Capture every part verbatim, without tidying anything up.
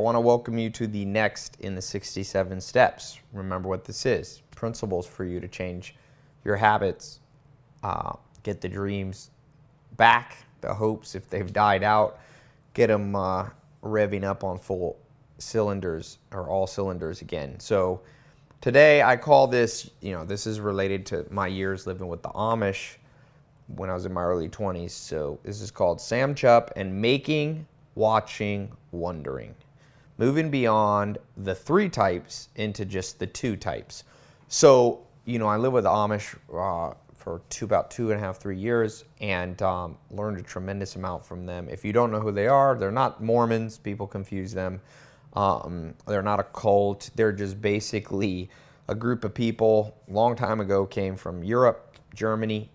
I want to welcome you to the next in the sixty-seven steps. Remember what this is. Principles for you to change your habits, uh, get the dreams back, the hopes if they've died out, get them uh, revving up on full cylinders or all cylinders again. So today I call this, you know, this is related to my years living with the Amish when I was in my early twenties. So this is called Sam Chupp and Making, Watching, Wondering. Moving beyond the three types into just the two types. So, you know, I lived with the Amish uh, for two, about two and a half, three years and um, learned a tremendous amount from them. If you don't know who they are, they're not Mormons. People confuse them. Um, they're not a cult. They're just basically a group of people long time ago came from Europe, Germany,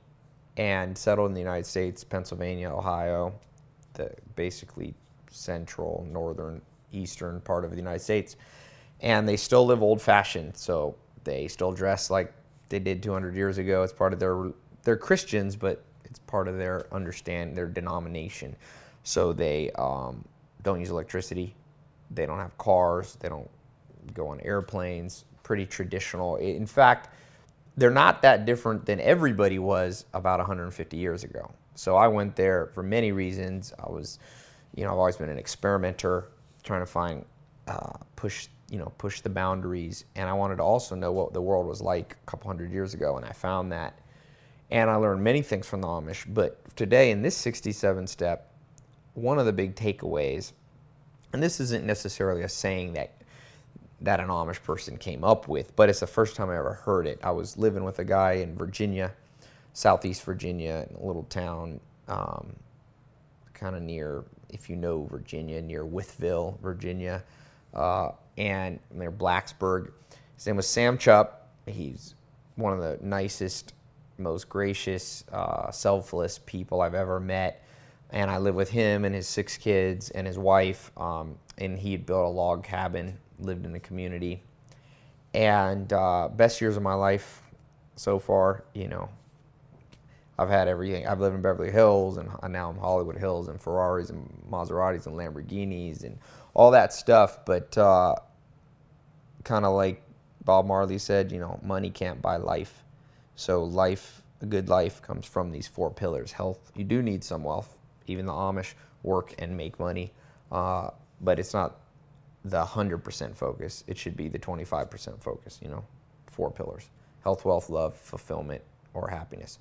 and settled in the United States, Pennsylvania, Ohio, the basically central, northern, eastern part of the United States. And they still live old-fashioned, so they still dress like they did two hundred years ago. It's part of their, they're Christians, but it's part of their understand, their denomination. So they um, don't use electricity. They don't have cars. They don't go on airplanes. Pretty traditional. In fact, they're not that different than everybody was about one hundred fifty years ago. So I went there for many reasons. I was, you know, I've always been an experimenter, trying to find, uh, push, you know, push the boundaries. And I wanted to also know what the world was like a couple hundred years ago, and I found that. And I learned many things from the Amish. But today in this sixty-seven step, one of the big takeaways, and this isn't necessarily a saying that that an Amish person came up with, but it's the first time I ever heard it. I was living with a guy in Virginia, southeast Virginia, in a little town, um, kind of near, if you know Virginia, near Wytheville, Virginia, uh, and near Blacksburg. His name was Sam Chupp. He's one of the nicest, most gracious, uh, selfless people I've ever met. And I lived with him and his six kids and his wife, um, and he had built a log cabin, lived in the community. And uh, best years of my life so far, you know, I've had everything. I've lived in Beverly Hills, and now I'm Hollywood Hills, and Ferraris, and Maseratis, and Lamborghinis, and all that stuff. But uh, kind of like Bob Marley said, you know, money can't buy life. So life, a good life, comes from these four pillars. Health, you do need some wealth. Even the Amish work and make money, uh, but it's not the one hundred percent focus. It should be the twenty-five percent focus, you know, four pillars: health, wealth, love, fulfillment, or happiness.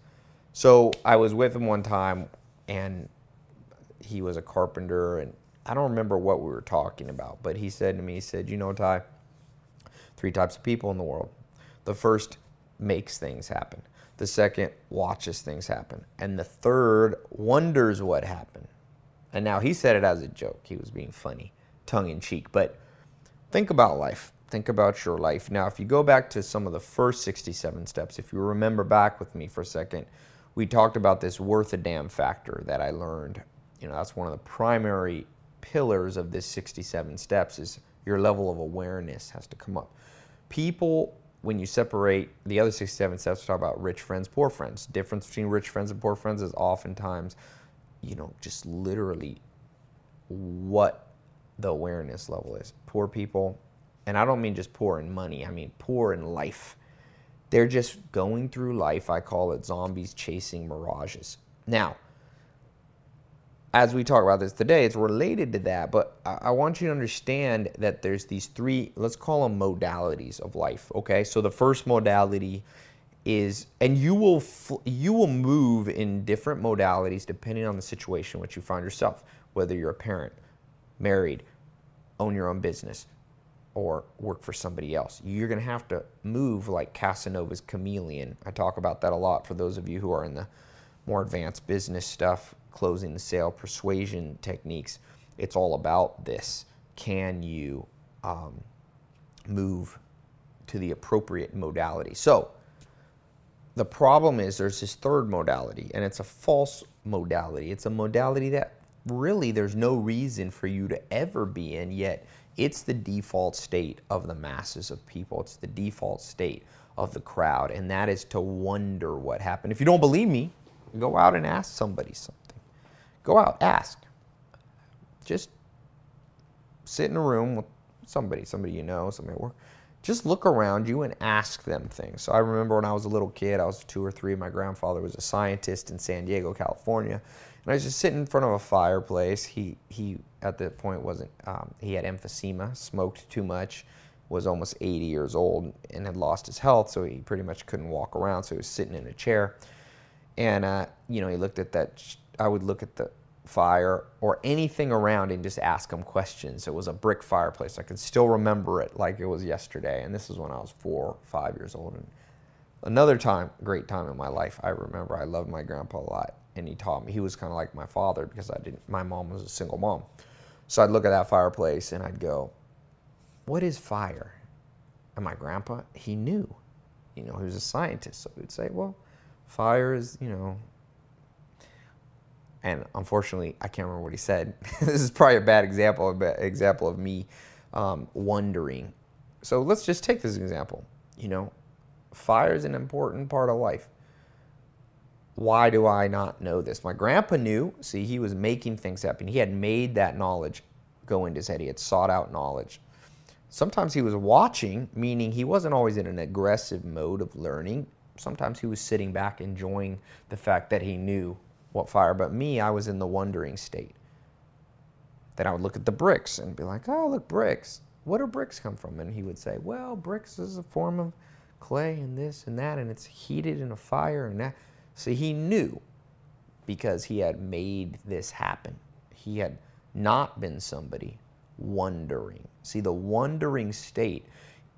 So I was with him one time, and he was a carpenter, and I don't remember what we were talking about, but he said to me, he said, you know, Ty, three types of people in the world. The first makes things happen. The second watches things happen. And the third wonders what happened. And now he said it as a joke. He was being funny, tongue in cheek. But think about life. Think about your life. Now, if you go back to some of the first sixty-seven steps, if you remember back with me for a second, we talked about this worth a damn factor that I learned. You know, that's one of the primary pillars of this sixty-seven steps is your level of awareness has to come up. People, when you separate the other sixty-seven steps, we talk about rich friends, poor friends. The difference between rich friends and poor friends is oftentimes, you know, just literally what the awareness level is. Poor people, and I don't mean just poor in money, I mean poor in life. They're just going through life. I call it zombies chasing mirages. Now, as we talk about this today, it's related to that, but I want you to understand that there's these three, let's call them modalities of life, okay? So the first modality is, and you will you will move in different modalities depending on the situation in which you find yourself, whether you're a parent, married, own your own business, or work for somebody else. You're gonna have to move like Casanova's chameleon. I talk about that a lot for those of you who are in the more advanced business stuff, closing the sale, persuasion techniques. It's all about this. Can you um, move to the appropriate modality? So the problem is there's this third modality, and it's a false modality. It's a modality that really there's no reason for you to ever be in, yet it's the default state of the masses of people. It's the default state of the crowd, and that is to wonder what happened. If you don't believe me, go out and ask somebody something. Go out, ask. Just sit in a room with somebody, somebody you know, somebody at work. Just look around you and ask them things. So I remember when I was a little kid, I was two or three, my grandfather was a scientist in San Diego, California, and I was just sitting in front of a fireplace. He, he at that point, wasn't, um, he had emphysema, smoked too much, was almost eighty years old, and had lost his health, so he pretty much couldn't walk around, so he was sitting in a chair. And, uh, you know, he looked at that, I would look at the fire or anything around and just ask him questions. It was a brick fireplace. I can still remember it like it was yesterday. And this is when I was four or five years old. And another time, great time in my life, I remember I loved my grandpa a lot, and he taught me. He was kind of like my father because I didn't, my mom was a single mom. So I'd look at that fireplace and I'd go, what is fire? And my grandpa, he knew. You know, he was a scientist. So he'd say, well, fire is, you know, and unfortunately, I can't remember what he said. This is probably a bad example, a bad example of me um, wondering. So let's just take this example. You know, fire is an important part of life. Why do I not know this? My grandpa knew. See, he was making things happen. He had made that knowledge go into his head. He had sought out knowledge. Sometimes he was watching, meaning he wasn't always in an aggressive mode of learning. Sometimes he was sitting back enjoying the fact that he knew what fire, but me, I was in the wondering state. Then I would look at the bricks and be like, oh, look, bricks. Where do bricks come from? And he would say, well, bricks is a form of clay and this and that, and it's heated in a fire and that. So he knew because he had made this happen. He had not been somebody wondering. See, the wondering state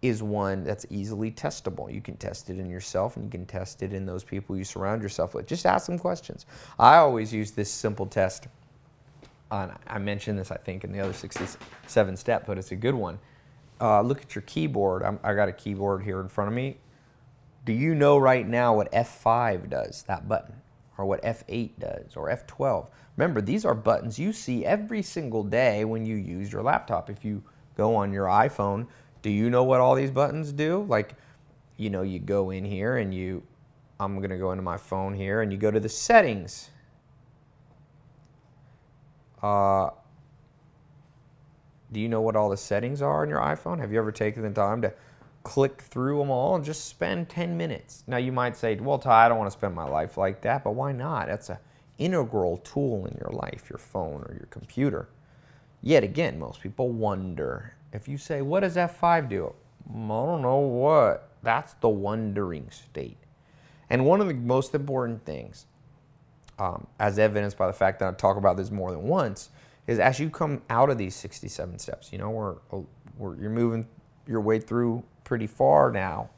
is one that's easily testable. You can test it in yourself, and you can test it in those people you surround yourself with. Just ask them questions. I always use this simple test. Uh, I mentioned this, I think, in the other sixty-seven step, but it's a good one. Uh, look at your keyboard. I'm, I got a keyboard here in front of me. Do you know right now what F five does, that button, or what F eight does, or F twelve? Remember, these are buttons you see every single day when you use your laptop. If you go on your iPhone, do you know what all these buttons do? Like, you know, you go in here and you, I'm going to go into my phone here and you go to the settings. Uh, do you know what all the settings are on your iPhone? Have you ever taken the time to click through them all and just spend ten minutes? Now you might say, well, Ty, I don't want to spend my life like that, but why not? That's an integral tool in your life, your phone or your computer. Yet again, most people wonder. If you say, what does F five do? I don't know what. That's the wondering state. And one of the most important things, um, as evidenced by the fact that I've talked about this more than once, is as you come out of these sixty-seven steps, you know, we're, we're, you're moving your way through pretty far now,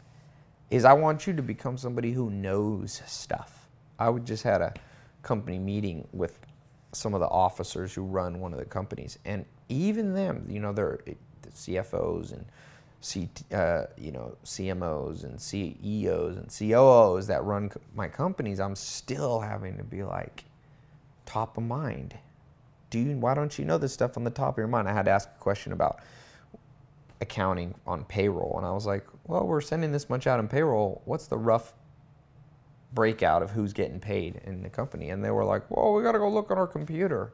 is I want you to become somebody who knows stuff. I would just had a company meeting with some of the officers who run one of the companies, and even them, you know, they're C F Os and C, uh, you know, C M Os and C E Os and C O Os that run co my companies. I'm still having to be like top of mind. Do you, why don't you know this stuff on the top of your mind? I had to ask a question about accounting on payroll, and I was like, well, we're sending this much out in payroll. What's the rough breakout of who's getting paid in the company? And they were like, well, we got to go look on our computer.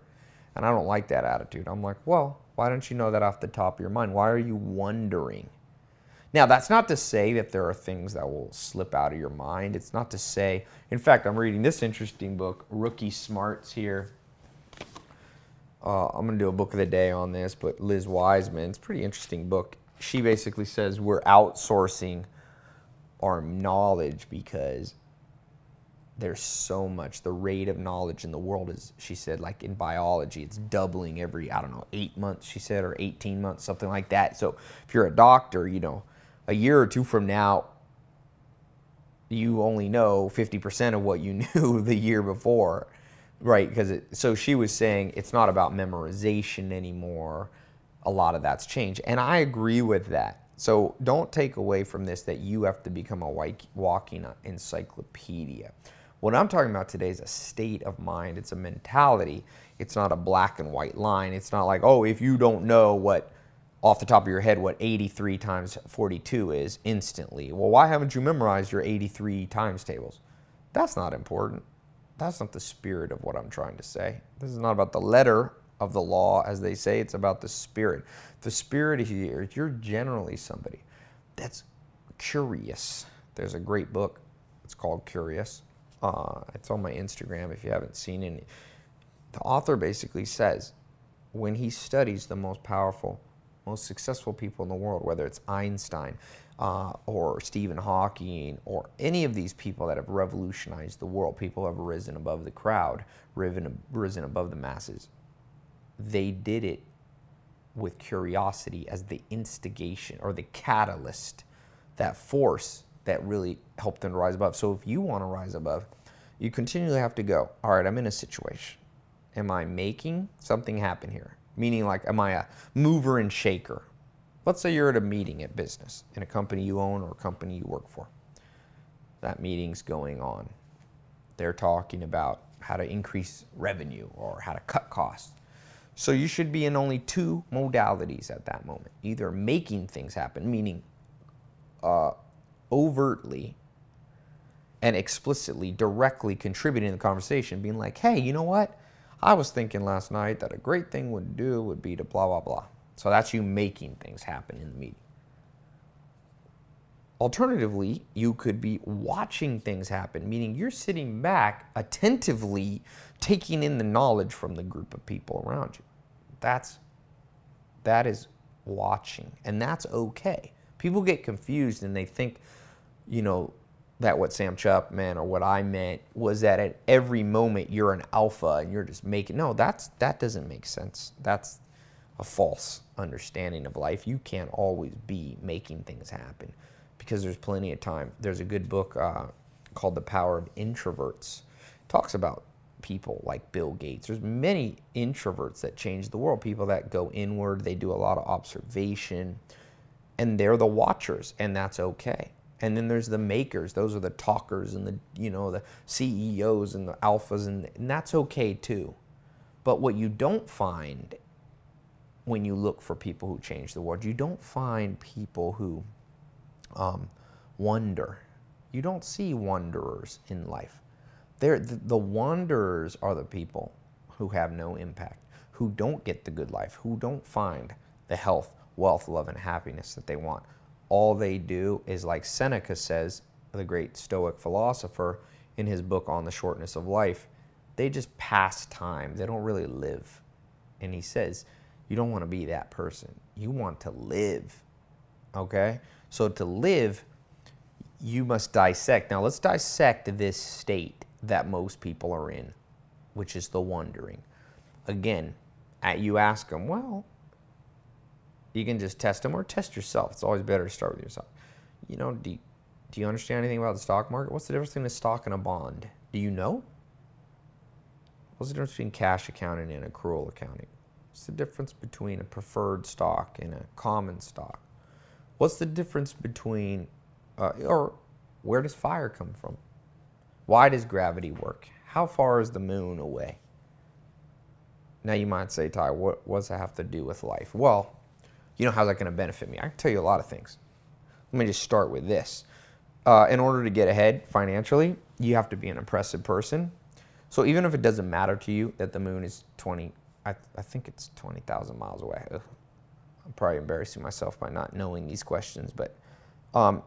And I don't like that attitude. I'm like, well, why don't you know that off the top of your mind? Why are you wondering? Now, that's not to say that there are things that will slip out of your mind. It's not to say, in fact, I'm reading this interesting book, Rookie Smarts here. Uh, I'm going to do a book of the day on this, but Liz Wiseman, it's a pretty interesting book. She basically says we're outsourcing our knowledge because there's so much. The rate of knowledge in the world is, she said, like in biology, it's doubling every, I don't know, eight months, she said, or eighteen months, something like that. So if you're a doctor, you know, a year or two from now, you only know fifty percent of what you knew the year before, right? Because it, so she was saying it's not about memorization anymore. A lot of that's changed. And I agree with that. So don't take away from this that you have to become a walking encyclopedia. What I'm talking about today is a state of mind. It's a mentality. It's not a black and white line. It's not like, oh, if you don't know what, off the top of your head, what eighty-three times forty-two is instantly. Well, why haven't you memorized your eighty-three times tables? That's not important. That's not the spirit of what I'm trying to say. This is not about the letter of the law, as they say. It's about the spirit. The spirit here, you're generally somebody that's curious. There's a great book. It's called Curious. Uh, it's on my Instagram if you haven't seen it. The author basically says when he studies the most powerful, most successful people in the world, whether it's Einstein uh, or Stephen Hawking or any of these people that have revolutionized the world, people have risen above the crowd, risen, risen above the masses. They did it with curiosity as the instigation or the catalyst, that force that really helped them to rise above. So if you want to rise above, you continually have to go, all right, I'm in a situation. Am I making something happen here? Meaning, like, am I a mover and shaker? Let's say you're at a meeting at business in a company you own or a company you work for. That meeting's going on. They're talking about how to increase revenue or how to cut costs. So you should be in only two modalities at that moment. Either making things happen, meaning uh, overtly and explicitly, directly contributing to the conversation, being like, hey, you know what? I was thinking last night that a great thing would do would be to blah, blah, blah. So that's you making things happen in the meeting. Alternatively, you could be watching things happen, meaning you're sitting back attentively taking in the knowledge from the group of people around you. That's, that is watching, and that's okay. People get confused and they think, you know, that what Sam Chupp meant or what I meant was that at every moment you're an alpha and you're just making, no, that's, that doesn't make sense. That's a false understanding of life. You can't always be making things happen because there's plenty of time. There's a good book uh, called The Power of Introverts. It talks about people like Bill Gates. There's many introverts that change the world, people that go inward, they do a lot of observation, and they're the watchers, and that's okay. And then there's the makers. Those are the talkers and the, you know, the C E Os and the alphas, and, and that's okay too. But what you don't find when you look for people who change the world, you don't find people who um, wonder. You don't see wanderers in life. They're, the, the wanderers are the people who have no impact, who don't get the good life, who don't find the health, wealth, love, and happiness that they want. All they do is, like Seneca says, the great Stoic philosopher, in his book On the Shortness of Life, they just pass time. They don't really live. And he says, you don't want to be that person. You want to live, okay? So to live, you must dissect. Now let's dissect this state that most people are in, which is the wondering. Again, you ask them, well, you can just test them or test yourself. It's always better to start with yourself. You know, do you, do you understand anything about the stock market? What's the difference between a stock and a bond? Do you know? What's the difference between cash accounting and accrual accounting? What's the difference between a preferred stock and a common stock? What's the difference between, uh, or where does fire come from? Why does gravity work? How far is the moon away? Now you might say, Ty, what, what does that have to do with life? Well, you know, how's that going to benefit me? I can tell you a lot of things. Let me just start with this. Uh, in order to get ahead financially, you have to be an impressive person. So even if it doesn't matter to you that the moon is twenty, I, I think it's twenty thousand miles away. Ugh. I'm probably embarrassing myself by not knowing these questions, but um,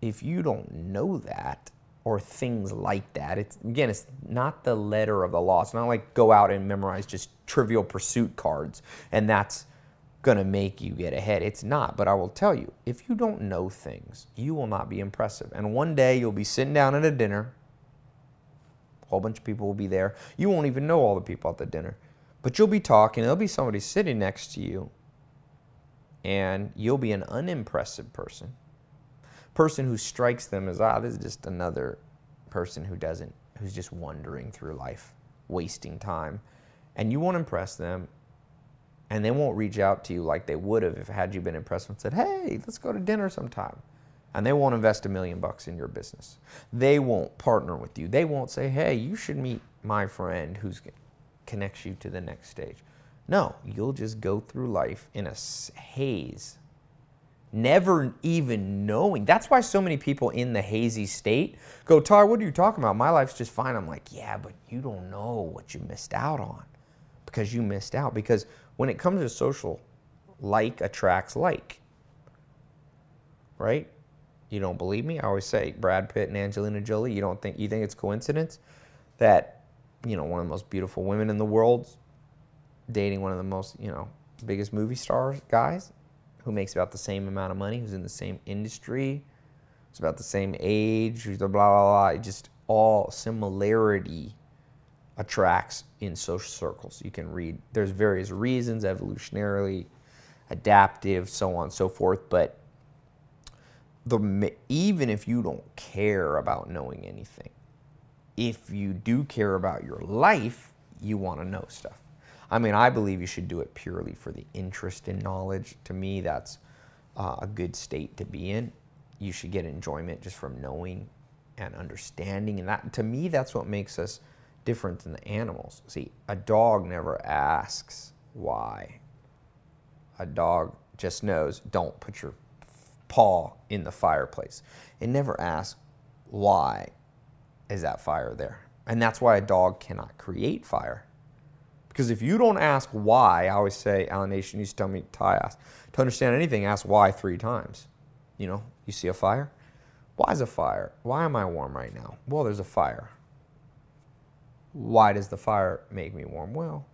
if you don't know that or things like that, it's, again, it's not the letter of the law. It's not like go out and memorize just Trivial Pursuit cards and that's gonna make you get ahead. It's not, but I will tell you, if you don't know things, you will not be impressive. And one day you'll be sitting down at a dinner, a whole bunch of people will be there. You won't even know all the people at the dinner, but you'll be talking, there'll be somebody sitting next to you and you'll be an unimpressive person. Person who strikes them as, ah, this is just another person who doesn't, who's just wandering through life, wasting time. And you won't impress them, and they won't reach out to you like they would have if had you been impressed and said, hey, let's go to dinner sometime. And they won't invest a million bucks in your business. They won't partner with you. They won't say, hey, you should meet my friend who connects you to the next stage. No, you'll just go through life in a haze, never even knowing. That's why so many people in the hazy state go, Tar, what are you talking about? My life's just fine. I'm like, yeah, but you don't know what you missed out on because you missed out. Because when it comes to social, like attracts like, right? You don't believe me? I always say Brad Pitt and Angelina Jolie, you don't think, you think it's coincidence that, you know, one of the most beautiful women in the world dating one of the most, you know, biggest movie stars guys who makes about the same amount of money, who's in the same industry, who's about the same age, who's blah, blah, blah. Just all similarity attracts in social circles. You can read, there's various reasons, evolutionarily, adaptive, so on and so forth, but the, even if you don't care about knowing anything, if you do care about your life, you want to know stuff. I mean, I believe you should do it purely for the interest in knowledge. To me, that's uh, a good state to be in. You should get enjoyment just from knowing and understanding. And that, to me, that's what makes us different than the animals. See, a dog never asks why. A dog just knows, don't put your paw in the fireplace. It never asks, why is that fire there? And that's why a dog cannot create fire. Because if you don't ask why, I always say, Alan Nation used to tell me, Ty, ask, to understand anything, ask why three times. You know, you see a fire? Why is a fire? Why am I warm right now? Well, there's a fire. Why does the fire make me warm? Well,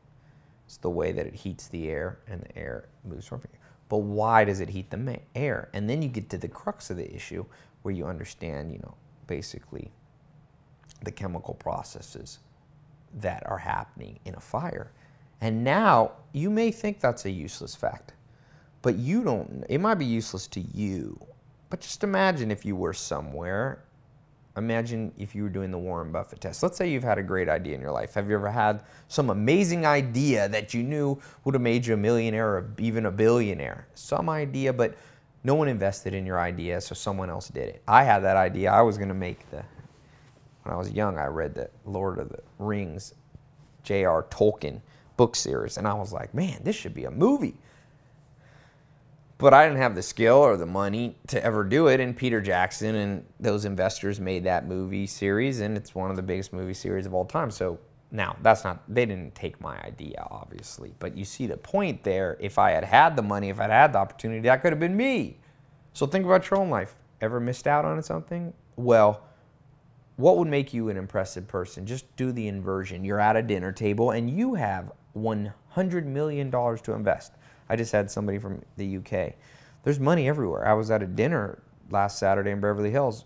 it's the way that it heats the air and the air moves from here. But why does it heat the air? And then you get to the crux of the issue where you understand, you know, basically the chemical processes that are happening in a fire. And now you may think that's a useless fact, but you don't, it might be useless to you, but just imagine if you were somewhere, imagine if you were doing the Warren Buffett test. Let's say you've had a great idea in your life. Have you ever had some amazing idea that you knew would have made you a millionaire or even a billionaire? Some idea, but no one invested in your idea, so someone else did it. I had that idea. I was gonna make the, when I was young, I read the Lord of the Rings, J R Tolkien book series, and I was like, man, this should be a movie. But I didn't have the skill or the money to ever do it, and Peter Jackson and those investors made that movie series, and it's one of the biggest movie series of all time. So now, that's not, they didn't take my idea, obviously, but you see the point there. If I had had the money, if I had had the opportunity, that could have been me. So think about your own life. Ever missed out on something? Well, what would make you an impressive person? Just do the inversion. You're at a dinner table and you have one hundred million dollars to invest. I just had somebody from the U K. There's money everywhere. I was at a dinner last Saturday in Beverly Hills.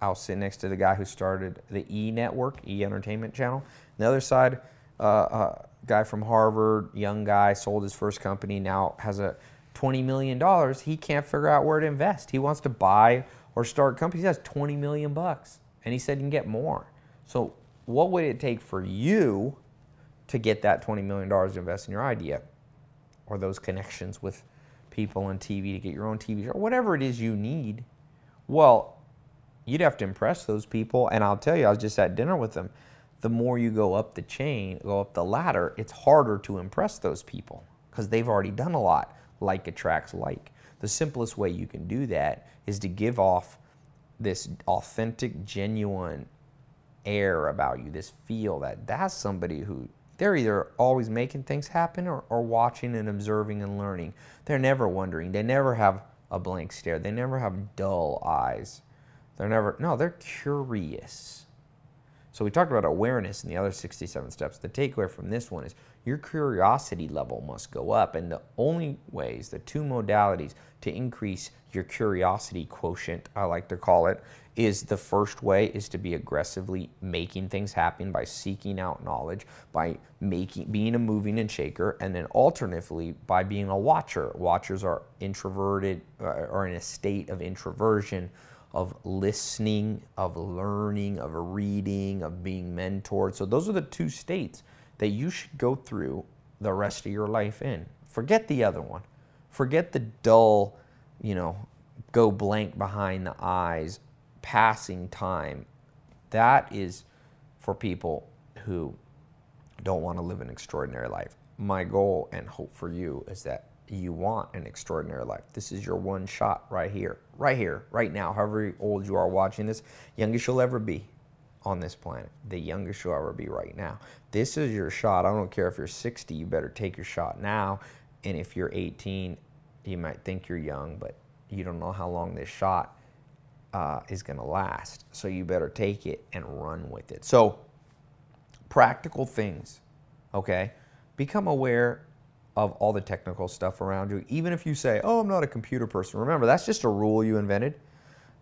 I was sitting next to the guy who started the E! Network, E! Entertainment Channel. On the other side, uh, a guy from Harvard, young guy, sold his first company, now has a twenty million dollars. He can't figure out where to invest. He wants to buy or start companies. He has twenty million bucks, and he said you can get more. So what would it take for you to get that twenty million dollars to invest in your idea or those connections with people on T V to get your own T V show, whatever it is you need? Well, you'd have to impress those people, and I'll tell you, I was just at dinner with them. The more you go up the chain, go up the ladder, it's harder to impress those people because they've already done a lot. Like attracts like. The simplest way you can do that is to give off this authentic, genuine air about you, this feel that that's somebody who, they're either always making things happen or, or watching and observing and learning. They're never wondering. They never have a blank stare. They never have dull eyes. They're never, no, they're curious. So we talked about awareness in the other sixty-seven steps. The takeaway from this one is your curiosity level must go up, and the only ways, the two modalities to increase your curiosity quotient, I like to call it, is the first way is to be aggressively making things happen by seeking out knowledge, by making, being a moving and shaker, and then alternatively by being a watcher. Watchers are introverted, uh, are in a state of introversion, of listening, of learning, of reading, of being mentored. So those are the two states that you should go through the rest of your life in. Forget the other one. Forget the dull, you know, go blank behind the eyes, passing time. That is for people who don't want to live an extraordinary life. My goal and hope for you is that you want an extraordinary life. This is your one shot right here, right here, right now, however old you are watching this, youngest you'll ever be on this planet, the youngest you'll ever be right now. This is your shot. I don't care if you're sixty, you better take your shot now. And if you're eighteen, you might think you're young, but you don't know how long this shot uh, is gonna last. So you better take it and run with it. So practical things, okay? Become aware of all the technical stuff around you. Even if you say, oh, I'm not a computer person. Remember, that's just a rule you invented.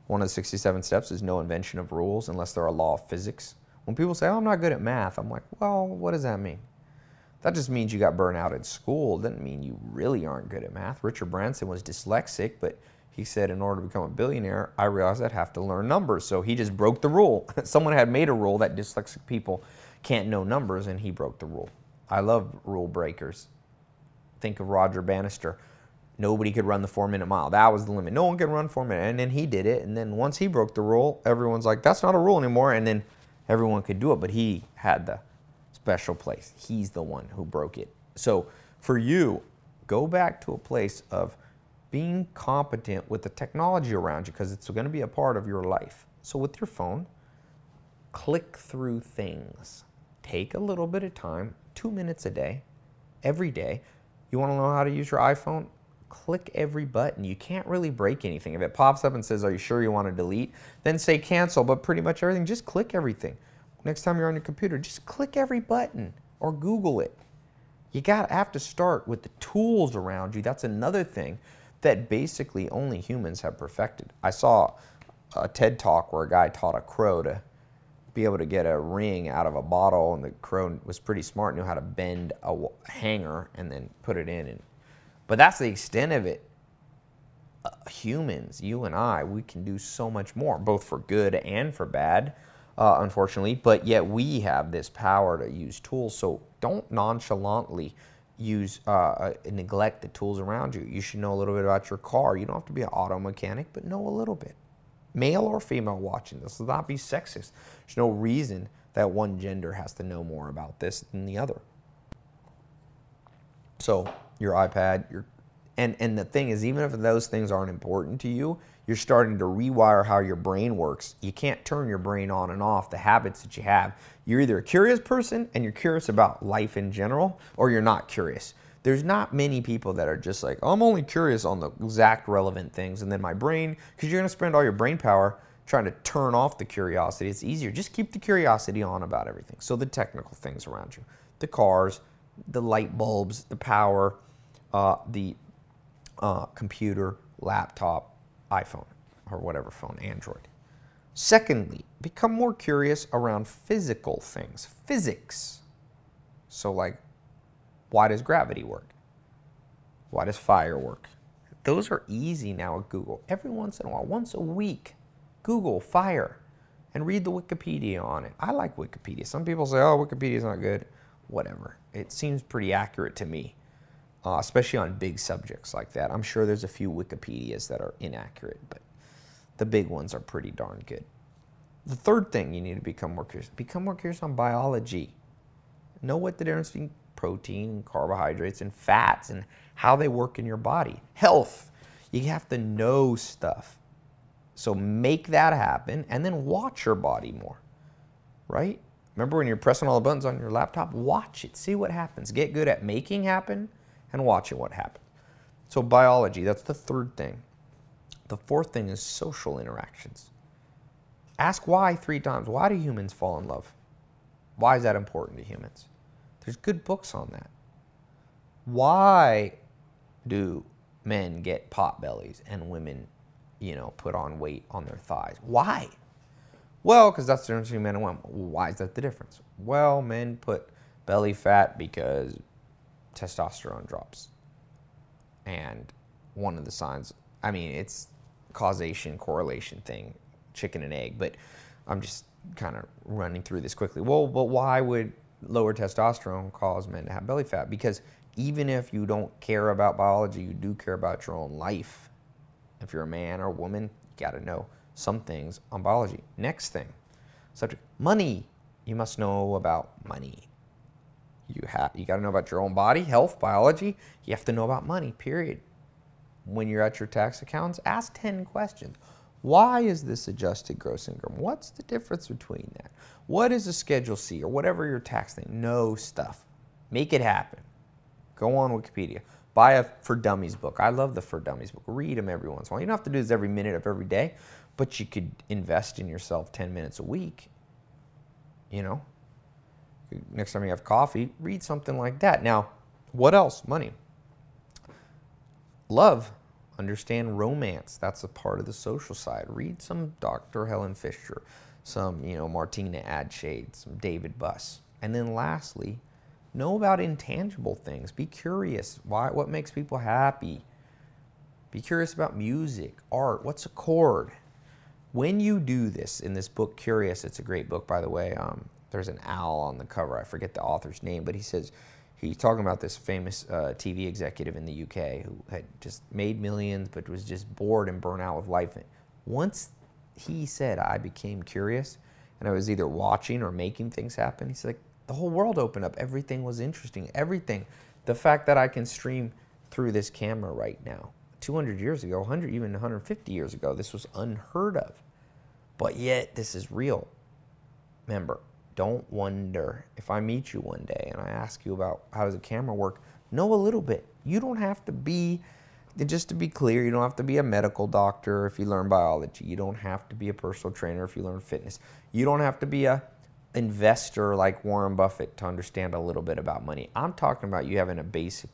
One of the sixty-seven steps is no invention of rules unless they're a law of physics. When people say, oh, I'm not good at math, I'm like, well, what does that mean? That just means you got burnt out in school. It doesn't mean you really aren't good at math. Richard Branson was dyslexic, but he said in order to become a billionaire, I realized I'd have to learn numbers. So he just broke the rule. Someone had made a rule that dyslexic people can't know numbers, and he broke the rule. I love rule breakers. Think of Roger Bannister. Nobody could run the four-minute mile. That was the limit. No one could run four minutes. And then he did it. And then once he broke the rule, everyone's like, that's not a rule anymore. And then everyone could do it. But he had the special place. He's the one who broke it. So for you, go back to a place of being competent with the technology around you, because it's going to be a part of your life. So with your phone, click through things. Take a little bit of time, two minutes a day, every day. You want to know how to use your iPhone? Click every button. You can't really break anything. If it pops up and says, are you sure you want to delete? Then say cancel, but pretty much everything, just click everything. Next time you're on your computer, just click every button or Google it. You gotta have to start with the tools around you. That's another thing that basically only humans have perfected. I saw a TED Talk where a guy taught a crow to be able to get a ring out of a bottle, and the crow was pretty smart, knew how to bend a hanger and then put it in. And but that's the extent of it. Uh, humans, you and I, we can do so much more, both for good and for bad, uh, unfortunately. But yet we have this power to use tools. So don't nonchalantly use uh, uh, neglect the tools around you. You should know a little bit about your car. You don't have to be an auto mechanic, but know a little bit. Male or female watching this, let's not be sexist. There's no reason that one gender has to know more about this than the other. So your iPad, your, and, and the thing is, even if those things aren't important to you, you're starting to rewire how your brain works. You can't turn your brain on and off the habits that you have. You're either a curious person and you're curious about life in general, or you're not curious. There's not many people that are just like, oh, I'm only curious on the exact relevant things, and then my brain, because you're going to spend all your brain power trying to turn off the curiosity. It's easier. Just keep the curiosity on about everything. So the technical things around you, the cars, the light bulbs, the power, Uh, the uh, computer, laptop, iPhone, or whatever phone, Android. Secondly, become more curious around physical things, physics. So like, why does gravity work? Why does fire work? Those are easy now at Google. Every once in a while, once a week, Google fire and read the Wikipedia on it. I like Wikipedia. Some people say, oh, Wikipedia's not good. Whatever. It seems pretty accurate to me. Uh, especially on big subjects like that. I'm sure there's a few Wikipedias that are inaccurate, but the big ones are pretty darn good. The third thing you need to become more curious, become more curious on biology. Know what the difference between protein, carbohydrates, and fats, and how they work in your body. Health, you have to know stuff. So make that happen, and then watch your body more, right? Remember when you're pressing all the buttons on your laptop, watch it, see what happens. Get good at making happen, and watching what happens. So biology, that's the third thing. The fourth thing is social interactions. Ask why three times. Why do humans fall in love? Why is that important to humans? There's good books on that. Why do men get pot bellies and women, you know, put on weight on their thighs? Why? Well, because that's the difference between men and women. Why is that the difference? Well, men put belly fat because testosterone drops, and one of the signs, I mean, it's causation correlation thing, chicken and egg, but I'm just kind of running through this quickly. Well, but why would lower testosterone cause men to have belly fat? Because even if you don't care about biology, you do care about your own life. If you're a man or a woman, you got to know some things on biology. Next thing, subject, money. You must know about money. You have you got to know about your own body, health, biology. You have to know about money, period. When you're at your tax accountant's, ask ten questions. Why is this adjusted gross income? What's the difference between that? What is a Schedule C or whatever your tax thing? Know stuff. Make it happen. Go on Wikipedia. Buy a For Dummies book. I love the For Dummies book. Read them every once in a while. You don't have to do this every minute of every day, but you could invest in yourself ten minutes a week, you know? Next time you have coffee, read something like that. Now, what else? Money. Love. Understand romance. That's a part of the social side. Read some Doctor Helen Fisher, some, you know, Martina Adshade, some David Buss. And then lastly, know about intangible things. Be curious. Why? What makes people happy? Be curious about music, art. What's a chord? When you do this in this book, Curious, it's a great book, by the way. Um, there's an owl on the cover. I forget the author's name, but he says, he's talking about this famous uh, T V executive in the U K who had just made millions but was just bored and burnt out with life. Once he said, I became curious, and I was either watching or making things happen, he's like, the whole world opened up. Everything was interesting. Everything. The fact that I can stream through this camera right now. two hundred years ago, one hundred, even one hundred fifty years ago, this was unheard of. But yet, this is real. Remember, don't wonder. If I meet you one day and I ask you about how does a camera work, know a little bit. You don't have to be, just to be clear, you don't have to be a medical doctor if you learn biology. You don't have to be a personal trainer if you learn fitness. You don't have to be a investor like Warren Buffett to understand a little bit about money. I'm talking about you having a basic,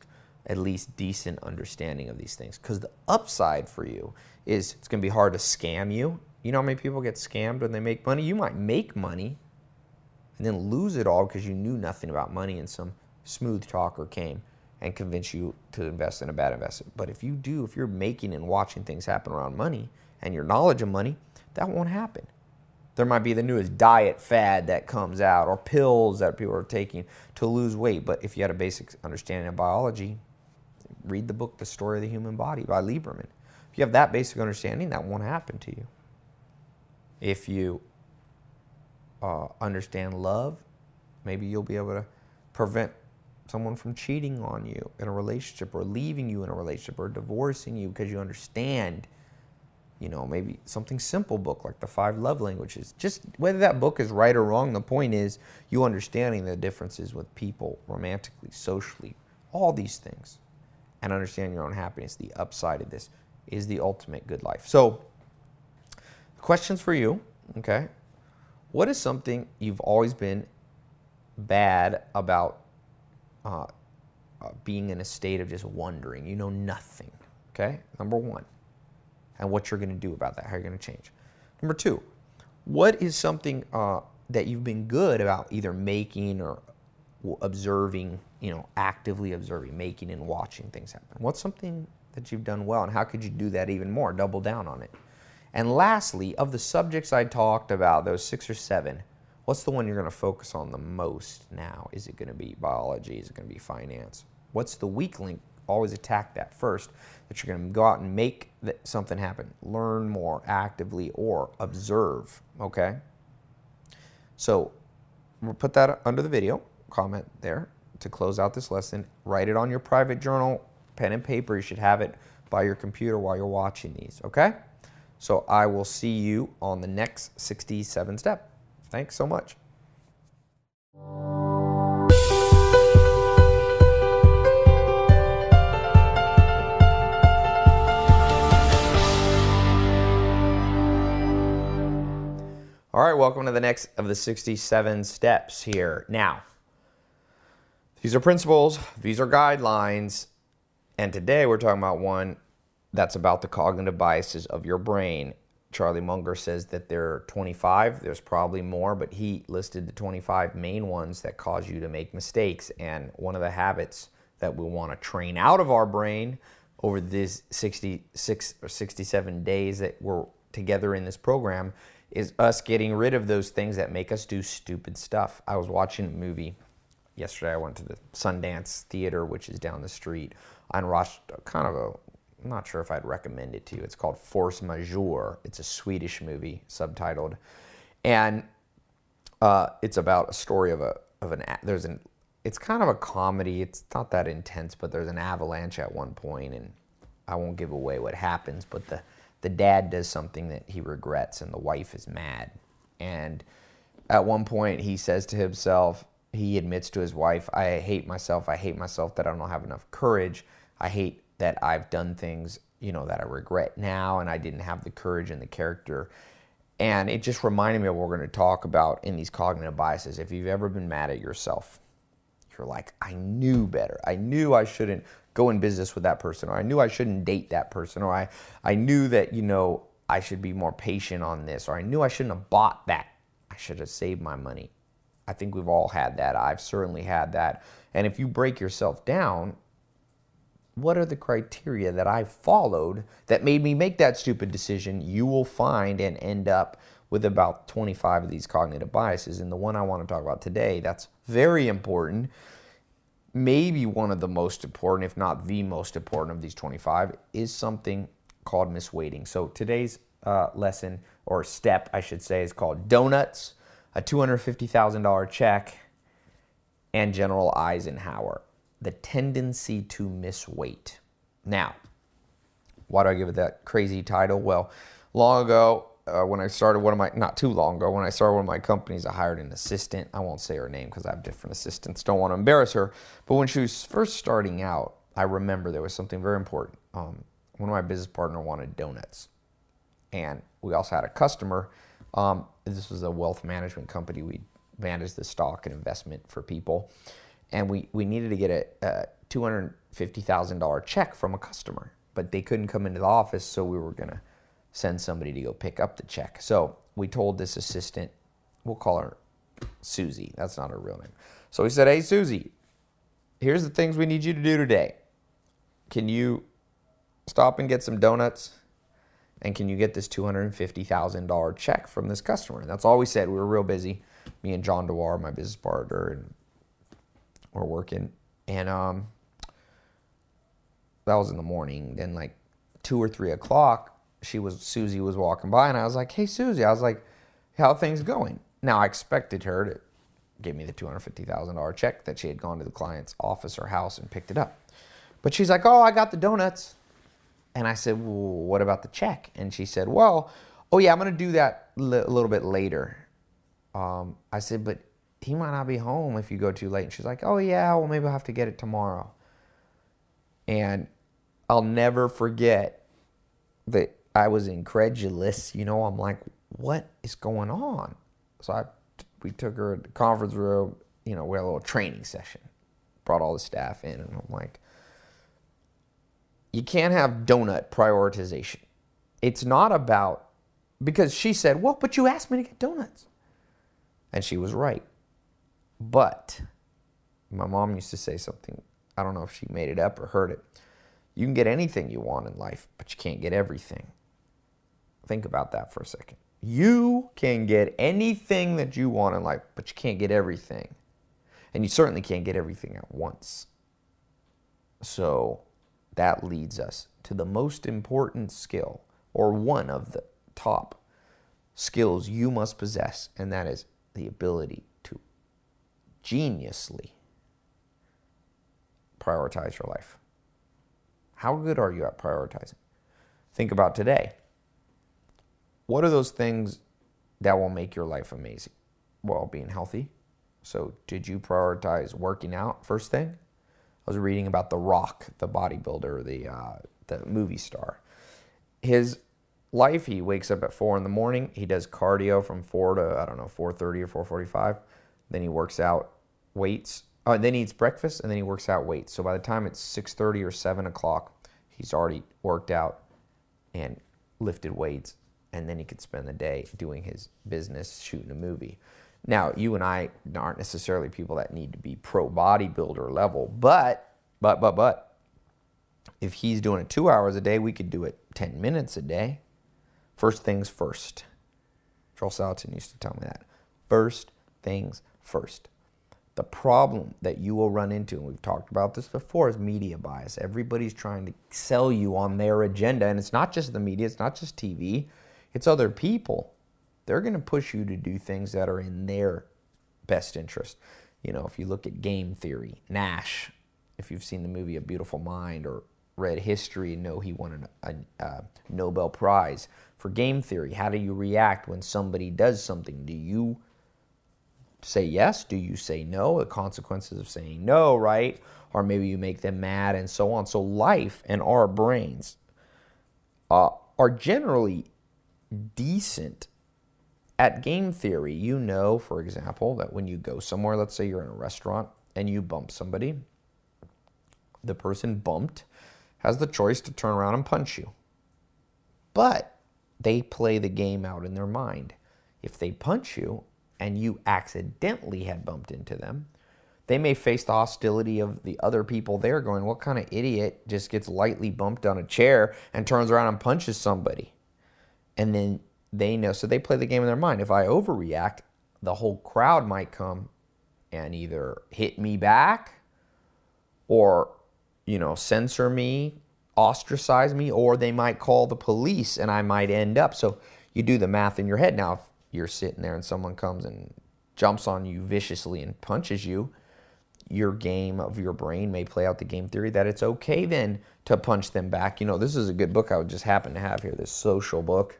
at least decent understanding of these things, because the upside for you is it's going to be hard to scam you. You know how many people get scammed when they make money? You might make money and then lose it all because you knew nothing about money and some smooth talker came and convinced you to invest in a bad investment. But if you do, if you're making and watching things happen around money and your knowledge of money, that won't happen. There might be the newest diet fad that comes out or pills that people are taking to lose weight. But if you had a basic understanding of biology, read the book, The Story of the Human Body by Lieberman. If you have that basic understanding, that won't happen to you. If you uh, understand love, maybe you'll be able to prevent someone from cheating on you in a relationship or leaving you in a relationship or divorcing you because you understand. You know, maybe something simple book like The Five Love Languages. Just whether that book is right or wrong, the point is you understanding the differences with people romantically, socially, all these things. And understand your own happiness. The upside of this is the ultimate good life. So, questions for you, okay? What is something you've always been bad about uh, uh, being in a state of just wondering? You know nothing, okay? Number one. And what you're going to do about that, how you're going to change. Number two, what is something uh, that you've been good about either making or observing, you know, actively observing, making and watching things happen? What's something that you've done well, and how could you do that even more? Double down on it. And lastly, of the subjects I talked about, those six or seven, what's the one you're going to focus on the most now? Is it going to be biology? Is it going to be finance? What's the weak link? Always attack that first, that you're going to go out and make that something happen. Learn more actively or observe, okay? So we'll put that under the video, comment there to close out this lesson. Write it on your private journal, pen and paper. You should have it by your computer while you're watching these, okay? So I will see you on the next sixty-seven step. Thanks so much. All right, welcome to the next of the sixty-seven steps here. Now, these are principles, these are guidelines, and today we're talking about one that's about the cognitive biases of your brain. Charlie Munger says that there are twenty-five, there's probably more, but he listed the twenty-five main ones that cause you to make mistakes, and one of the habits that we want to train out of our brain over these sixty-six or sixty-seven days that we're together in this program is us getting rid of those things that make us do stupid stuff. I was watching a movie yesterday. I went to the Sundance Theater, which is down the street, and watched kind of a, I'm not sure if I'd recommend it to you. It's called Force Majeure. It's a Swedish movie, subtitled. And uh, it's about a story of a, of an, there's an it's kind of a comedy. It's not that intense, but there's an avalanche at one point, and I won't give away what happens, but the, the dad does something that he regrets, and the wife is mad. And at one point, he says to himself, he admits to his wife, I hate myself. I hate myself that I don't have enough courage. I hate that I've done things, you know, that I regret now, and I didn't have the courage and the character. And it just reminded me of what we're going to talk about in these cognitive biases. If you've ever been mad at yourself, you're like, I knew better. I knew I shouldn't go in business with that person, or I knew I shouldn't date that person, or I, I knew that, you know, I should be more patient on this, or I knew I shouldn't have bought that. I should have saved my money. I think we've all had that. I've certainly had that. And if you break yourself down, what are the criteria that I followed that made me make that stupid decision? You will find and end up with about twenty-five of these cognitive biases. And the one I want to talk about today, that's very important, maybe one of the most important, if not the most important of these twenty-five, is something called misweighting. So today's uh, lesson, or step, I should say, is called Donuts, a two hundred fifty thousand dollars check, and General Eisenhower. The tendency to misweight. Now, why do I give it that crazy title? Well, long ago, uh, when I started one of my, not too long ago, when I started one of my companies, I hired an assistant. I won't say her name because I have different assistants. Don't want to embarrass her. But when she was first starting out, I remember there was something very important. Um, one of my business partners wanted donuts. And we also had a customer. Um, this was a wealth management company. We managed the stock and investment for people. And we, we needed to get a, a two hundred fifty thousand dollars check from a customer, but they couldn't come into the office, so we were going to send somebody to go pick up the check. So we told this assistant, we'll call her Susie. That's not her real name. So we said, hey, Susie, here's the things we need you to do today. Can you stop and get some donuts? And can you get this two hundred fifty thousand dollars check from this customer? And that's all we said. We were real busy, me and John Dewar, my business partner, and we're working, and um, that was in the morning. Then, like two or three o'clock, she was Susie was walking by, and I was like, "Hey, Susie," I was like, "How are things going?" Now, I expected her to give me the two hundred fifty thousand dollar check that she had gone to the client's office or house and picked it up, but she's like, "Oh, I got the donuts," and I said, well, "What about the check?" And she said, "Well, oh yeah, I'm gonna do that li- a little bit later." Um, I said, "But he might not be home if you go too late." And she's like, oh, yeah, well, maybe I'll have to get it tomorrow. And I'll never forget that I was incredulous. You know, I'm like, what is going on? So I, we took her to the conference room. You know, we had a little training session. Brought all the staff in, and I'm like, you can't have donut prioritization. It's not about, because she said, well, but you asked me to get donuts. And she was right. But my mom used to say something, I don't know if she made it up or heard it. You can get anything you want in life, but you can't get everything. Think about that for a second. You can get anything that you want in life, but you can't get everything. And you certainly can't get everything at once. So that leads us to the most important skill, or one of the top skills you must possess, and that is the ability geniusly prioritize your life. How good are you at prioritizing? Think about today. What are those things that will make your life amazing? Well, being healthy. So did you prioritize working out first thing? I was reading about The Rock, the bodybuilder, the, uh, the movie star. His life, he wakes up at four in the morning. He does cardio from four to, I don't know, four thirty or four forty-five. Then he works out weights, uh, then he eats breakfast, and then he works out weights. So by the time it's six thirty or seven o'clock, he's already worked out and lifted weights, and then he could spend the day doing his business, shooting a movie. Now, you and I aren't necessarily people that need to be pro bodybuilder level, but, but, but, but, if he's doing it two hours a day, we could do it ten minutes a day. First things first. Joel Salatin used to tell me that. First things first. The problem that you will run into, and we've talked about this before, is media bias. Everybody's trying to sell you on their agenda, and it's not just the media, it's not just T V, it's other people. They're going to push you to do things that are in their best interest. You know, if you look at game theory, Nash, if you've seen the movie A Beautiful Mind or read history, know he won an, a, a Nobel Prize for game theory. How do you react when somebody does something? Do you say yes? Do you say no? The consequences of saying no, right? Or maybe you make them mad and so on. So life and our brains uh, are generally decent at game theory. You know, for example, that when you go somewhere, let's say you're in a restaurant and you bump somebody, the person bumped has the choice to turn around and punch you. But they play the game out in their mind. If they punch you and you accidentally had bumped into them, they may face the hostility of the other people there going, what kind of idiot just gets lightly bumped on a chair and turns around and punches somebody? And then they know, so they play the game in their mind. If I overreact, the whole crowd might come and either hit me back or, you know, censor me, ostracize me, or they might call the police and I might end up. So you do the math in your head. Now, if you're sitting there and someone comes and jumps on you viciously and punches you, your game of your brain may play out the game theory that it's okay then to punch them back. You know, this is a good book I would just happen to have here, this social book,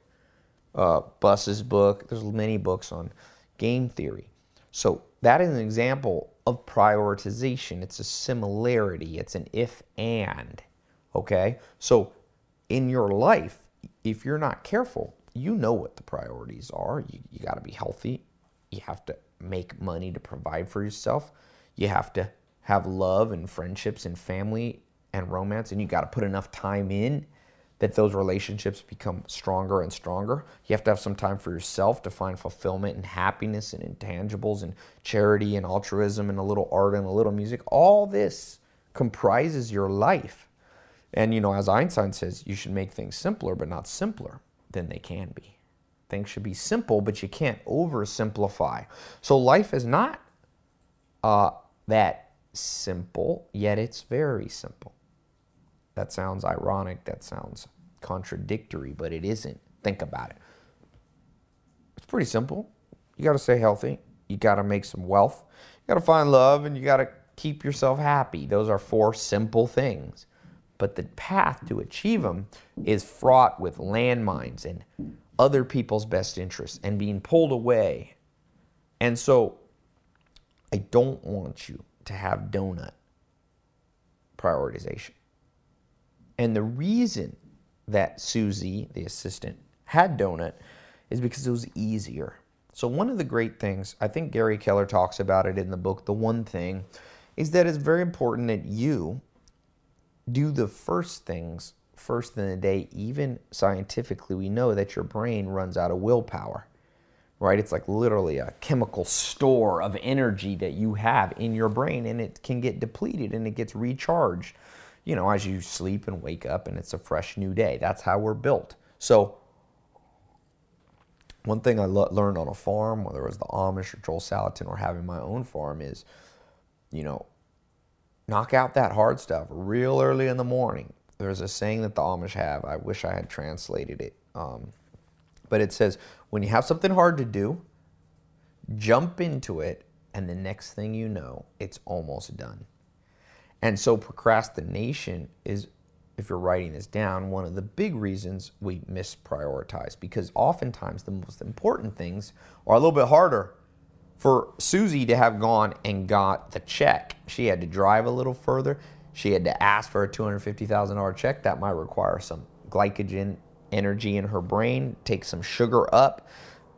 uh, Buss's book. There's many books on game theory. So that is an example of prioritization. It's a similarity. It's an if and, okay? So in your life, if you're not careful, you know what the priorities are. You, you got to be healthy. You have to make money to provide for yourself. You have to have love and friendships and family and romance, and you got to put enough time in that those relationships become stronger and stronger. You have to have some time for yourself to find fulfillment and happiness and intangibles and charity and altruism and a little art and a little music. All this comprises your life. And, you know, as Einstein says, you should make things simpler but not simpler than they can be. Things should be simple, but you can't oversimplify. So life is not uh, that simple, yet it's very simple. That sounds ironic, that sounds contradictory, but it isn't. Think about it. It's pretty simple. You gotta stay healthy, you gotta make some wealth, you gotta find love, and you gotta keep yourself happy. Those are four simple things. But the path to achieve them is fraught with landmines and other people's best interests and being pulled away. And so I don't want you to have donut prioritization. And the reason that Susie, the assistant, had donut is because it was easier. So one of the great things, I think Gary Keller talks about it in the book, The One Thing, is that it's very important that you do the first things first in the day. Even scientifically, we know that your brain runs out of willpower, right? It's like literally a chemical store of energy that you have in your brain, and it can get depleted and it gets recharged, you know, as you sleep and wake up and it's a fresh new day. That's how we're built. So one thing I lo- learned on a farm, whether it was the Amish or Joel Salatin or having my own farm, is, you know, knock out that hard stuff real early in the morning. There's a saying that the Amish have. I wish I had translated it. Um, but it says, when you have something hard to do, jump into it, and the next thing you know, it's almost done. And so procrastination is, if you're writing this down, one of the big reasons we misprioritize, because oftentimes the most important things are a little bit harder. For Susie to have gone and got the check, she had to drive a little further. She had to ask for a two hundred fifty thousand dollars check. That might require some glycogen energy in her brain, take some sugar up,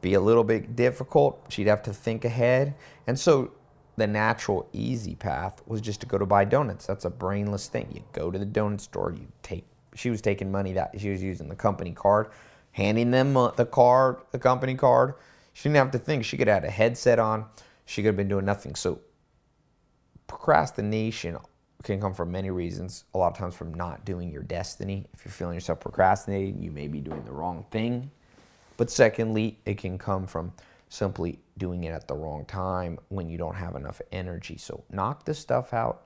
be a little bit difficult. She'd have to think ahead. And so the natural easy path was just to go to buy donuts. That's a brainless thing. You go to the donut store, you take, she was taking money that she was using the company card, handing them the card, the company card. She didn't have to think. She could have had a headset on. She could have been doing nothing. So procrastination can come from many reasons. A lot of times from not doing your destiny. If you're feeling yourself procrastinating, you may be doing the wrong thing. But secondly, it can come from simply doing it at the wrong time when you don't have enough energy. So knock this stuff out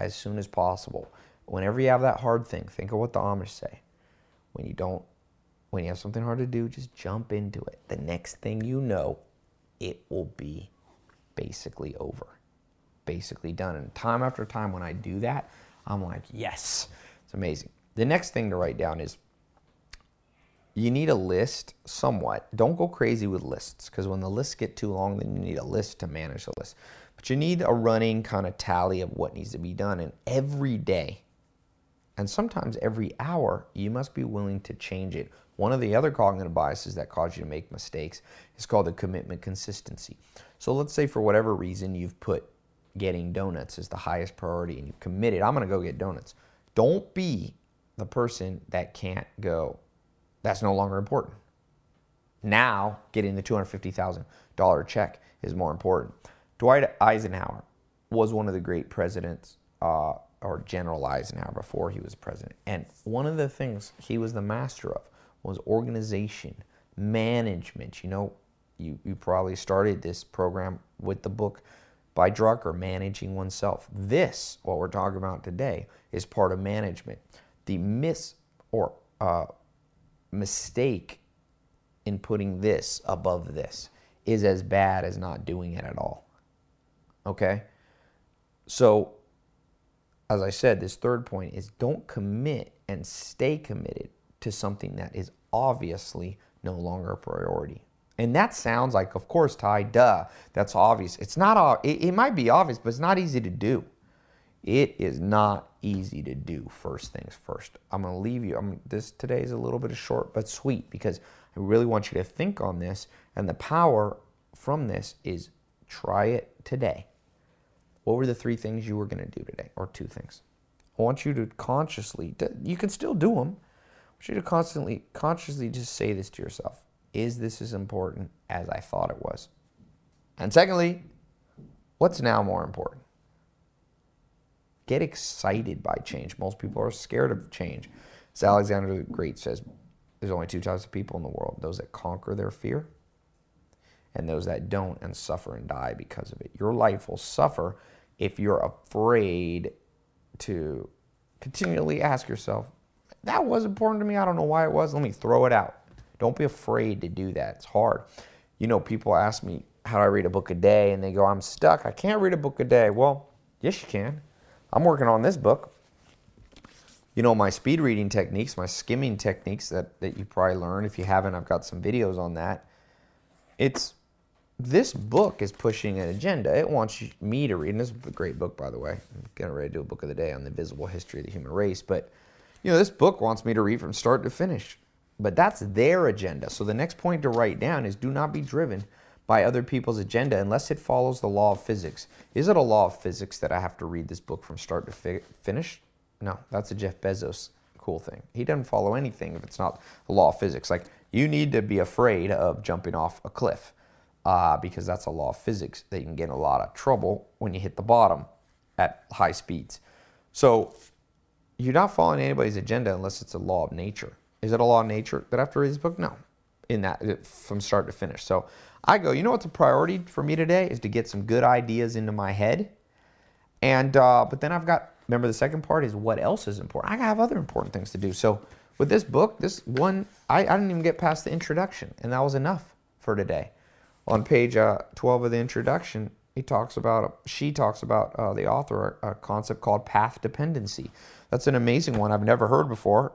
as soon as possible. Whenever you have that hard thing, think of what the Amish say. When you don't, when you have something hard to do, just jump into it. The next thing you know, it will be basically over. basically done. And time after time when I do that, I'm like, yes, it's amazing. The next thing to write down is you need a list somewhat. Don't go crazy with lists, because when the lists get too long, then you need a list to manage the list. But you need a running kind of tally of what needs to be done. And every day, and sometimes every hour, you must be willing to change it. One of the other cognitive biases that cause you to make mistakes is called the commitment consistency. So let's say for whatever reason you've put getting donuts as the highest priority and you've committed, I'm gonna go get donuts. Don't be the person that can't go, that's no longer important. Now getting the two hundred fifty thousand dollar check is more important. Dwight Eisenhower was one of the great presidents, uh, or General Eisenhower before he was president. And one of the things he was the master of was organization, management. You know, you, you probably started this program with the book by Drucker, Managing Oneself. This, what we're talking about today, is part of management. The miss or uh, mistake in putting this above this is as bad as not doing it at all, okay? So, as I said, this third point is don't commit and stay committed to something that is obviously no longer a priority. And that sounds like, of course, Ty, duh, that's obvious. It's not, it, it might be obvious, but it's not easy to do. It is not easy to do, first things first. I'm gonna leave you, I'm, this today is a little bit short but sweet because I really want you to think on this, and the power from this is try it today. What were the three things you were gonna do today, or two things? I want you to consciously, you can still do them, I want you to constantly, consciously just say this to yourself. Is this as important as I thought it was? And secondly, what's now more important? Get excited by change. Most people are scared of change. As Alexander the Great says, there's only two types of people in the world, those that conquer their fear and those that don't and suffer and die because of it. Your life will suffer if you're afraid to continually ask yourself, that was important to me. I don't know why it was. Let me throw it out. Don't be afraid to do that. It's hard. You know, people ask me, how do I read a book a day? And they go, I'm stuck. I can't read a book a day. Well, yes, you can. I'm working on this book. You know, my speed reading techniques, my skimming techniques that, that you probably learned. If you haven't, I've got some videos on that. It's, this book is pushing an agenda. It wants me to read, and this is a great book, by the way. I'm getting ready to do a book of the day on the invisible history of the human race, but you know, this book wants me to read from start to finish, but that's their agenda. So the next point to write down is do not be driven by other people's agenda unless it follows the law of physics. Is it a law of physics that I have to read this book from start to fi- finish? No, that's a Jeff Bezos cool thing. He doesn't follow anything if it's not the law of physics. Like, you need to be afraid of jumping off a cliff uh, because that's a law of physics that you can get in a lot of trouble when you hit the bottom at high speeds. So, you're not following anybody's agenda unless it's a law of nature. Is it a law of nature that I have to read this book? No, in that from start to finish. So I go, you know what's a priority for me today is to get some good ideas into my head. And, uh, but then I've got, remember the second part is what else is important. I have other important things to do. So with this book, this one, I, I didn't even get past the introduction and that was enough for today. On page uh, twelve of the introduction, he talks about, she talks about uh, the author, a concept called path dependency. That's an amazing one I've never heard before.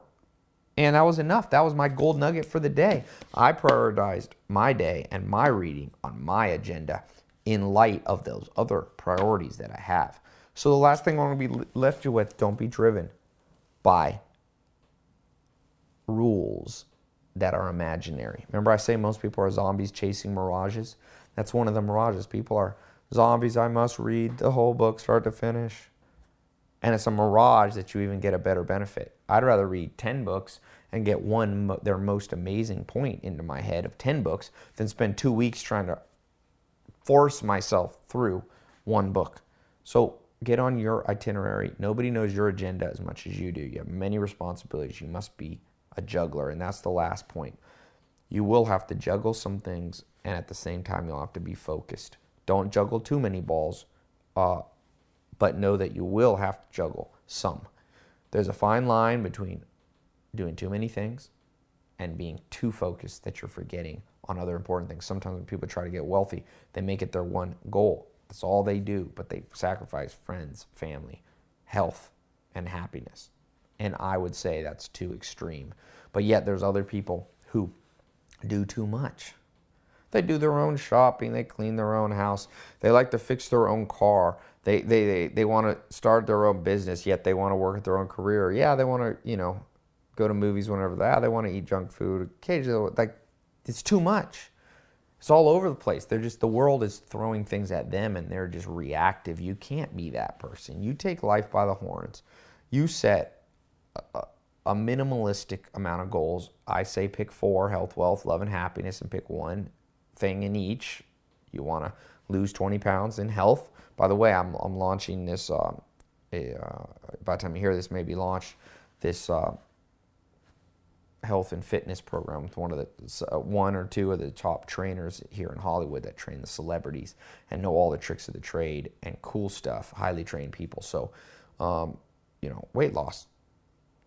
And that was enough. That was my gold nugget for the day. I prioritized my day and my reading on my agenda in light of those other priorities that I have. So the last thing I want to be left you with, don't be driven by rules that are imaginary. Remember I say most people are zombies chasing mirages? That's one of the mirages. People are zombies, I must read the whole book start to finish. And it's a mirage that you even get a better benefit. I'd rather read ten books and get one, mo- their most amazing point into my head of ten books than spend two weeks trying to force myself through one book. So get on your itinerary. Nobody knows your agenda as much as you do. You have many responsibilities. You must be a juggler, and that's the last point. You will have to juggle some things, and at the same time, you'll have to be focused. Don't juggle too many balls, uh, but know that you will have to juggle some. There's a fine line between doing too many things and being too focused that you're forgetting on other important things. Sometimes when people try to get wealthy, they make it their one goal. That's all they do, but they sacrifice friends, family, health, and happiness. And I would say that's too extreme. But yet there's other people who do too much. They do their own shopping, they clean their own house, they like to fix their own car, they, they, they, they want to start their own business, yet they want to work at their own career. Yeah, they want to, you know, go to movies whenever they are. They want to eat junk food occasionally. Like, it's too much. It's all over the place. They're just, the world is throwing things at them and they're just reactive. You can't be that person. You take life by the horns. You set a, a minimalistic amount of goals. I say pick four: health, wealth, love, and happiness, and pick one thing in each. You want to lose twenty pounds in health. By the way, I'm, I'm launching this, uh, a, uh, by the time you hear this, maybe launch this uh, health and fitness program with one of the uh, one or two of the top trainers here in Hollywood that train the celebrities and know all the tricks of the trade and cool stuff, highly trained people. So, um, you know, weight loss,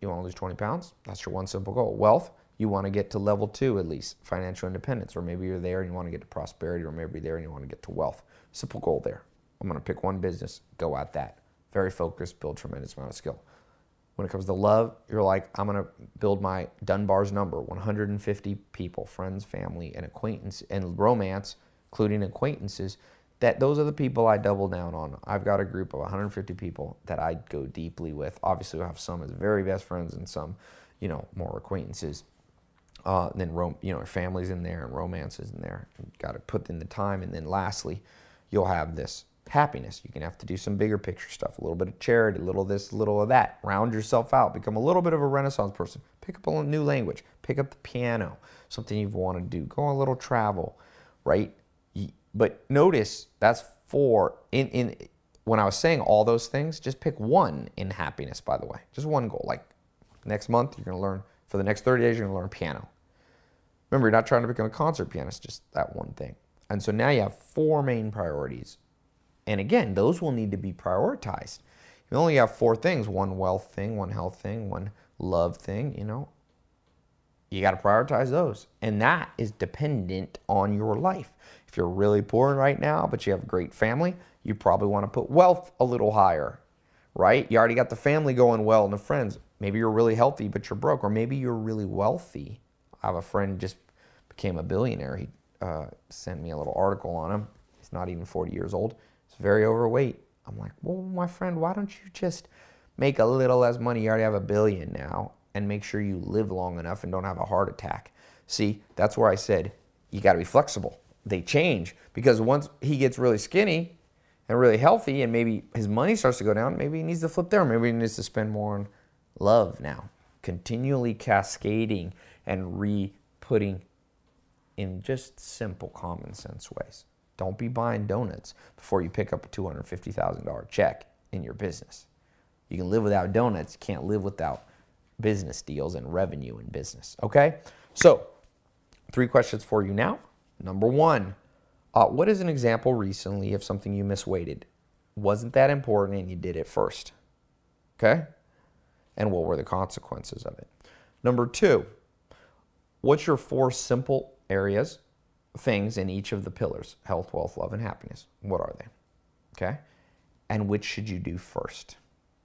you want to lose twenty pounds? That's your one simple goal. Wealth, you want to get to level two at least, financial independence, or maybe you're there and you want to get to prosperity, or maybe you're there and you want to get to wealth. Simple goal there. I'm going to pick one business, go at that. Very focused, build tremendous amount of skill. When it comes to love, you're like, I'm going to build my Dunbar's number, one hundred fifty people, friends, family, and acquaintance, and romance, including acquaintances. That those are the people I double down on. I've got a group of one hundred fifty people that I go deeply with. Obviously, I have some as very best friends and some, you know, more acquaintances. Uh, and then, rom you know, families in there and romances in there. You've got to put in the time. And then lastly, you'll have this. Happiness. You're going to have to do some bigger picture stuff, a little bit of charity, a little of this, a little of that. Round yourself out. Become a little bit of a Renaissance person. Pick up a new language. Pick up the piano, something you've wanted to do. Go on a little travel, right? But notice that's four. In, in, when I was saying all those things, just pick one in happiness, by the way. Just one goal. Like next month, you're going to learn, for the next thirty days, you're going to learn piano. Remember, you're not trying to become a concert pianist, just that one thing. And so now you have four main priorities. And again, those will need to be prioritized. You only have four things, one wealth thing, one health thing, one love thing, you know. You got to prioritize those. And that is dependent on your life. If you're really poor right now, but you have a great family, you probably want to put wealth a little higher, right? You already got the family going well and the friends. Maybe you're really healthy, but you're broke. Or maybe you're really wealthy. I have a friend who just became a billionaire. He uh, sent me a little article on him. He's not even forty years old. Very overweight. I'm like, well, my friend, why don't you just make a little less money? You already have a billion now, and make sure you live long enough and don't have a heart attack. See, that's where I said you got to be flexible. They change, because once he gets really skinny and really healthy and maybe his money starts to go down, maybe he needs to flip there. Maybe he needs to spend more on love now. Continually cascading and re-putting in just simple common sense ways. Don't be buying donuts before you pick up a two hundred fifty thousand dollar check in your business. You can live without donuts. You can't live without business deals and revenue in business, okay? So, three questions for you now. Number one, uh, what is an example recently of something you misweighted? Wasn't that important and you did it first, okay? And what were the consequences of it? Number two, what's your four simple areas things in each of the pillars: health, wealth, love, and happiness? What are they? Okay? And which should you do first?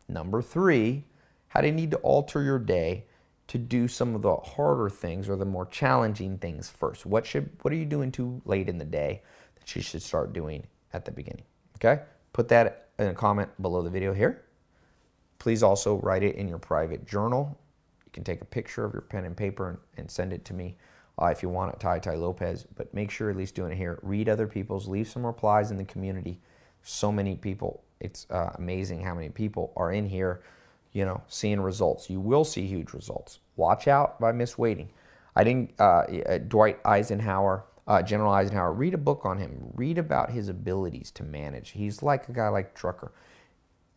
Number three, how do you need to alter your day to do some of the harder things or the more challenging things first? What should what are you doing too late in the day that you should start doing at the beginning? Okay? Put that in a comment below the video here. Please also write it in your private journal. You can take a picture of your pen and paper and, and send it to me. Uh, if you want it, Ty Ty Lopez, but make sure at least doing it here. Read other people's, leave some replies in the community. So many people, it's uh, amazing how many people are in here, you know, seeing results. You will see huge results. Watch out by misweighting. I didn't, uh, uh, Dwight Eisenhower, uh, General Eisenhower, read a book on him. Read about his abilities to manage. He's like a guy like Drucker.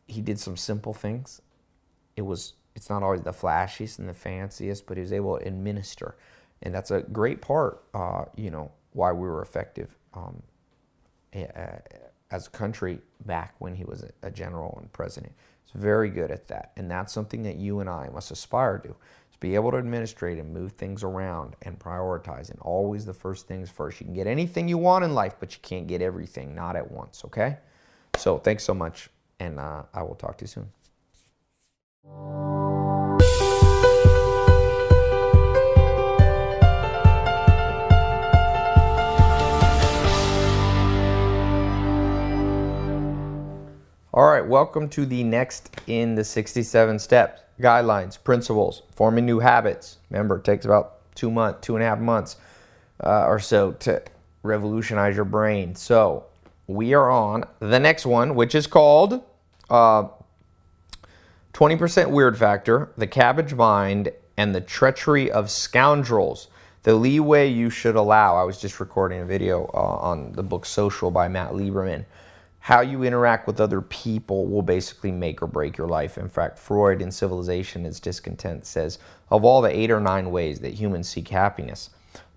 He did some simple things. It was, it's not always the flashiest and the fanciest, but he was able to administer. And that's a great part, uh, you know, why we were effective um, as a country back when he was a general and president. He's very good at that. And that's something that you and I must aspire to, is Be able to administrate and move things around and prioritize, and always the first things first. You can get anything you want in life, but you can't get everything, not at once, okay? So thanks so much, and uh, I will talk to you soon. All right, welcome to the next in the sixty-seven steps, guidelines, principles, forming new habits. Remember, it takes about two months, two and a half months uh, or so to revolutionize your brain. So we are on the next one, which is called uh, twenty percent Weird Factor, The Cabbage Mind, and the Treachery of Scoundrels, the Leeway You Should Allow. I was just recording a video uh, on the book Social by Matt Lieberman. How you interact with other people will basically make or break your life. In fact, Freud in Civilization is Discontent says, of all the eight or nine ways that humans seek happiness,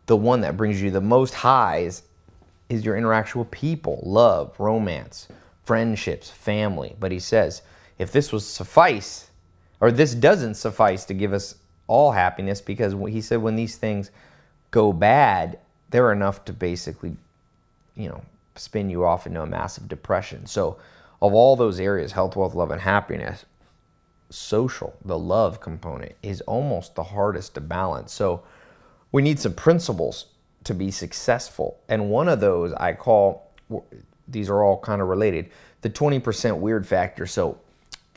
the one that brings you the most highs is your interaction with people, love, romance, friendships, family. But he says, if this was suffice, or this doesn't suffice to give us all happiness, because he said when these things go bad, they're enough to basically, you know, spin you off into a massive depression. So of all those areas, health, wealth, love, and happiness, social, the love component, is almost the hardest to balance. So we need some principles to be successful. And one of those I call, these are all kind of related, the twenty percent weird factor. So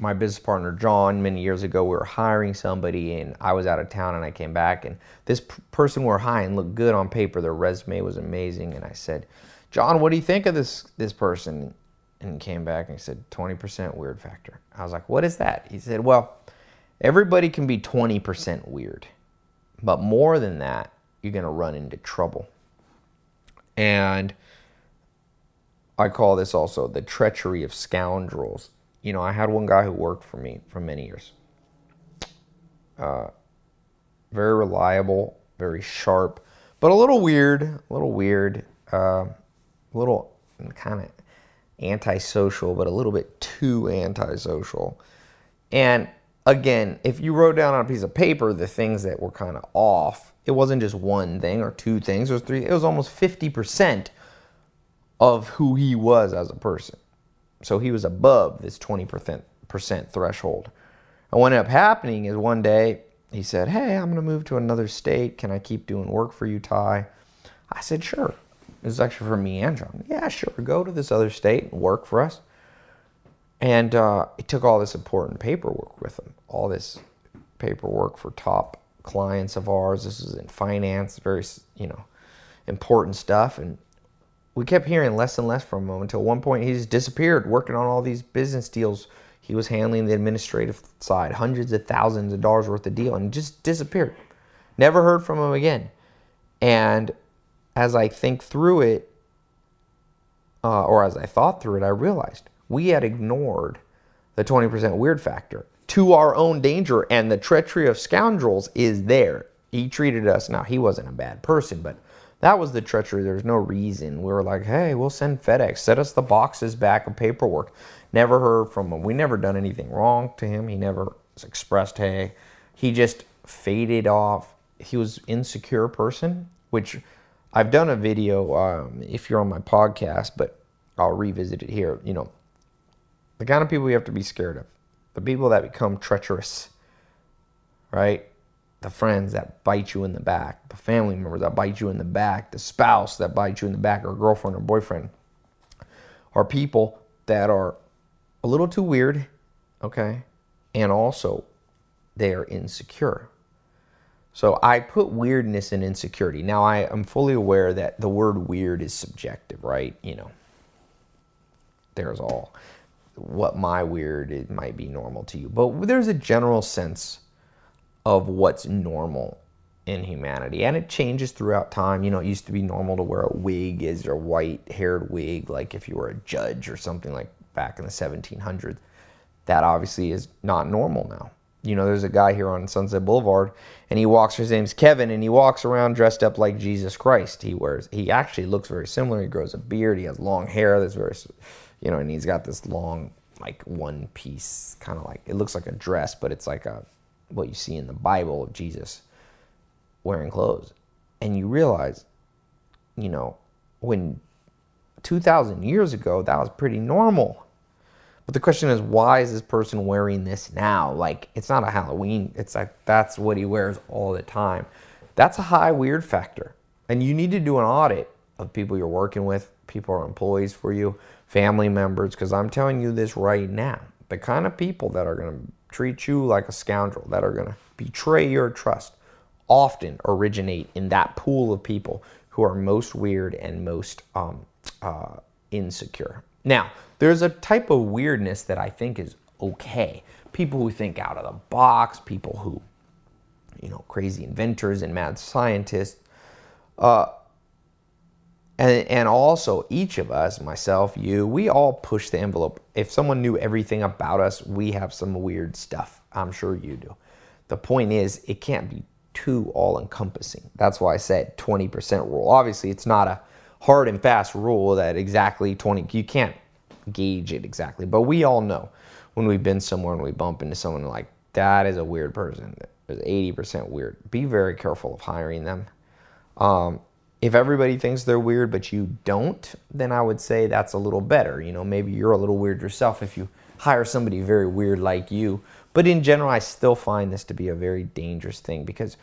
my business partner, John, many years ago, we were hiring somebody and I was out of town and I came back and this person we're hiring looked good on paper. Their resume was amazing. And I said, John, what do you think of this this person? And he came back and he said, twenty percent weird factor. I was like, what is that? He said, well, everybody can be twenty percent weird, but more than that, you're going to run into trouble. And I call this also the treachery of scoundrels. You know, I had one guy who worked for me for many years. Uh, very reliable, very sharp, but a little weird, a little weird, uh, a little kind of antisocial, but a little bit too antisocial. And again, if you wrote down on a piece of paper the things that were kind of off, it wasn't just one thing or two things or three. It was almost fifty percent of who he was as a person. So he was above this twenty percent threshold. And what ended up happening is one day he said, hey, I'm going to move to another state. Can I keep doing work for you, Ty? I said, sure. It was actually for me and John. Yeah, sure, go to this other state and work for us. And uh, he took all this important paperwork with him, all this paperwork for top clients of ours. This was in finance, very, you know, important stuff. And we kept hearing less and less from him until one point he just disappeared, working on all these business deals. He was handling the administrative side, hundreds of thousands of dollars worth of deal, and just disappeared. Never heard from him again. And as I think through it, uh, or as I thought through it, I realized we had ignored the twenty percent weird factor to our own danger, and the treachery of scoundrels is there. He treated us, now he wasn't a bad person, but that was the treachery. There's no reason. We were like, hey, we'll send FedEx. Set us the boxes back of paperwork. Never heard from him. We never done anything wrong to him. He never expressed, hey. He just faded off. He was an insecure person, which I've done a video, um, if you're on my podcast, but I'll revisit it here. You know, the kind of people you have to be scared of. The people that become treacherous, right? The friends that bite you in the back, the family members that bite you in the back, the spouse that bites you in the back, or girlfriend or boyfriend, are people that are a little too weird, okay? And also, they are insecure. So I put weirdness and insecurity. Now, I am fully aware that the word weird is subjective, right? You know, there's all, what my weird, it might be normal to you. But there's a general sense of what's normal in humanity, and it changes throughout time. You know, it used to be normal to wear a wig, is a white-haired wig, like if you were a judge or something, like back in the seventeen hundreds. That obviously is not normal now. You know, there's a guy here on Sunset Boulevard, and he walks, his name's Kevin, and he walks around dressed up like Jesus Christ. He wears, he actually looks very similar. He grows a beard, he has long hair that's very, you know, and he's got this long, like, one piece, kind of like, it looks like a dress, but it's like a what you see in the Bible of Jesus wearing clothes. And you realize, you know, when two thousand years ago, that was pretty normal. But the question is, why is this person wearing this now? Like, it's not a Halloween. It's like, that's what he wears all the time. That's a high weird factor. And you need to do an audit of people you're working with, people who are employees for you, family members, because I'm telling you this right now. The kind of people that are going to treat you like a scoundrel, that are going to betray your trust, often originate in that pool of people who are most weird and most um, uh, insecure. Now, there's a type of weirdness that I think is okay. People who think out of the box, people who, you know, crazy inventors and mad scientists. Uh, and, and also each of us, myself, you, we all push the envelope. If someone knew everything about us, we have some weird stuff. I'm sure you do. The point is, it can't be too all-encompassing. That's why I said twenty percent rule. Obviously, it's not a hard and fast rule that exactly twenty, you can't gauge it exactly. But we all know when we've been somewhere and we bump into someone like, that is a weird person. There's eighty percent weird. Be very careful of hiring them. Um, if everybody thinks they're weird, but you don't, then I would say that's a little better. You know, maybe you're a little weird yourself if you hire somebody very weird like you. But in general, I still find this to be a very dangerous thing, because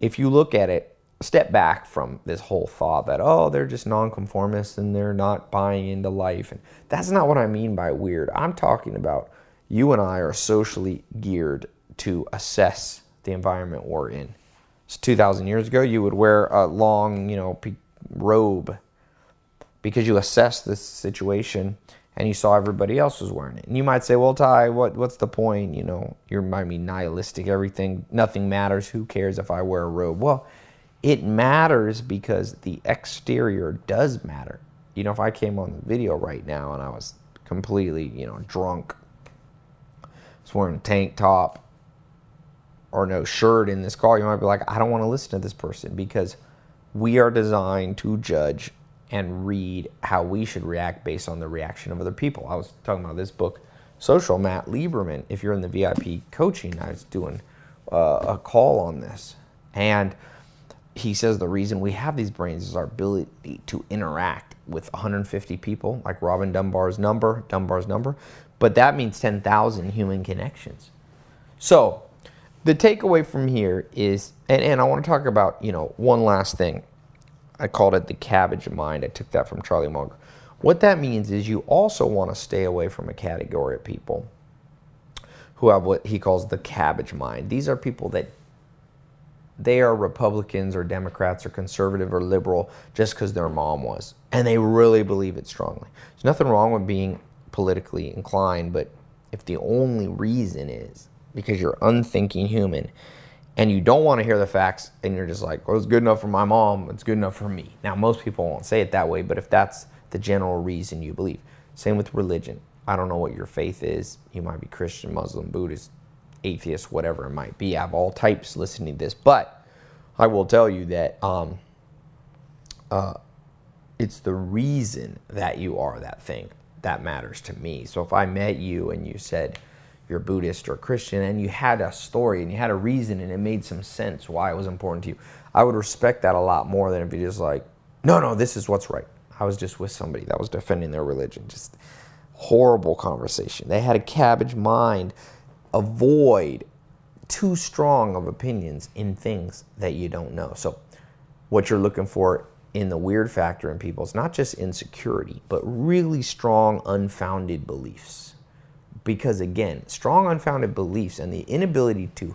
if you look at it, step back from this whole thought that, oh, they're just nonconformists and they're not buying into life. And that's not what I mean by weird. I'm talking about you and I are socially geared to assess the environment we're in. So two thousand years ago, you would wear a long, you know, robe because you assessed the situation and you saw everybody else was wearing it. And you might say, well, Ty, what, what's the point? You know, you're, I mean, nihilistic, everything, nothing matters. Who cares if I wear a robe? Well, it matters because the exterior does matter. You know, if I came on the video right now and I was completely, you know, drunk, I was wearing a tank top or no shirt in this call, you might be like, I don't want to listen to this person, because we are designed to judge and read how we should react based on the reaction of other people. I was talking about this book, Social, Matt Lieberman. If you're in the V I P coaching, I was doing uh, a call on this. And he says the reason we have these brains is our ability to interact with one hundred fifty people, like Robin Dunbar's number, Dunbar's number, but that means ten thousand human connections. So the takeaway from here is, and, and I want to talk about, you know, one last thing. I called it the cabbage mind. I took that from Charlie Munger. What that means is you also want to stay away from a category of people who have what he calls the cabbage mind. These are people that they are Republicans or Democrats or conservative or liberal just because their mom was. And they really believe it strongly. There's nothing wrong with being politically inclined, but if the only reason is because you're an unthinking human and you don't want to hear the facts and you're just like, well, it's good enough for my mom, it's good enough for me. Now, most people won't say it that way, but if that's the general reason you believe. Same with religion. I don't know what your faith is. You might be Christian, Muslim, Buddhist, atheist, whatever it might be. I have all types listening to this, but I will tell you that um, uh, it's the reason that you are that thing that matters to me. So if I met you and you said you're Buddhist or Christian and you had a story and you had a reason and it made some sense why it was important to you, I would respect that a lot more than if you're just like, no, no, this is what's right. I was just with somebody that was defending their religion. Just horrible conversation. They had a cabbage mind. Avoid too strong of opinions in things that you don't know. So what you're looking for in the weird factor in people is not just insecurity, but really strong, unfounded beliefs. Because again, strong, unfounded beliefs and the inability to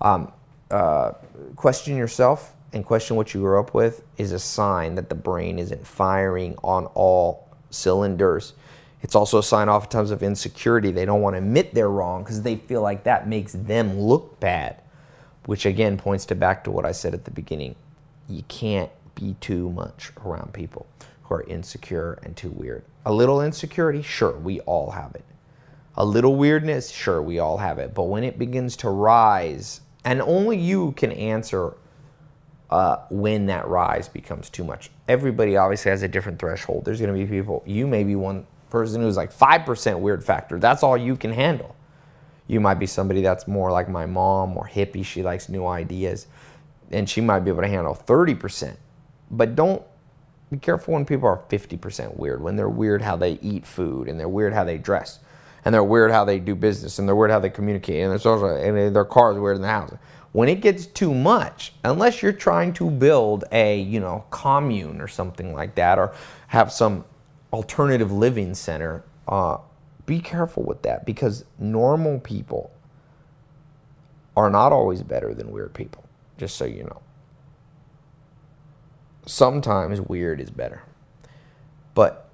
um, uh, question yourself and question what you grew up with is a sign that the brain isn't firing on all cylinders. It's also a sign oftentimes of insecurity. They don't want to admit they're wrong because they feel like that makes them look bad, which again points to back to what I said at the beginning. You can't be too much around people who are insecure and too weird. A little insecurity, sure, we all have it. A little weirdness, sure, we all have it. But when it begins to rise, and only you can answer Uh, when that rise becomes too much. Everybody obviously has a different threshold. There's going to be people, you may be one person who's like five percent weird factor. That's all you can handle. You might be somebody that's more like my mom, more hippie. She likes new ideas, and she might be able to handle thirty percent. But don't be careful when people are fifty percent weird, when they're weird how they eat food, and they're weird how they dress, and they're weird how they do business, and they're weird how they communicate, and, social, and their car is weird in the house. When it gets too much, unless you're trying to build a, you know, commune or something like that, or have some alternative living center, uh, be careful with that, because normal people are not always better than weird people, just so you know. Sometimes weird is better, but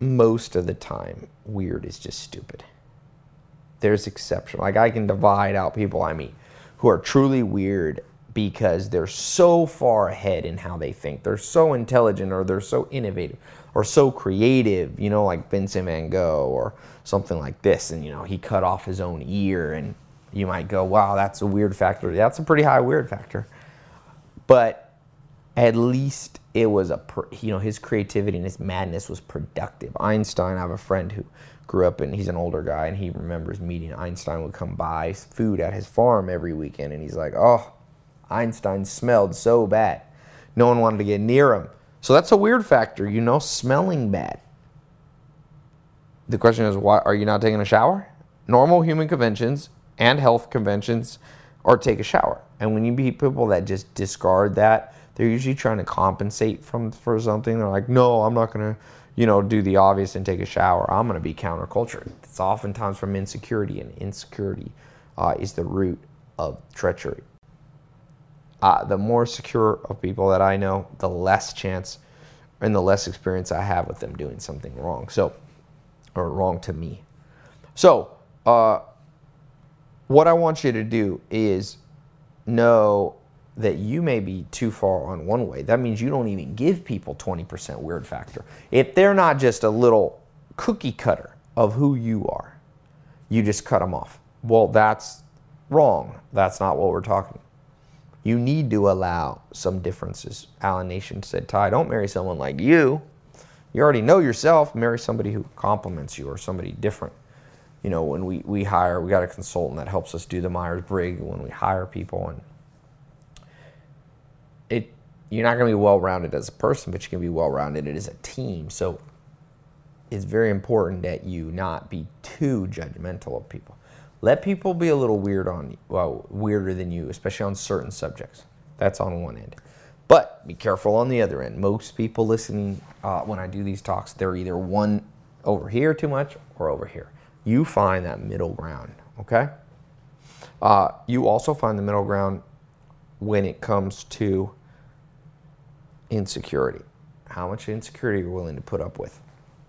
most of the time, weird is just stupid. There's exceptions. Like, I can divide out people I meet who are truly weird because they're so far ahead in how they think. They're so intelligent, or they're so innovative, or so creative, you know, like Vincent Van Gogh or something like this. And, you know, he cut off his own ear, and you might go, wow, that's a weird factor. That's a pretty high weird factor. But at least it was a, you know, his creativity and his madness was productive. Einstein, I have a friend who grew up in, he's an older guy, and he remembers meeting Einstein would come buy food at his farm every weekend, and he's like, oh, Einstein smelled so bad. No one wanted to get near him. So that's a weird factor, you know, smelling bad. The question is, why are you not taking a shower? Normal human conventions and health conventions are take a shower. And when you meet people that just discard that, they're usually trying to compensate from for something. They're like, no, I'm not going to, you know, do the obvious and take a shower. I'm going to be counterculture. It's oftentimes from insecurity, and insecurity uh, is the root of treachery. Uh, the more secure of people that I know, the less chance and the less experience I have with them doing something wrong. So, or wrong to me. So, uh, what I want you to do is know that you may be too far on one way. That means you don't even give people twenty percent weird factor. If they're not just a little cookie cutter of who you are, you just cut them off. Well, that's wrong. That's not what we're talking about. You need to allow some differences. Alan Nation said, Ty, don't marry someone like you. You already know yourself. Marry somebody who compliments you, or somebody different. You know, when we, we hire, we got a consultant that helps us do the Myers-Briggs when we hire people. And it you're not going to be well-rounded as a person, but you can be well-rounded as a team. So it's very important that you not be too judgmental of people. Let people be a little weird on you, well, weirder than you, especially on certain subjects. That's on one end. But be careful on the other end. Most people listening, uh, when I do these talks, they're either one over here too much or over here. You find that middle ground, okay? Uh, you also find the middle ground when it comes to insecurity. How much insecurity you're willing to put up with.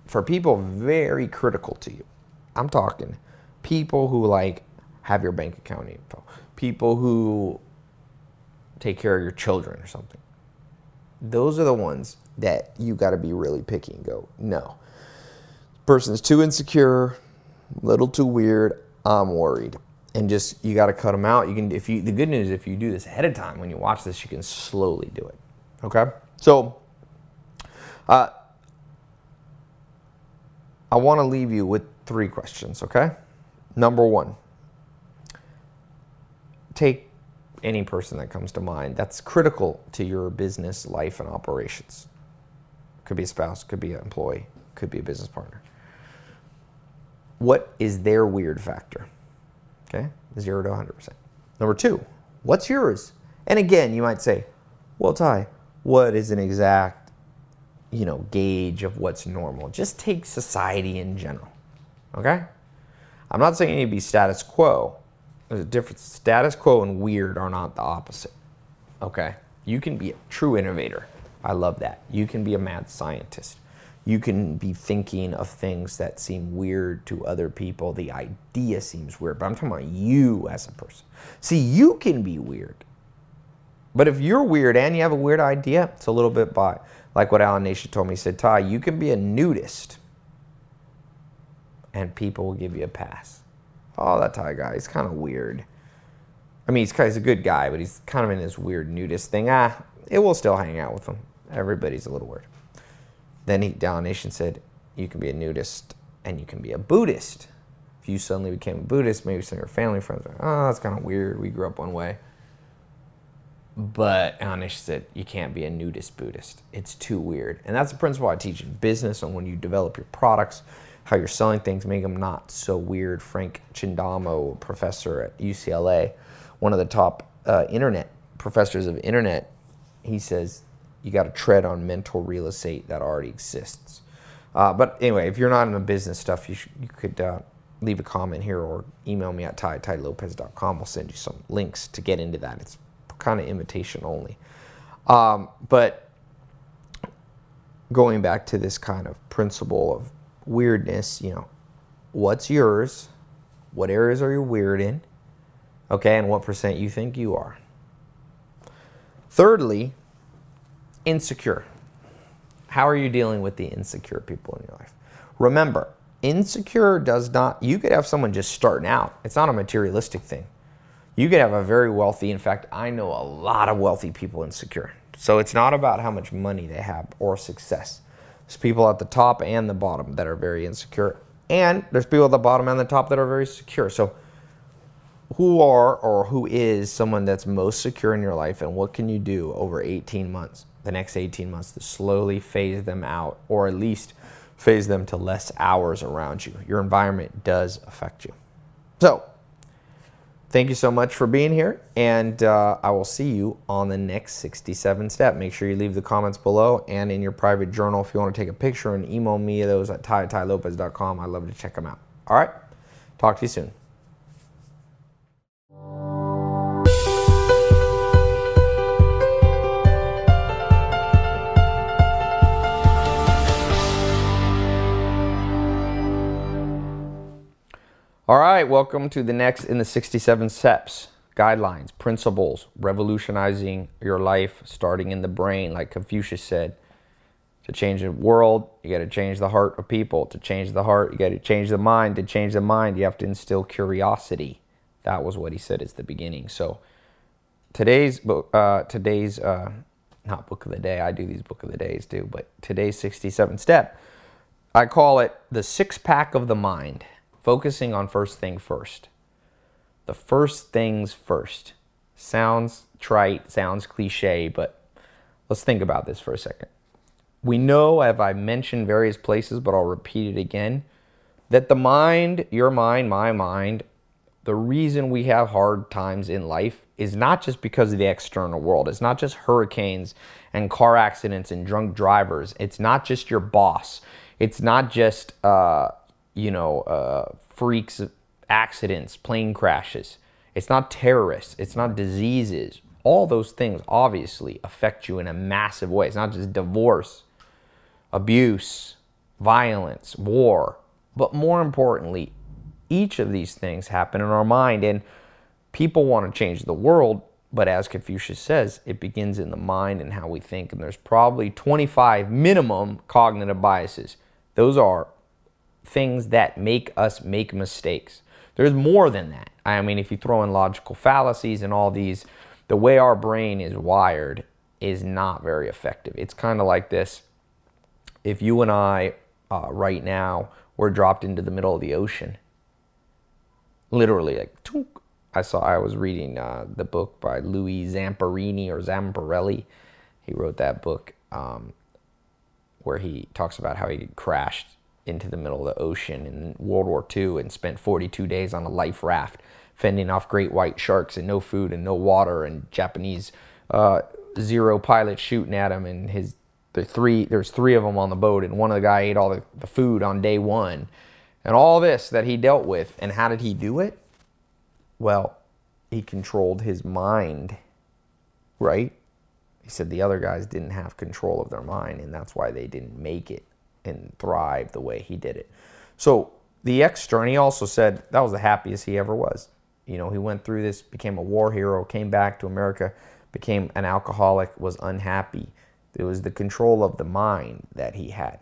For people very critical to you, I'm talking people who like have your bank account info, people who take care of your children or something. Those are the ones that you got to be really picky and go, no. Person's too insecure, a little too weird, I'm worried. And just, you got to cut them out. You can, if you, the good news, if you do this ahead of time, when you watch this, you can slowly do it. Okay? So, uh, I want to leave you with three questions, okay? Number one, take any person that comes to mind that's critical to your business, life, and operations. Could be a spouse, could be an employee, could be a business partner. What is their weird factor? Okay, zero to one hundred percent. Number two, what's yours? And again, you might say, well, Ty, what is an exact, you know, gauge of what's normal? Just take society in general, okay? I'm not saying you need to be status quo. There's a difference. Status quo and weird are not the opposite. Okay? You can be a true innovator. I love that. You can be a mad scientist. You can be thinking of things that seem weird to other people. The idea seems weird, but I'm talking about you as a person. See, you can be weird. But if you're weird and you have a weird idea, it's a little bit by, like what Alan Nation told me. He said, Ty, you can be a nudist, and people will give you a pass. Oh, that Thai guy, he's kind of weird. I mean, he's, he's a good guy, but he's kind of in this weird nudist thing. Ah, it will still hang out with him. Everybody's a little weird. Then he, Alan Nation said, you can be a nudist and you can be a Buddhist. if you suddenly became a Buddhist, maybe some of your family friends are like, oh, that's kind of weird, we grew up one way. But Alan Nation said, you can't be a nudist Buddhist. It's too weird. And that's the principle I teach in business on when you develop your products, how you're selling things, make them not so weird. Frank Chindamo, professor at U C L A, one of the top uh, internet professors of internet, he says, you got to tread on mental real estate that already exists. Uh, but anyway, if you're not in the business stuff, you, sh you could uh, leave a comment here or email me at ty at ty lopez dot com. We'll send you some links to get into that. It's kind of invitation only. Um, but going back to this kind of principle of weirdness, you know, what's yours? What areas are you weird in? Okay, and what percent you think you are? Thirdly, insecure. How are you dealing with the insecure people in your life? Remember, insecure does not, you could have someone just starting out. It's not a materialistic thing. You could have a very wealthy, in fact, I know a lot of wealthy people insecure. So it's not about how much money they have or success. There's people at the top and the bottom that are very insecure. And there's people at the bottom and the top that are very secure. So who are or who is someone that's most secure in your life, and what can you do over eighteen months, the next eighteen months, to slowly phase them out, or at least phase them to less hours around you? Your environment does affect you. So, thank you so much for being here, and uh, I will see you on the next sixty-seven step. Make sure you leave the comments below and in your private journal if you want to take a picture, and email me those at ty at ty lopez dot com. I'd love to check them out. All right, talk to you soon. All right, welcome to the next in the sixty-seven steps, guidelines, principles, revolutionizing your life, starting in the brain, like Confucius said. To change the world, you got to change the heart of people. To change the heart, you got to change the mind. To change the mind, you have to instill curiosity. That was what he said at the beginning. So today's book, uh, today's, uh, not book of the day, I do these book of the days too, but today's sixty-seven step, I call it the six pack of the mind. Focusing on first thing first. The first things first. Sounds trite, sounds cliche, but let's think about this for a second. We know, as I mentioned various places, but I'll repeat it again, that the mind, your mind, my mind, the reason we have hard times in life is not just because of the external world. It's not just hurricanes and car accidents and drunk drivers. It's not just your boss. It's not just, uh, you know, uh, freaks, accidents, plane crashes. It's not terrorists. It's not diseases. All those things obviously affect you in a massive way. It's not just divorce, abuse, violence, war. But more importantly, each of these things happen in our mind. And people want to change the world. But as Confucius says, it begins in the mind and how we think. And there's probably twenty-five minimum cognitive biases. Those are things that make us make mistakes. There's more than that. I mean, if you throw in logical fallacies and all these, the way our brain is wired is not very effective. It's kind of like this. If you and I uh, right now were dropped into the middle of the ocean, literally, like, toonk. I saw, I was reading uh, the book by Louis Zamperini or Zamparelli. He wrote that book um, where he talks about how he crashed into the middle of the ocean in World War Two and spent forty-two days on a life raft fending off great white sharks and no food and no water and Japanese uh, zero pilots shooting at him, and his the three there's three of them on the boat, and one of the guy ate all the, the food on day one, and all this that he dealt with. And how did he do it? Well, he controlled his mind, right? He said the other guys didn't have control of their mind, and that's why they didn't make it and thrive the way he did it. So the external, he also said that was the happiest he ever was. You know, he went through this, became a war hero, came back to America, became an alcoholic, was unhappy. It was the control of the mind that he had,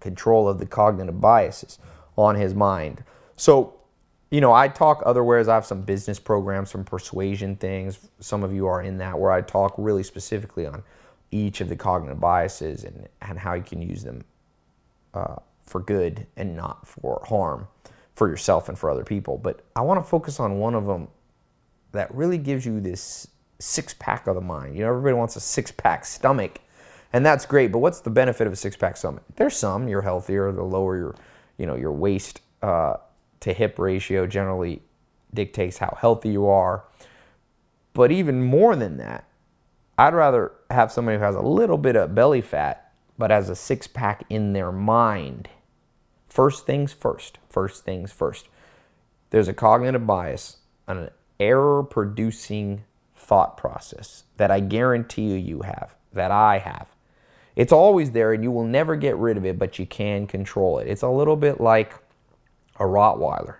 control of the cognitive biases on his mind. So, you know, I talk other ways. I have some business programs, some persuasion things. Some of you are in that, where I talk really specifically on each of the cognitive biases and, and how you can use them Uh, for good and not for harm. for yourself and for other people. But I want to focus on one of them that really gives you this six-pack of the mind. You know, everybody wants a six-pack stomach, and that's great, but what's the benefit of a six-pack stomach? There's some. You're healthier. The lower your, you know, your waist uh, to hip ratio generally dictates how healthy you are. But even more than that, I'd rather have somebody who has a little bit of belly fat but has a six-pack in their mind. First things first. First things first. There's a cognitive bias and an error-producing thought process that I guarantee you you have, that I have. It's always there, and you will never get rid of it, but you can control it. It's a little bit like a Rottweiler.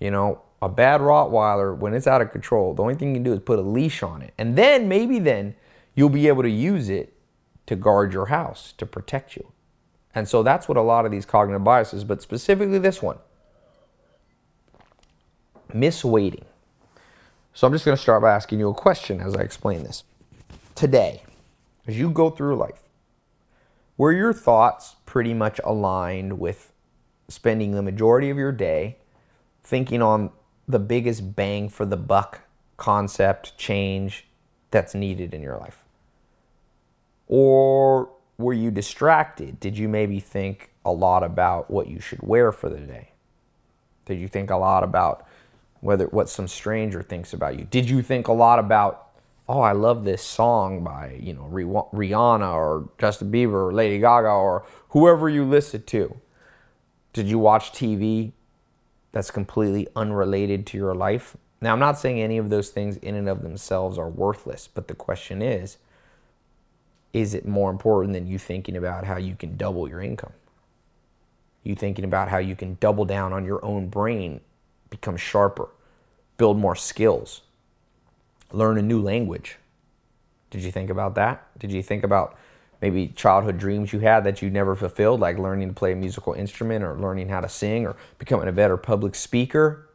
You know, a bad Rottweiler, when it's out of control, the only thing you can do is put a leash on it. And then, maybe then, you'll be able to use it to guard your house, to protect you. And so that's what a lot of these cognitive biases, but specifically this one, misweighting. So I'm just going to start by asking you a question as I explain this. Today, as you go through life, were your thoughts pretty much aligned with spending the majority of your day thinking on the biggest bang for the buck concept change that's needed in your life? Or were you distracted? Did you maybe think a lot about what you should wear for the day? Did you think a lot about whether what some stranger thinks about you? Did you think a lot about, oh, I love this song by, you know, Rihanna or Justin Bieber or Lady Gaga or whoever you listen to? Did you watch T V that's completely unrelated to your life? Now, I'm not saying any of those things in and of themselves are worthless, but the question is, is it more important than you thinking about how you can double your income? You thinking about how you can double down on your own brain, become sharper, build more skills, learn a new language? Did you think about that? Did you think about maybe childhood dreams you had that you never fulfilled, like learning to play a musical instrument or learning how to sing or becoming a better public speaker?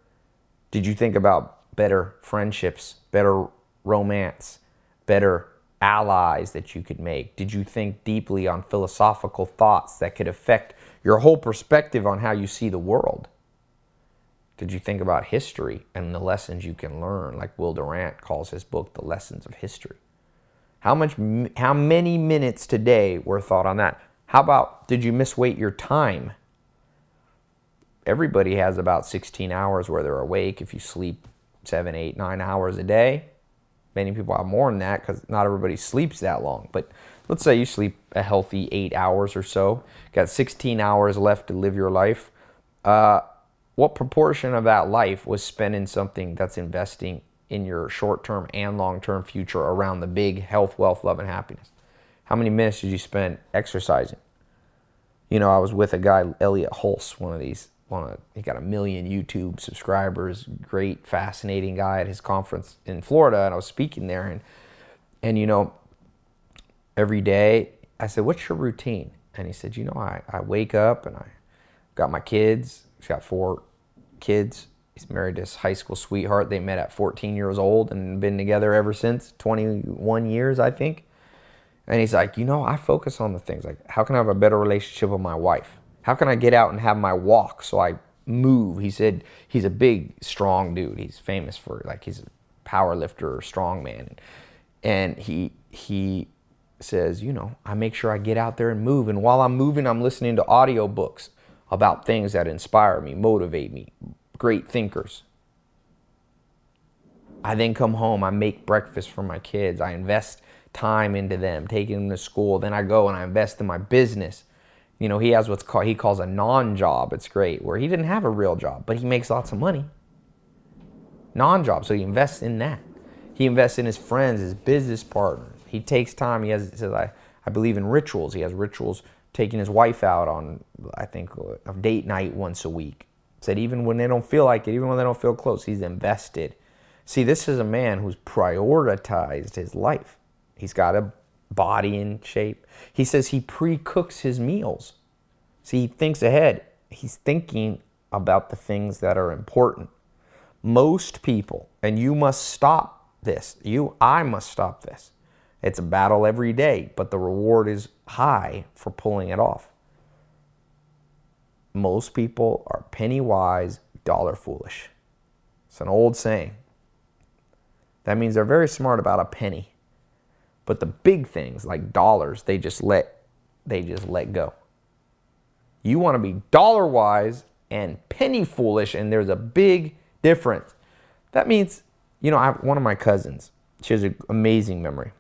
Did you think about better friendships, better romance, better allies that you could make? Did you think deeply on philosophical thoughts that could affect your whole perspective on how you see the world? Did you think about history and the lessons you can learn, like Will Durant calls his book, The Lessons of History? How much, how many minutes today were thought on that? How about, did you misweight your time? Everybody has about sixteen hours where they're awake if you sleep seven, eight, nine hours a day. Many people have more than that because not everybody sleeps that long. But let's say you sleep a healthy eight hours or so. Got sixteen hours left to live your life. Uh... What proportion of that life was spent in something that's investing in your short-term and long-term future around the big health, wealth, love, and happiness? How many minutes did you spend exercising? You know, I was with a guy, Elliot Hulse, one of these, one of, he got a million YouTube subscribers, great, fascinating guy at his conference in Florida, and I was speaking there, and, and you know, every day, I said, what's your routine? And he said, you know, I, I wake up, and I got my kids. He's got four kids. He's married to his high school sweetheart. They met at fourteen years old and been together ever since, twenty-one years, I think. And he's like, you know, I focus on the things like, how can I have a better relationship with my wife? How can I get out and have my walk so I move? He said he's a big, strong dude. He's famous for, like, he's a power lifter or strong man. And he he says, you know, I make sure I get out there and move. And while I'm moving, I'm listening to audiobooks about things that inspire me, motivate me, great thinkers. I then come home, I make breakfast for my kids, I invest time into them, taking them to school, then I go and I invest in my business. You know, he has what's called, he calls a non-job, it's great, where he didn't have a real job, but he makes lots of money. Non-job, so he invests in that. He invests in his friends, his business partners. He takes time, he has, says, I, I believe in rituals, he has rituals taking his wife out on, I think, a date night once a week. Said even when they don't feel like it, even when they don't feel close, he's invested. See, this is a man who's prioritized his life. He's got a body in shape. He says he pre-cooks his meals. See, he thinks ahead. He's thinking about the things that are important. Most people, and you must stop this. You, I must stop this. It's a battle every day, but the reward is high for pulling it off. most people are penny wise, dollar foolish. It's an old saying. That means they're very smart about a penny. But the big things like dollars, they just let, they just let go. You want to be dollar wise and penny foolish, and there's a big difference. That means, you know, I, one of my cousins, she has an amazing memory.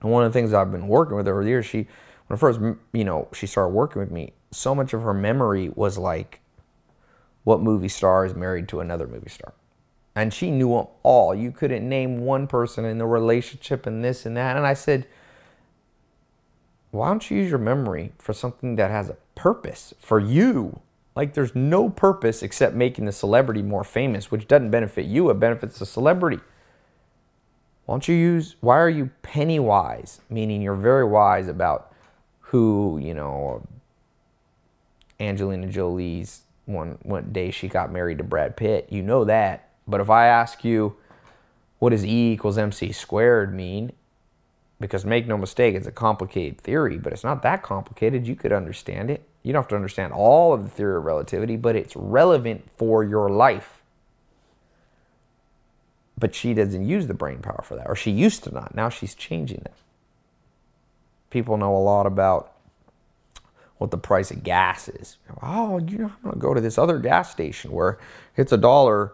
And one of the things I've been working with over the years, she, when first, you know, she started working with me, so much of her memory was like, what movie star is married to another movie star? And she knew them all. You couldn't name one person in the relationship and this and that. And I said, why don't you use your memory for something that has a purpose for you? Like, there's no purpose except making the celebrity more famous, which doesn't benefit you. It benefits the celebrity. Why don't you use, why are you penny wise? Meaning you're very wise about who, you know, Angelina Jolie's one, one day she got married to Brad Pitt. You know that. But if I ask you, what does E equals M C squared mean? Because make no mistake, it's a complicated theory, but it's not that complicated. You could understand it. You don't have to understand all of the theory of relativity, but it's relevant for your life. But she doesn't use the brain power for that, or she used to not. Now she's changing that. People know a lot about what the price of gas is. Oh, you know, I'm going to go to this other gas station where it's a dollar,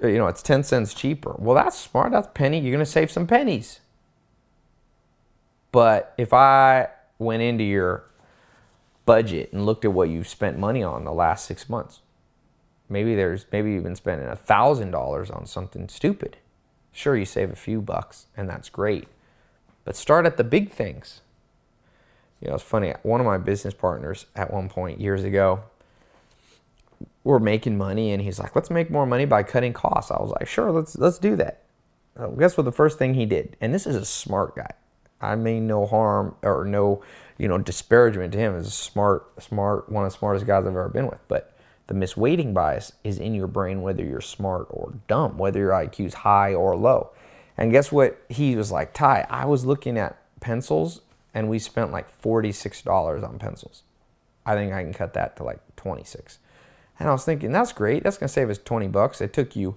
you know, it's ten cents cheaper. Well, that's smart. That's a penny. You're going to save some pennies. But if I went into your budget and looked at what you've spent money on the last six months, maybe there's, maybe you've been spending a thousand dollars on something stupid. Sure, you save a few bucks, and that's great. But start at the big things. You know, it's funny. One of my business partners at one point years ago, we're making money, and he's like, let's make more money by cutting costs. I was like, sure, let's let's do that. Uh, guess what the first thing he did? And this is a smart guy. I mean, no harm or no, you know, disparagement to him. He's a smart, smart, one of the smartest guys I've ever been with. But the misweighting bias is in your brain, whether you're smart or dumb, whether your I Q is high or low. And guess what? He was like, Ty, I was looking at pencils, and we spent like forty-six dollars on pencils. I think I can cut that to like twenty-six. And I was thinking, that's great. That's going to save us twenty bucks. It took you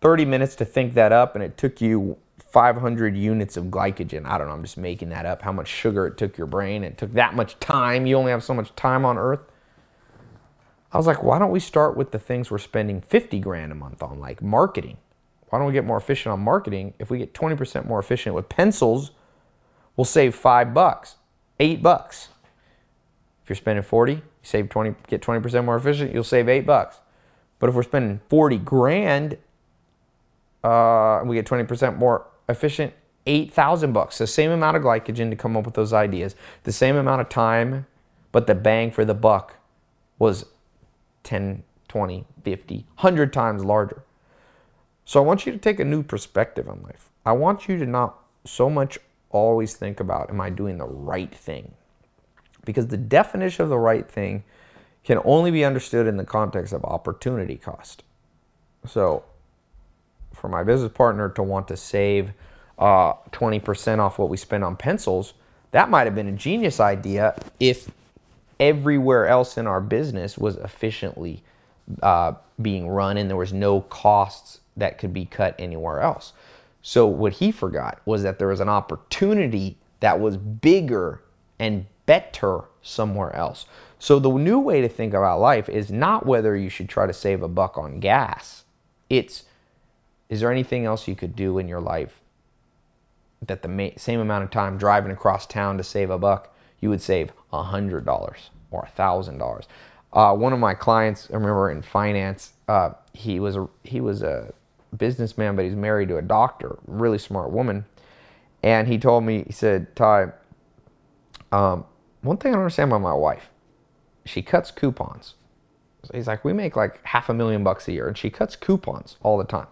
thirty minutes to think that up, and it took you five hundred units of glycogen. I don't know. I'm just making that up. How much sugar it took your brain. It took that much time. You only have so much time on earth. I was like, why don't we start with the things we're spending fifty grand a month on, like marketing? Why don't we get more efficient on marketing? If we get twenty percent more efficient with pencils, we'll save five bucks, eight bucks. If you're spending forty, save twenty, get twenty percent more efficient, you'll save eight bucks. But if we're spending forty grand, uh, we get twenty percent more efficient, eight thousand bucks. The same amount of glycogen to come up with those ideas, the same amount of time, but the bang for the buck was ten, twenty, fifty, one hundred times larger. So I want you to take a new perspective on life. I want you to not so much always think about, am I doing the right thing? Because the definition of the right thing can only be understood in the context of opportunity cost. So for my business partner to want to save uh, twenty percent off what we spend on pencils, that might have been a genius idea if everywhere else in our business was efficiently uh, being run and there was no costs that could be cut anywhere else. So what he forgot was that there was an opportunity that was bigger and better somewhere else. So the new way to think about life is not whether you should try to save a buck on gas. It's, is there anything else you could do in your life that the same amount of time driving across town to save a buck, you would save one hundred dollars or one thousand dollars. Uh, one of my clients, I remember in finance, uh, he was a, he was a businessman, but he's married to a doctor, really smart woman. And he told me, he said, Ty, um, one thing I don't understand about my wife, she cuts coupons. So he's like, we make like half a million bucks a year, and she cuts coupons all the time,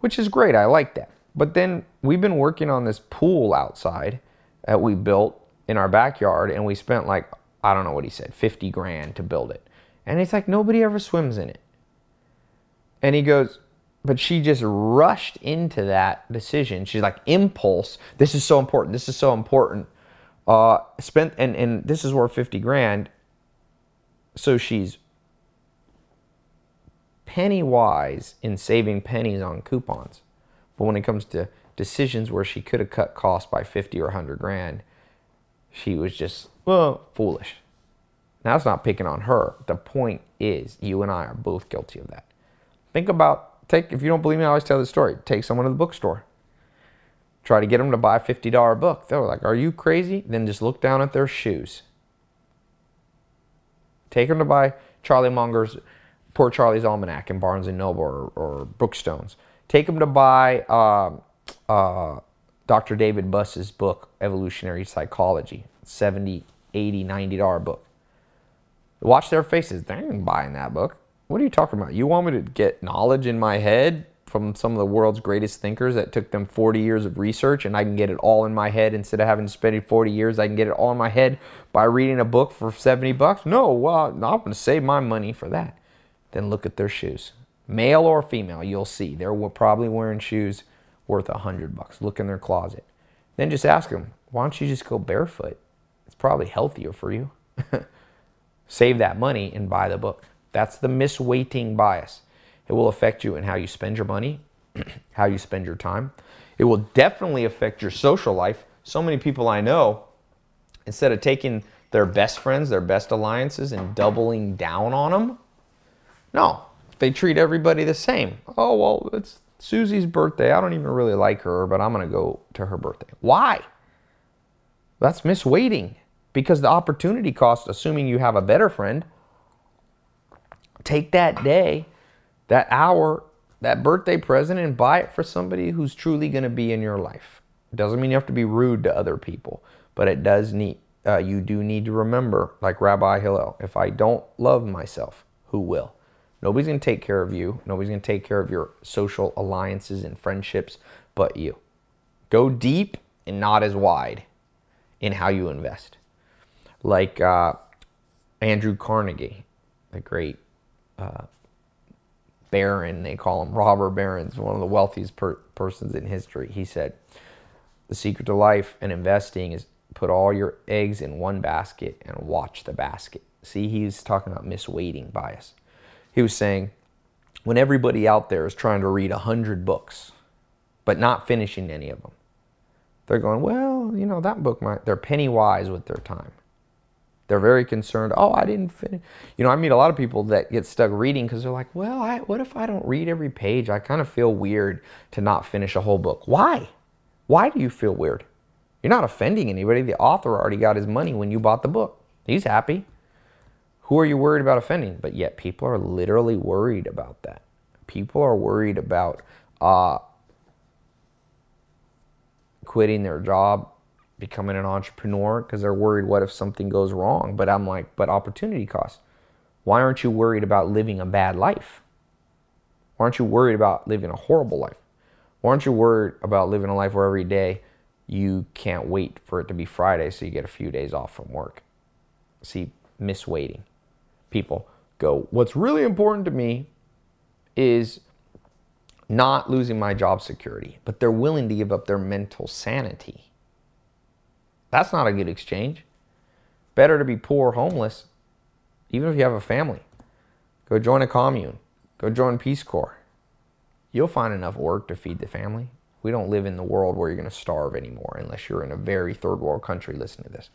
which is great. I like that. But then we've been working on this pool outside that we built in our backyard, and we spent like, I don't know what he said, fifty grand to build it. And it's like, nobody ever swims in it. And he goes, but she just rushed into that decision. She's like, impulse. This is so important. This is so important. Uh, spent and, and this is worth fifty grand, So she's penny wise in saving pennies on coupons. But when it comes to decisions where she could have cut costs by fifty or a hundred grand, she was just, well, foolish. Now, that's not picking on her. The point is, you and I are both guilty of that. Think about, take, if you don't believe me, I always tell this story. Take someone to the bookstore. Try to get them to buy a fifty dollar book. They're like, are you crazy? Then just look down at their shoes. Take them to buy Charlie Munger's, Poor Charlie's Almanac in Barnes and Noble or, or Brookstones. Take them to buy uh, uh, Doctor David Buss's book, Evolutionary Psychology, seventy, eighty, ninety dollar book. Watch their faces. They ain't buying that book. What are you talking about? You want me to get knowledge in my head from some of the world's greatest thinkers that took them forty years of research, and I can get it all in my head instead of having to spend it forty years? I can get it all in my head by reading a book for seventy bucks? No, well, I'm going to save my money for that. Then look at their shoes. Male or female, you'll see. They're probably wearing shoes worth a hundred bucks. Look in their closet. Then just ask them, why don't you just go barefoot? It's probably healthier for you. Save that money and buy the book. That's the misweighting bias. It will affect you in how you spend your money, how you spend your time. It will definitely affect your social life. So many people I know, instead of taking their best friends, their best alliances, and doubling down on them, no, they treat everybody the same. Oh, well, it's Susie's birthday. I don't even really like her, but I'm going to go to her birthday. Why? That's misweighting. Because the opportunity cost, assuming you have a better friend, take that day, that hour, that birthday present and buy it for somebody who's truly going to be in your life. It doesn't mean you have to be rude to other people, but it does need, uh, you do need to remember, like Rabbi Hillel, if I don't love myself, who will? Nobody's going to take care of you. Nobody's going to take care of your social alliances and friendships but you. Go deep and not as wide in how you invest. Like uh, Andrew Carnegie, the great uh, baron, they call him robber barons, one of the wealthiest per persons in history. He said, the secret to life and investing is put all your eggs in one basket and watch the basket. See, he's talking about misweighting bias. He was saying, when everybody out there is trying to read a hundred books, but not finishing any of them, they're going, well, you know, that book might, they're penny wise with their time. They're very concerned. Oh, I didn't finish. You know, I meet a lot of people that get stuck reading because they're like, well, I, what if I don't read every page? I kind of feel weird to not finish a whole book. Why? Why do you feel weird? You're not offending anybody. The author already got his money when you bought the book. He's happy. Who are you worried about offending? But yet people are literally worried about that. People are worried about uh, quitting their job, becoming an entrepreneur, because they're worried, what if something goes wrong? But I'm like, but opportunity cost. Why aren't you worried about living a bad life? Why aren't you worried about living a horrible life? Why aren't you worried about living a life where every day you can't wait for it to be Friday so you get a few days off from work? See, misweighting. People go, what's really important to me is not losing my job security, but they're willing to give up their mental sanity. That's not a good exchange. Better to be poor, homeless, even if you have a family. Go join a commune. Go join Peace Corps. You'll find enough work to feed the family. We don't live in the world where you're going to starve anymore unless you're in a very third world country. Listen to this.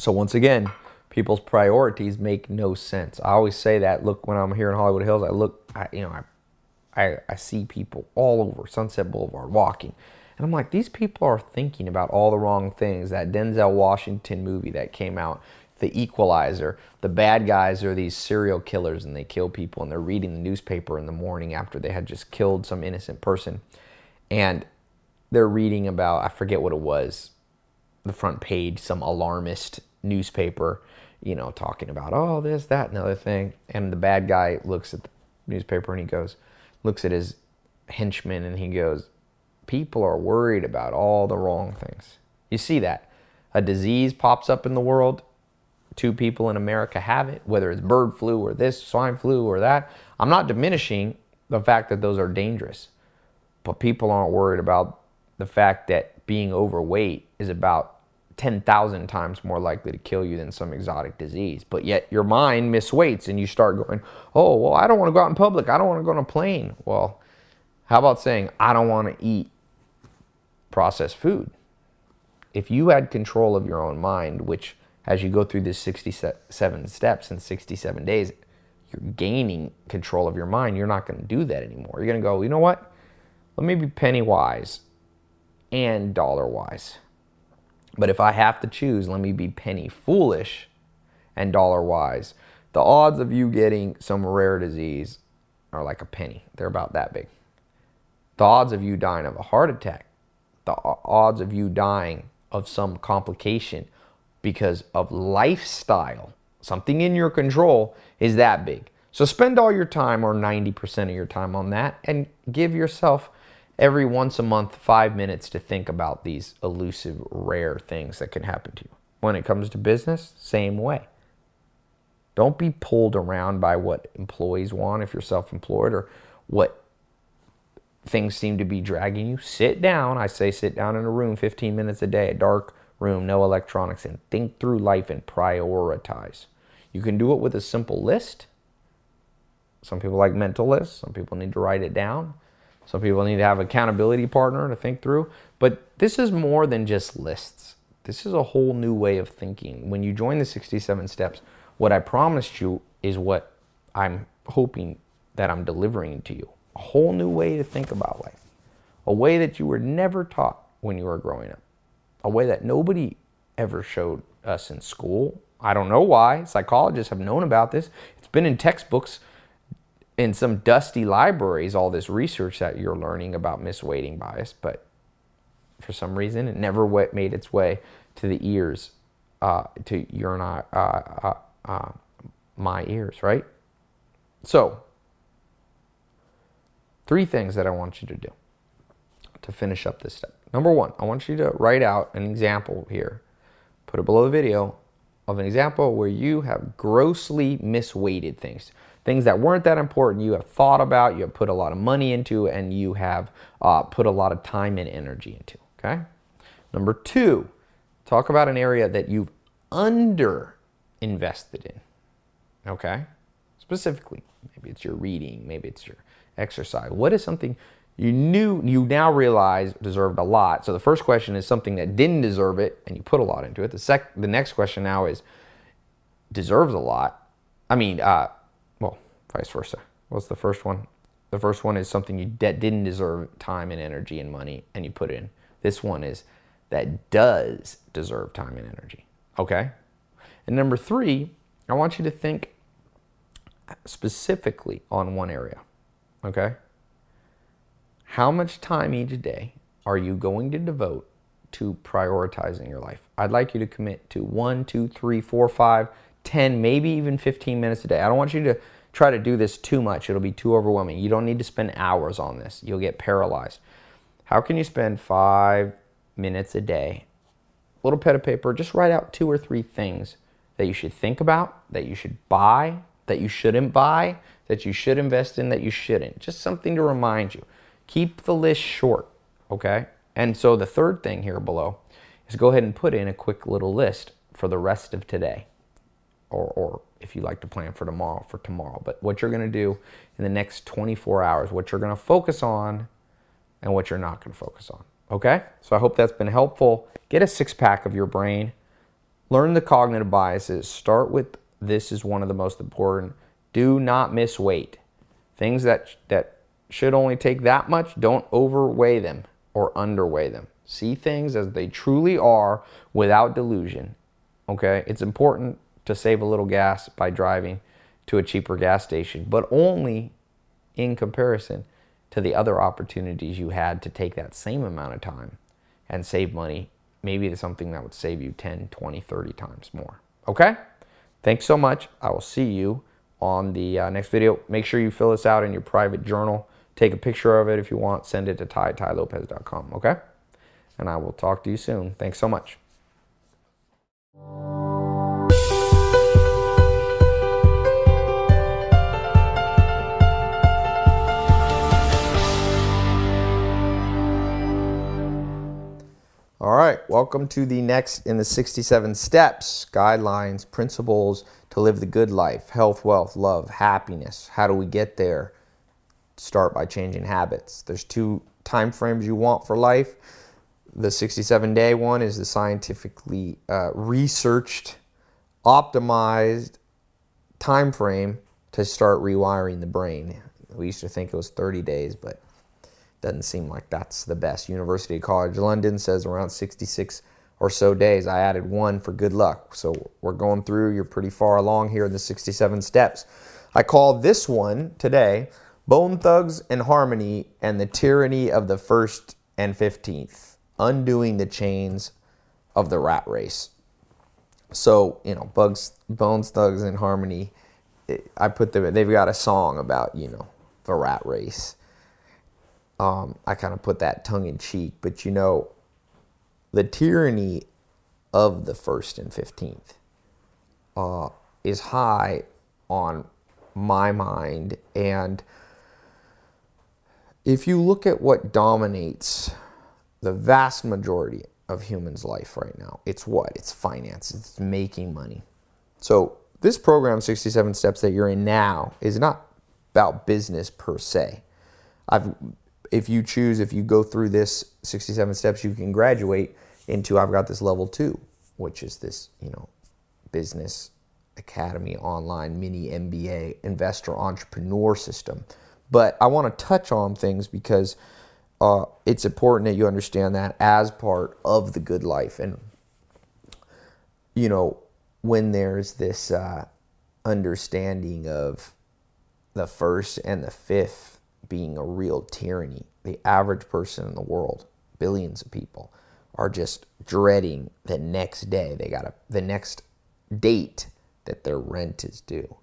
So once again, people's priorities make no sense. I always say that. Look, when I'm here in Hollywood Hills, I look, I, you know, I, I, I see people all over Sunset Boulevard walking. And I'm like, these people are thinking about all the wrong things. That Denzel Washington movie that came out, The Equalizer, the bad guys are these serial killers and they kill people and they're reading the newspaper in the morning after they had just killed some innocent person. And they're reading about, I forget what it was, the front page, some alarmist newspaper, you know, talking about, oh, this, that, and the other thing. And the bad guy looks at the newspaper and he goes, looks at his henchman and he goes, people are worried about all the wrong things. You see that. A disease pops up in the world. Two people in America have it, whether it's bird flu or this, swine flu or that. I'm not diminishing the fact that those are dangerous. But people aren't worried about the fact that being overweight is about ten thousand times more likely to kill you than some exotic disease. But yet your mind misweights and you start going, oh, well, I don't want to go out in public. I don't want to go on a plane. Well, how about saying, I don't want to eat processed food? If you had control of your own mind, which as you go through this sixty-seven steps in sixty-seven days, you're gaining control of your mind. You're not going to do that anymore. You're going to go, you know what? Let me be penny wise and dollar wise. But if I have to choose, let me be penny foolish and dollar wise. The odds of you getting some rare disease are like a penny. They're about that big. The odds of you dying of a heart attack, the odds of you dying of some complication because of lifestyle, something in your control, is that big. So spend all your time or ninety percent of your time on that, and give yourself every once a month five minutes to think about these elusive, rare things that can happen to you. When it comes to business, same way. Don't be pulled around by what employees want if you're self-employed, or what things seem to be dragging you. Sit down. I say sit down in a room fifteen minutes a day, a dark room, no electronics, and think through life and prioritize. You can do it with a simple list. Some people like mental lists. Some people need to write it down. Some people need to have an accountability partner to think through. But this is more than just lists. This is a whole new way of thinking. When you join the sixty-seven steps, what I promised you is what I'm hoping that I'm delivering to you. A whole new way to think about life. A way that you were never taught when you were growing up. A way that nobody ever showed us in school. I don't know why. Psychologists have known about this. It's been in textbooks, in some dusty libraries, all this research that you're learning about misweighting bias, but for some reason it never made its way to the ears, uh, to your and I, uh, uh, uh, my ears, right? So, three things that I want you to do to finish up this step. Number one, I want you to write out an example here, put it below the video, of an example where you have grossly misweighted things. Things that weren't that important, you have thought about, you have put a lot of money into, and you have uh, put a lot of time and energy into, okay? Number two, talk about an area that you've under-invested in, okay? Specifically, maybe it's your reading, maybe it's your exercise. What is something you knew, you now realize deserved a lot? So the first question is something that didn't deserve it, and you put a lot into it. The, sec the next question now is, deserves a lot, I mean, uh, vice versa. What's the first one? The first one is something you that didn't deserve time and energy and money, and you put it in. This one is that does deserve time and energy. Okay? And number three, I want you to think specifically on one area. Okay? How much time each day are you going to devote to prioritizing your life? I'd like you to commit to one, two, three, four, five, ten, maybe even fifteen minutes a day. I don't want you to try to do this too much. It'll be too overwhelming. You don't need to spend hours on this. You'll get paralyzed. How can you spend five minutes a day? A little pad of paper, just write out two or three things that you should think about, that you should buy, that you shouldn't buy, that you should invest in, that you shouldn't. Just something to remind you. Keep the list short, okay? And so the third thing here below is go ahead and put in a quick little list for the rest of today. Or, or if you like to plan for tomorrow, for tomorrow. But what you're going to do in the next twenty-four hours, what you're going to focus on and what you're not going to focus on. Okay? So I hope that's been helpful. Get a six-pack of your brain. Learn the cognitive biases. Start with this is one of the most important. Do not misweight. Things that, that should only take that much, don't overweigh them or underweigh them. See things as they truly are without delusion. Okay? It's important to save a little gas by driving to a cheaper gas station, but only in comparison to the other opportunities you had to take that same amount of time and save money. Maybe it's something that would save you ten, twenty, thirty times more. Okay? Thanks so much. I will see you on the uh, next video. Make sure you fill this out in your private journal. Take a picture of it if you want. Send it to Ty, ty lopez dot com. Okay? And I will talk to you soon. Thanks so much. All right, welcome to the next in the sixty-seven steps, guidelines, principles to live the good life, health, wealth, love, happiness. How do we get there? Start by changing habits. There's two time frames you want for life. The sixty-seven day one is the scientifically uh, researched, optimized time frame to start rewiring the brain. We used to think it was thirty days, but doesn't seem like that's the best. University College London says around sixty-six or so days. I added one for good luck. So we're going through. You're pretty far along here in the sixty-seven steps. I call this one today Bone Thugs and Harmony and the Tyranny of the First and Fifteenth, Undoing the Chains of the Rat Race. So, you know, bugs, Bones, Thugs, and Harmony, it, I put them, they've got a song about, you know, the rat race. Um, I kind of put that tongue in cheek, but you know, the tyranny of the first and fifteenth uh, is high on my mind. And if you look at what dominates the vast majority of humans' life right now, it's what? It's finance, it's making money. So this program, sixty-seven Steps, that you're in now is not about business per se. I've If you choose, if you go through this sixty-seven steps, you can graduate into, I've got this level two, which is this, you know, business academy online mini M B A investor entrepreneur system. But I want to touch on things because uh, it's important that you understand that as part of the good life. And, you know, when there's this uh, understanding of the first and the fifth being a real tyranny, the average person in the world, billions of people, are just dreading the next day they got a, the next date that their rent is due,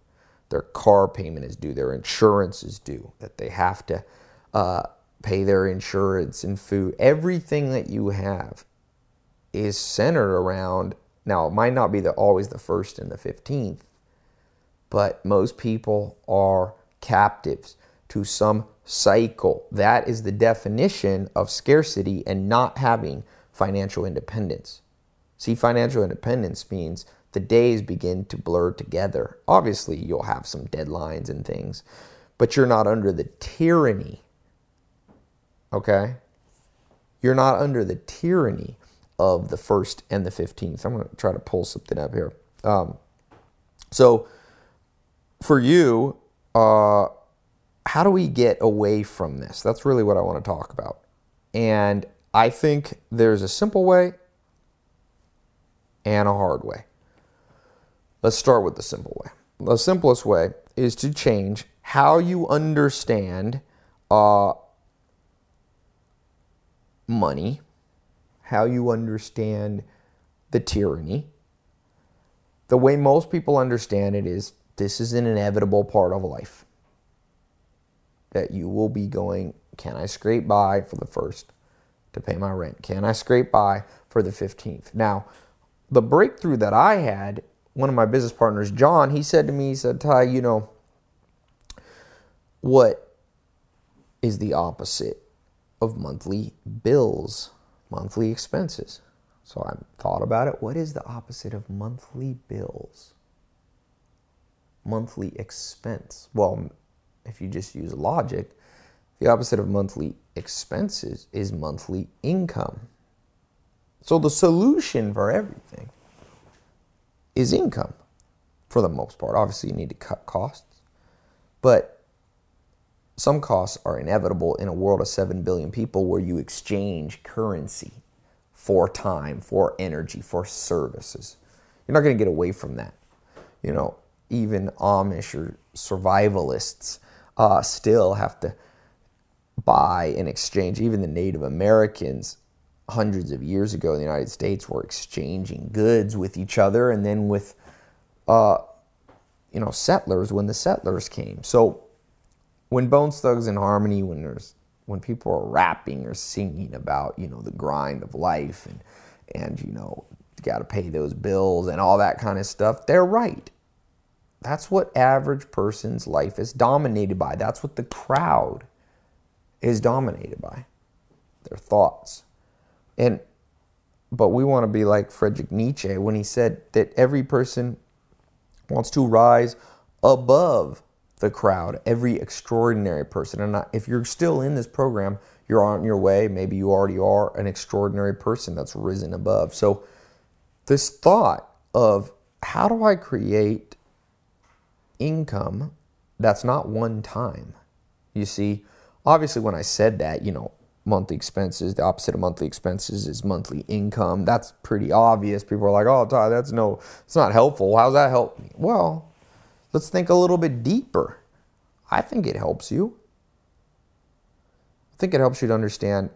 their car payment is due, their insurance is due, that they have to uh, pay their insurance and food. Everything that you have is centered around, now it might not be the, always the first and the fifteenth, but most people are captives to some cycle. That is the definition of scarcity and not having financial independence. See, financial independence means the days begin to blur together. Obviously, you'll have some deadlines and things, but you're not under the tyranny, okay? You're not under the tyranny of the first and the fifteenth. I'm going to try to pull something up here. Um, so, for you, uh, how do we get away from this? That's really what I want to talk about. And I think there's a simple way and a hard way. Let's start with the simple way. The simplest way is to change how you understand uh, money, how you understand the tyranny. The way most people understand it is this is an inevitable part of life, that you will be going, can I scrape by for the first to pay my rent? Can I scrape by for the fifteenth? Now, the breakthrough that I had, one of my business partners, John, he said to me, he said, Ty, you know, what is the opposite of monthly bills, monthly expenses? So I thought about it. What is the opposite of monthly bills? Monthly expense. Well, if you just use logic, the opposite of monthly expenses is monthly income. So the solution for everything is income, for the most part. Obviously, you need to cut costs, but some costs are inevitable in a world of seven billion people where you exchange currency for time, for energy, for services. You're not going to get away from that. You know, even Amish or survivalists Uh, still have to buy and exchange. Even the Native Americans hundreds of years ago in the United States were exchanging goods with each other and then with, uh, you know, settlers when the settlers came. So when Bones, Thugs, and Harmony, when there's when people are rapping or singing about, you know, the grind of life and, and you know, got to pay those bills and all that kind of stuff, they're right. That's what average person's life is dominated by. That's what the crowd is dominated by, their thoughts. And but we want to be like Friedrich Nietzsche when he said that every person wants to rise above the crowd, every extraordinary person. And if you're still in this program, you're on your way. Maybe you already are an extraordinary person that's risen above. So this thought of how do I create income that's not one time? You see, obviously when I said that, you know, monthly expenses, the opposite of monthly expenses is monthly income. That's pretty obvious. People are like, oh, Ty, that's no, it's not helpful. How's that help me? Well, let's think a little bit deeper. I think it helps you. I think it helps you to understand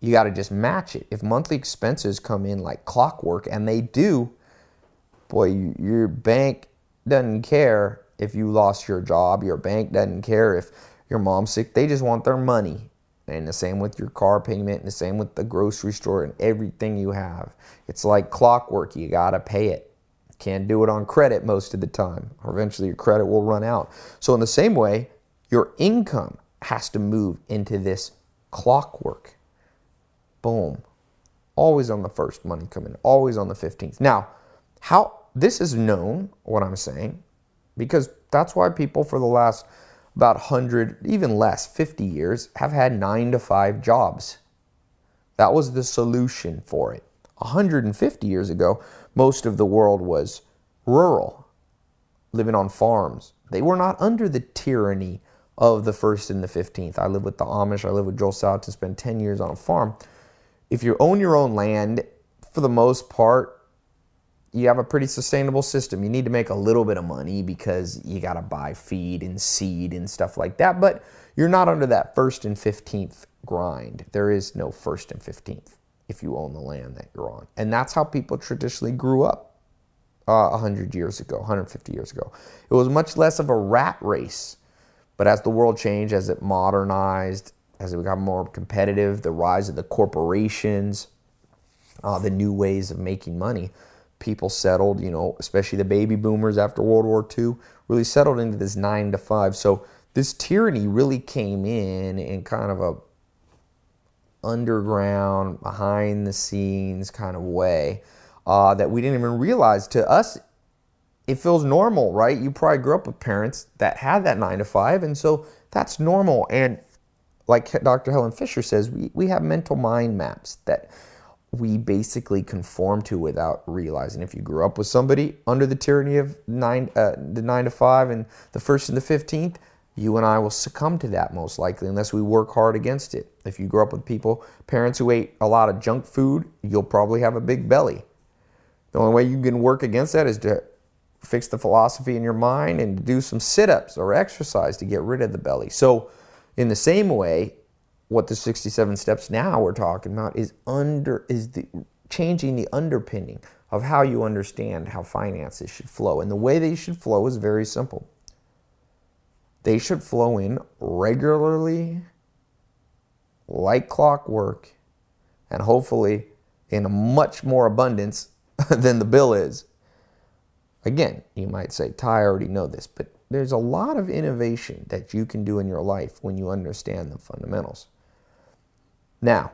you got to just match it. If monthly expenses come in like clockwork, and they do, boy, your bank doesn't care if you lost your job. Your bank doesn't care if your mom's sick. They just want their money. And the same with your car payment, and the same with the grocery store and everything you have. It's like clockwork. You got to pay it. Can't do it on credit most of the time, or eventually your credit will run out. So in the same way, your income has to move into this clockwork. Boom. Always on the first money coming, always on the fifteenth. Now, how this is known, what I'm saying, because that's why people for the last about one hundred, even less, fifty years have had nine to five jobs. That was the solution for it. one hundred fifty years ago, most of the world was rural, living on farms. They were not under the tyranny of the first and the fifteenth. I live with the Amish. I live with Joel Salatin. Spent ten years on a farm. If you own your own land, for the most part, you have a pretty sustainable system. You need to make a little bit of money because you got to buy feed and seed and stuff like that. But you're not under that first and fifteenth grind. There is no first and fifteenth if you own the land that you're on. And that's how people traditionally grew up uh, one hundred years ago, one hundred fifty years ago. It was much less of a rat race. But as the world changed, as it modernized, as it got more competitive, the rise of the corporations, uh, the new ways of making money, people settled, you know, especially the baby boomers after World War Two, really settled into this nine to five. So this tyranny really came in in kind of a underground, behind the scenes kind of way uh, that we didn't even realize. To us, it feels normal, right? You probably grew up with parents that had that nine to five, and so that's normal. And like Doctor Helen Fisher says, we, we have mental mind maps that we basically conform to without realizing. If you grew up with somebody under the tyranny of nine, uh, the nine to five and the first and the fifteenth, you and I will succumb to that most likely unless we work hard against it. If you grow up with people, parents who ate a lot of junk food, you'll probably have a big belly. The only way you can work against that is to fix the philosophy in your mind and do some sit-ups or exercise to get rid of the belly. So in the same way, what the sixty-seven steps now we're talking about is under is the changing the underpinning of how you understand how finances should flow. And the way they should flow is very simple. They should flow in regularly, like clockwork, and hopefully in a much more abundance than the bill is. Again, you might say, Ty, I already know this, but there's a lot of innovation that you can do in your life when you understand the fundamentals. Now,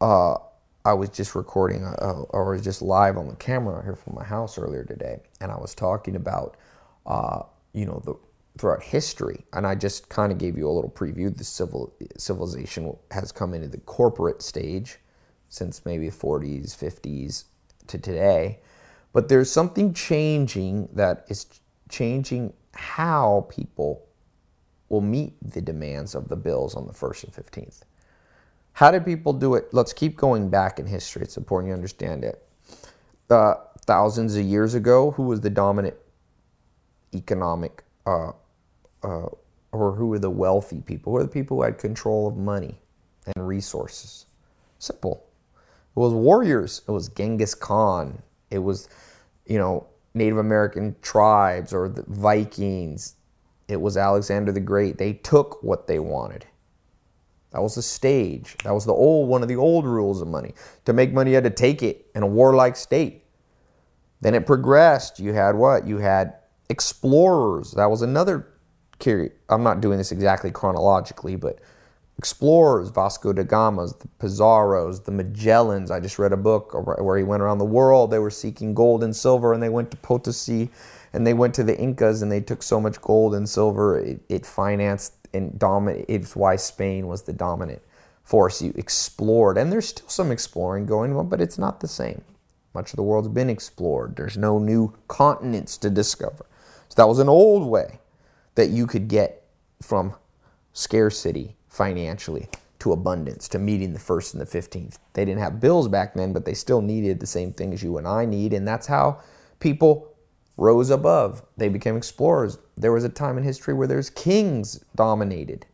uh, I was just recording, uh, or was just live on the camera here from my house earlier today, and I was talking about Uh, you know, the, throughout history. And I just kind of gave you a little preview. The civil civilization has come into the corporate stage since maybe the forties, fifties to today. But there's something changing that is changing how people will meet the demands of the bills on the first and fifteenth. How did people do it? Let's keep going back in history. It's important you understand it. Uh, thousands of years ago, who was the dominant economic, uh, uh, or who were the wealthy people? Who were the people who had control of money and resources? Simple. It was warriors. It was Genghis Khan. It was, you know, Native American tribes or the Vikings. It was Alexander the Great. They took what they wanted. That was the stage. That was the old, one of the old rules of money. To make money, you had to take it in a warlike state. Then it progressed. You had what? You had explorers. That was another curious. I'm not doing this exactly chronologically, but explorers, Vasco da Gama's, the Pizarros, the Magellans. I just read a book where he went around the world. They were seeking gold and silver, and they went to Potosi, and they went to the Incas, and they took so much gold and silver, it, it financed and dominated. It's why Spain was the dominant force. You explored, and there's still some exploring going on, but it's not the same. Much of the world's been explored. There's no new continents to discover. So that was an old way that you could get from scarcity financially to abundance, to meeting the first and the fifteenth. They didn't have bills back then, but they still needed the same things you and I need, and that's how people rose above. They became explorers. There was a time in history where there's kings dominated,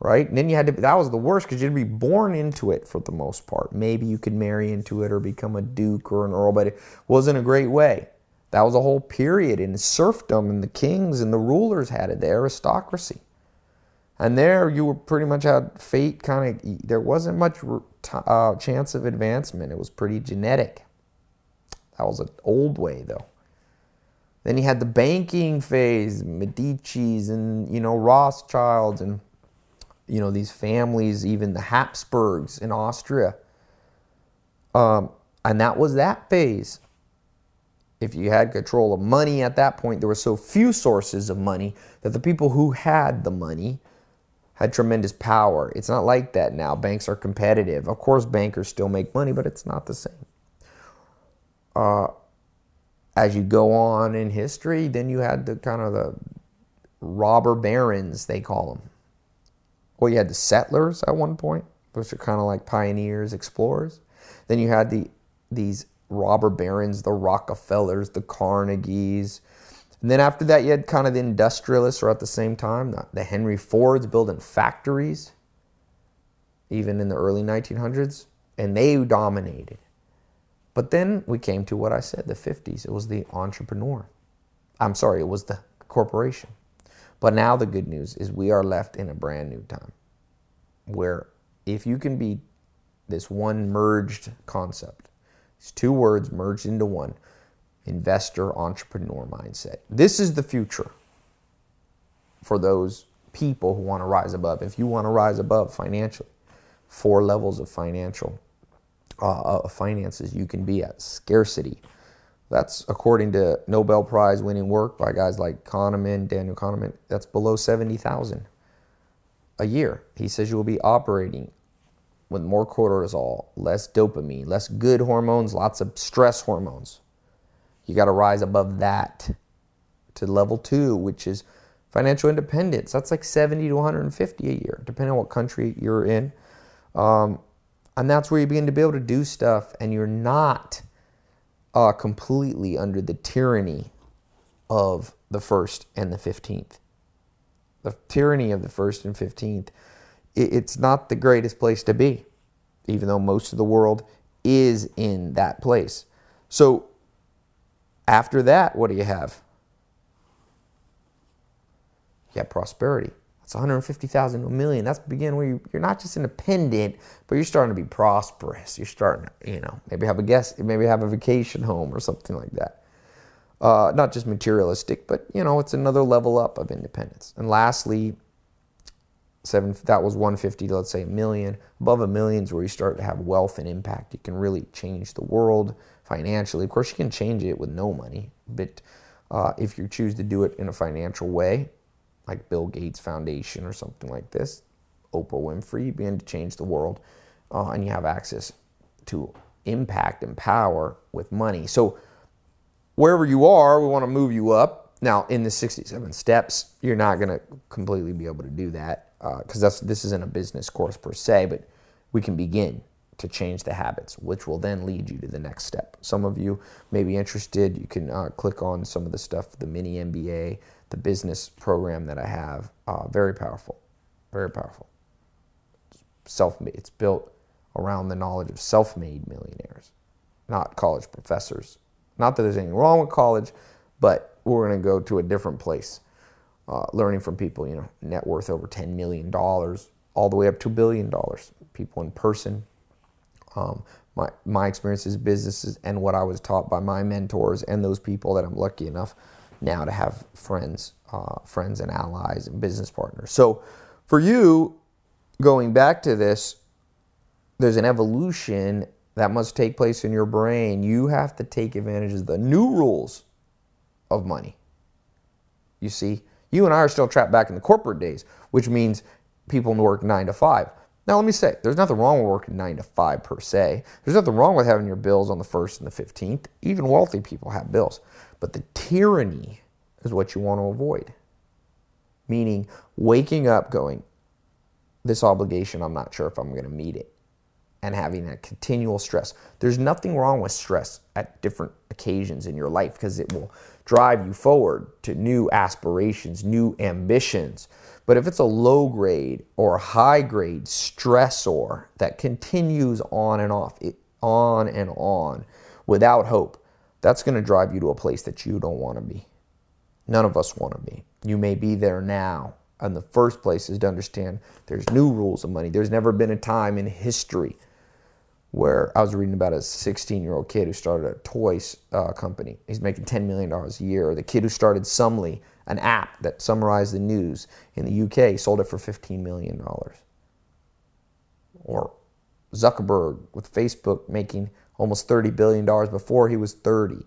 right? And then you had to, that was the worst because you had to be born into it for the most part. Maybe you could marry into it or become a duke or an earl, but it wasn't a great way. That was a whole period in serfdom, and the kings and the rulers had it, the aristocracy. And there you were pretty much had fate kind of, there wasn't much uh, chance of advancement. It was pretty genetic. That was an old way though. Then you had the banking phase, Medicis and, you know, Rothschilds and, you know, these families, even the Habsburgs in Austria. Um, and that was that phase. If you had control of money at that point, there were so few sources of money that the people who had the money had tremendous power. It's not like that now. Banks are competitive. Of course, bankers still make money, but it's not the same. Uh, As you go on in history, then you had the kind of the robber barons, they call them. Well, you had the settlers at one point, which are kind of like pioneers, explorers. Then you had the these robber barons, the Rockefellers, the Carnegies. And then after that, you had kind of the industrialists or at the same time, the, the Henry Fords building factories, even in the early nineteen hundreds, and they dominated. But then we came to what I said, the fifties. It was the entrepreneur. I'm sorry, it was the corporation. But now the good news is we are left in a brand new time where if you can be this one merged concept, these two words merged into one, investor, entrepreneur mindset. This is the future for those people who want to rise above. If you want to rise above financially, four levels of financial Uh, finances you can be at scarcity. That's according to Nobel Prize winning work by guys like Kahneman, Daniel Kahneman. That's below seventy thousand a year. He says you will be operating with more cortisol, less dopamine, less good hormones, lots of stress hormones. You got to rise above that to level two, which is financial independence. That's like seventy to one hundred fifty a year, depending on what country you're in. Um, And that's where you begin to be able to do stuff and you're not uh, completely under the tyranny of the first and the fifteenth. The tyranny of the first and fifteenth, it's not the greatest place to be, even though most of the world is in that place. So after that, what do you have? You have prosperity. It's one hundred fifty thousand to a million. That's begin where you, you're not just independent, but you're starting to be prosperous. You're starting to, you know, maybe have a guest, maybe have a vacation home or something like that. Uh, not just materialistic, but, you know, it's another level up of independence. And lastly, seven that was one fifty to, let's say, a million. Above a million is where you start to have wealth and impact. You can really change the world financially. Of course, you can change it with no money, but uh, if you choose to do it in a financial way, like Bill Gates Foundation or something like this, Oprah Winfrey, you begin to change the world, uh, and you have access to impact and power with money. So wherever you are, we want to move you up. Now, in the sixty-seven steps, you're not going to completely be able to do that because uh, that's this isn't a business course per se, but we can begin to change the habits, which will then lead you to the next step. Some of you may be interested. You can uh, click on some of the stuff, the mini M B A, the business program that I have, uh, very powerful, very powerful. Self-made. It's built around the knowledge of self-made millionaires, not college professors. Not that there's anything wrong with college, but we're going to go to a different place. Uh, learning from people, you know, net worth over ten million dollars, all the way up to one billion dollars. People in person. Um, my, my experiences, businesses, and what I was taught by my mentors and those people that I'm lucky enough now to have friends, uh, friends and allies and business partners. So for you, going back to this, there's an evolution that must take place in your brain. You have to take advantage of the new rules of money. You see, you and I are still trapped back in the corporate days, which means people work nine to five. Now, let me say, there's nothing wrong with working nine to five per se. There's nothing wrong with having your bills on the first and the fifteenth. Even wealthy people have bills. But the tyranny is what you want to avoid. Meaning, waking up going, this obligation, I'm not sure if I'm going to meet it. And having that continual stress. There's nothing wrong with stress at different occasions in your life, because it will drive you forward to new aspirations, new ambitions. But if it's a low grade or high grade stressor that continues on and off, it, on and on, without hope, that's going to drive you to a place that you don't want to be. None of us want to be. You may be there now. And the first place is to understand there's new rules of money. There's never been a time in history where I was reading about a sixteen-year-old kid who started a toys uh, company. He's making ten million dollars a year. Or the kid who started Sumly, an app that summarized the news in the U K, sold it for fifteen million dollars. Or Zuckerberg with Facebook making almost thirty billion dollars before he was thirty.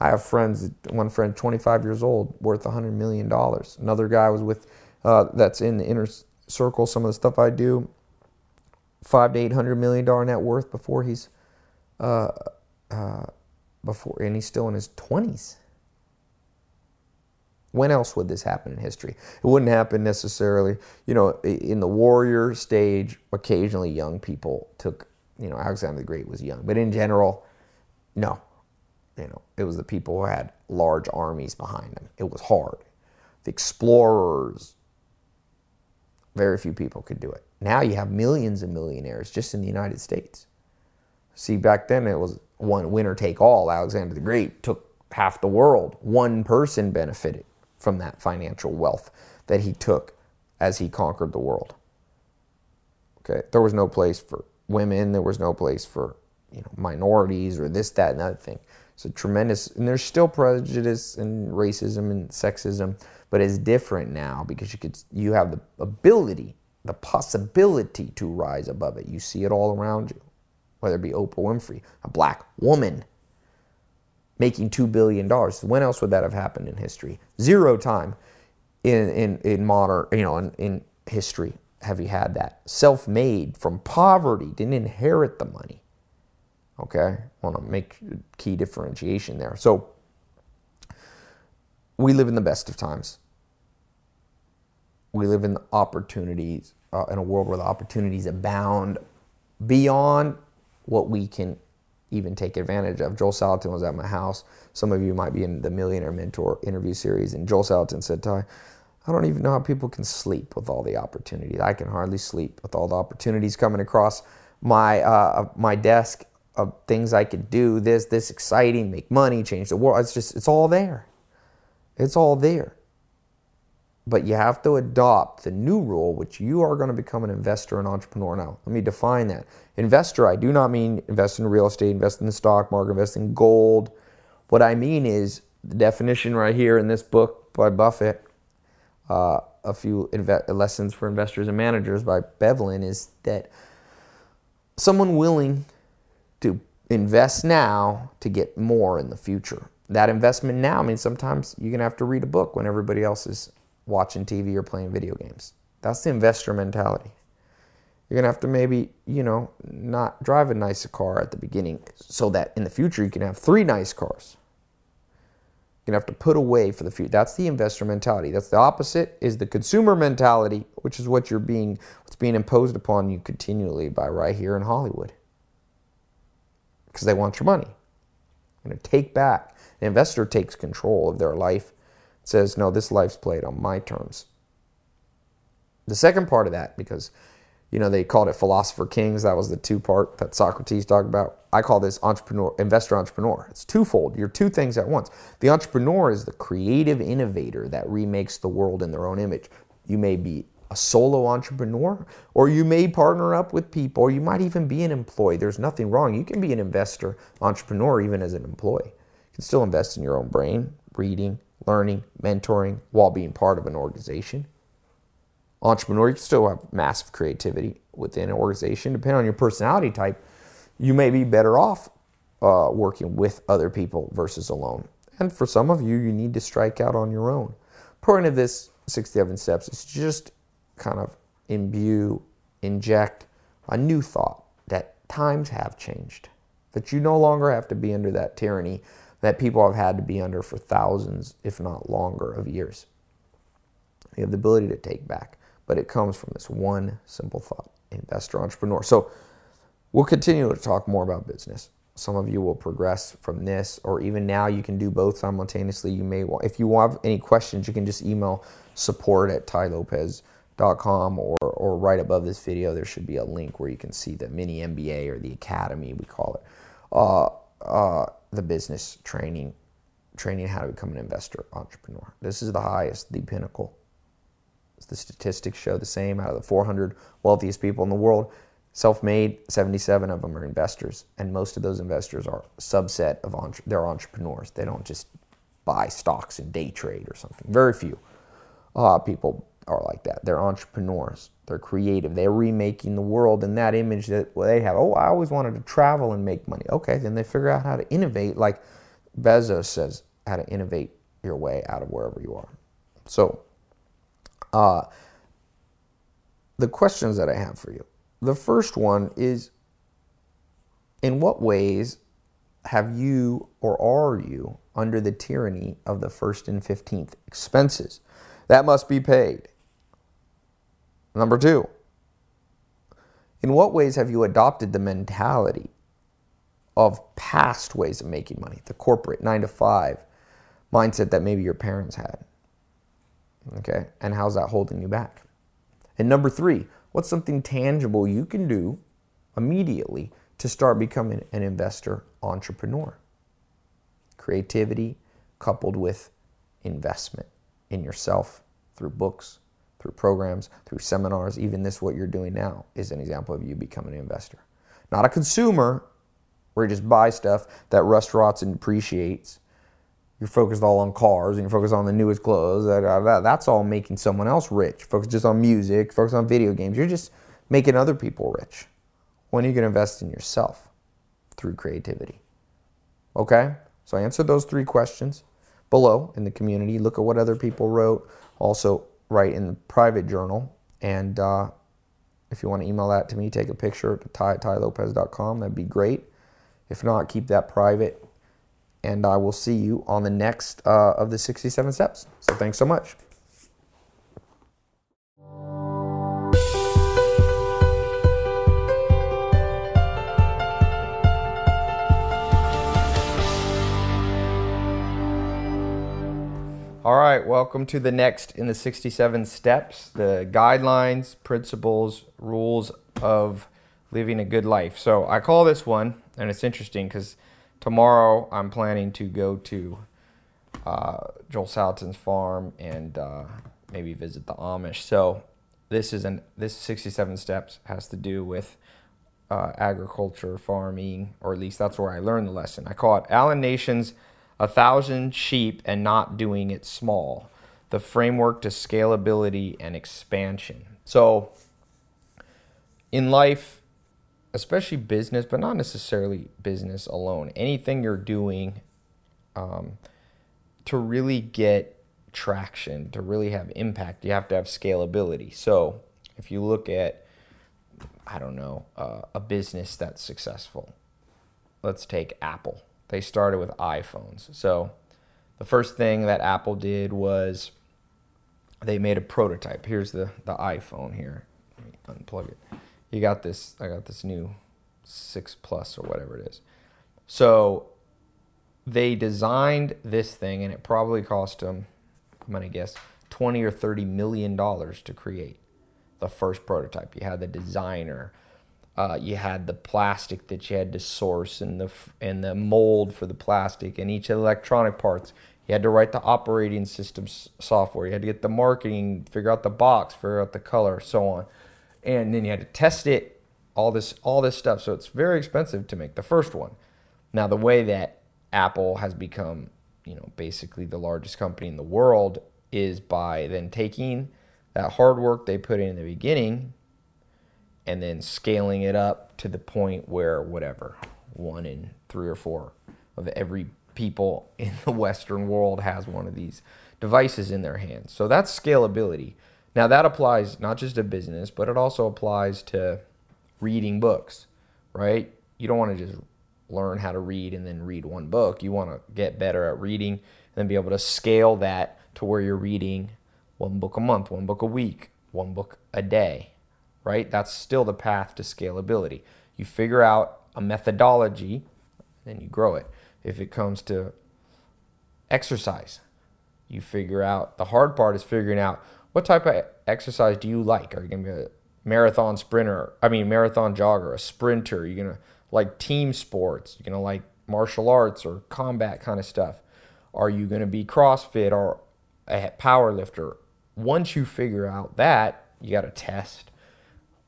I have friends, one friend twenty-five years old, worth one hundred million dollars. Another guy I was with uh, that's in the inner circle, some of the stuff I do, Five to eight hundred million dollar net worth before he's, uh, uh, before and he's still in his twenties. When else would this happen in history? It wouldn't happen necessarily, you know, in the warrior stage. Occasionally, young people took, you know, Alexander the Great was young, but in general, no, you know, it was the people who had large armies behind them. It was hard. The explorers. Very few people could do it. Now you have millions of millionaires just in the United States. See, back then it was one winner take all. Alexander the Great took half the world. One person benefited from that financial wealth that he took as he conquered the world. Okay, there was no place for women. There was no place for, you know, minorities or this, that, and that thing. It's a tremendous, and there's still prejudice and racism and sexism, but it's different now because you could, you have the ability, the possibility to rise above it. You see it all around you, whether it be Oprah Winfrey, a black woman making two billion dollars. When else would that have happened in history? Zero time in in, in modern, you know, in, in history have you had that. Self-made from poverty, didn't inherit the money. Okay, I want to make key differentiation there. So we live in the best of times. We live in the opportunities, uh, in a world where the opportunities abound beyond what we can even take advantage of. Joel Salatin was at my house. Some of you might be in the Millionaire Mentor interview series. And Joel Salatin said, Ty, I don't even know how people can sleep with all the opportunities. I can hardly sleep with all the opportunities coming across my uh, my desk of things I could do, this, this exciting, make money, change the world. It's just, it's all there. It's all there. But you have to adopt the new rule, which you are going to become an investor and entrepreneur now. Let me define that. Investor, I do not mean invest in real estate, invest in the stock market, invest in gold. What I mean is the definition right here in this book by Buffett, uh, A Few Inve- Lessons for Investors and Managers by Bevelin, is that someone willing to invest now to get more in the future. That investment now means sometimes you're going to have to read a book when everybody else is watching T V or playing video games. That's the investor mentality. You're going to have to maybe, you know, not drive a nicer car at the beginning so that in the future you can have three nice cars. You're going to have to put away for the future. That's the investor mentality. That's the opposite is the consumer mentality, which is what you're being, what's being imposed upon you continually by right here in Hollywood. Because they want your money. You're going to take back. The investor takes control of their life. It says, no, this life's played on my terms. The second part of that, because, you know, they called it Philosopher Kings. That was the two part that Socrates talked about. I call this entrepreneur, investor entrepreneur. It's twofold. You're two things at once. The entrepreneur is the creative innovator that remakes the world in their own image. You may be a solo entrepreneur, or you may partner up with people, or you might even be an employee. There's nothing wrong. You can be an investor entrepreneur even as an employee. You can still invest in your own brain, reading, learning, mentoring, while being part of an organization. entrepreneur, you can still have massive creativity within an organization. Depending on your personality type, you may be better off uh, working with other people versus alone. And for some of you, you need to strike out on your own. Point of this sixty-seven steps is just kind of imbue, inject a new thought that times have changed, that you no longer have to be under that tyranny that people have had to be under for thousands, if not longer, of years. You have the ability to take back, but it comes from this one simple thought: investor, entrepreneur. So we'll continue to talk more about business. Some of you will progress from this, or even now you can do both simultaneously. You may want, if you have any questions, you can just email support at ty lopez dot com, or, or right above this video, there should be a link where you can see the mini M B A, or the academy, we call it, uh, uh, the business training, training how to become an investor entrepreneur. This is the highest, the pinnacle. The statistics show the same. Out of the four hundred wealthiest people in the world, self-made, seventy-seven of them are investors, and most of those investors are a subset of entre they're entrepreneurs. They don't just buy stocks and day trade or something. Very few uh, people are like that. They're entrepreneurs. They're creative. They're remaking the world, and that image that they have, oh, I always wanted to travel and make money. Okay, then they figure out how to innovate, like Bezos says, how to innovate your way out of wherever you are. So uh, the questions that I have for you. The first one is, in what ways have you or are you under the tyranny of the first and fifteenth expenses that must be paid? Number two, in what ways have you adopted the mentality of past ways of making money, the corporate nine to five mindset that maybe your parents had? Okay, and how's that holding you back? And number three, what's something tangible you can do immediately to start becoming an investor entrepreneur? Creativity coupled with investment in yourself through books, through programs, through seminars. Even this, what you're doing now, is an example of you becoming an investor. Not a consumer where you just buy stuff that rust rots and depreciates. You're focused all on cars, and you're focused on the newest clothes. That's all making someone else rich. Focus just on music, focus on video games. You're just making other people rich. When are you going to invest in yourself? Through creativity. Okay? So answer those three questions below in the community. Look at what other people wrote. Also write in the private journal. And uh, if you want to email that to me, take a picture to ty at ty lopez dot com. That'd be great. If not, keep that private. And I will see you on the next uh, of the sixty-seven steps. So thanks so much. All right, welcome to the next in the sixty-seven steps, the guidelines, principles, rules of living a good life. So I call this one, and it's interesting because tomorrow, I'm planning to go to uh, Joel Salatin's farm and uh, maybe visit the Amish. So this is an this sixty-seven steps has to do with uh, agriculture, farming, or at least that's where I learned the lesson. I call it Alan Nation's "A Thousand Sheep and Not Doing It Small: The Framework to Scalability and Expansion." So in life, especially business, but not necessarily business alone, anything you're doing um, to really get traction, to really have impact, you have to have scalability. So if you look at, I don't know, uh, a business that's successful, let's take Apple. They started with iPhones. So the first thing that Apple did was they made a prototype. Here's the, the iPhone here. Let me unplug it. You got this, I got this new six plus or whatever it is. So they designed this thing, and it probably cost them, I'm gonna guess, twenty or thirty million dollars to create the first prototype. You had the designer, uh, you had the plastic that you had to source, and the, and the mold for the plastic, and each of the electronic parts. You had to write the operating system software. You had to get the marketing, figure out the box, figure out the color, so on. And then you had to test it, all this, all this stuff. So it's very expensive to make the first one. Now, the way that Apple has become, you know, basically the largest company in the world is by then taking that hard work they put in, in the beginning, and then scaling it up to the point where whatever, one in three or four of every people in the Western world has one of these devices in their hands. So that's scalability. Now that applies not just to business, but it also applies to reading books, right? You don't want to just learn how to read and then read one book. You want to get better at reading and then be able to scale that to where you're reading one book a month, one book a week, one book a day, right? That's still the path to scalability. You figure out a methodology, then you grow it. If it comes to exercise, you figure out, the hard part is figuring out what type of exercise do you like? Are you going to be a marathon sprinter? I mean, marathon jogger, a sprinter? You're going to like team sports? You're going to like martial arts or combat kind of stuff? Are you going to be CrossFit or a power lifter? Once you figure out that, you got to test,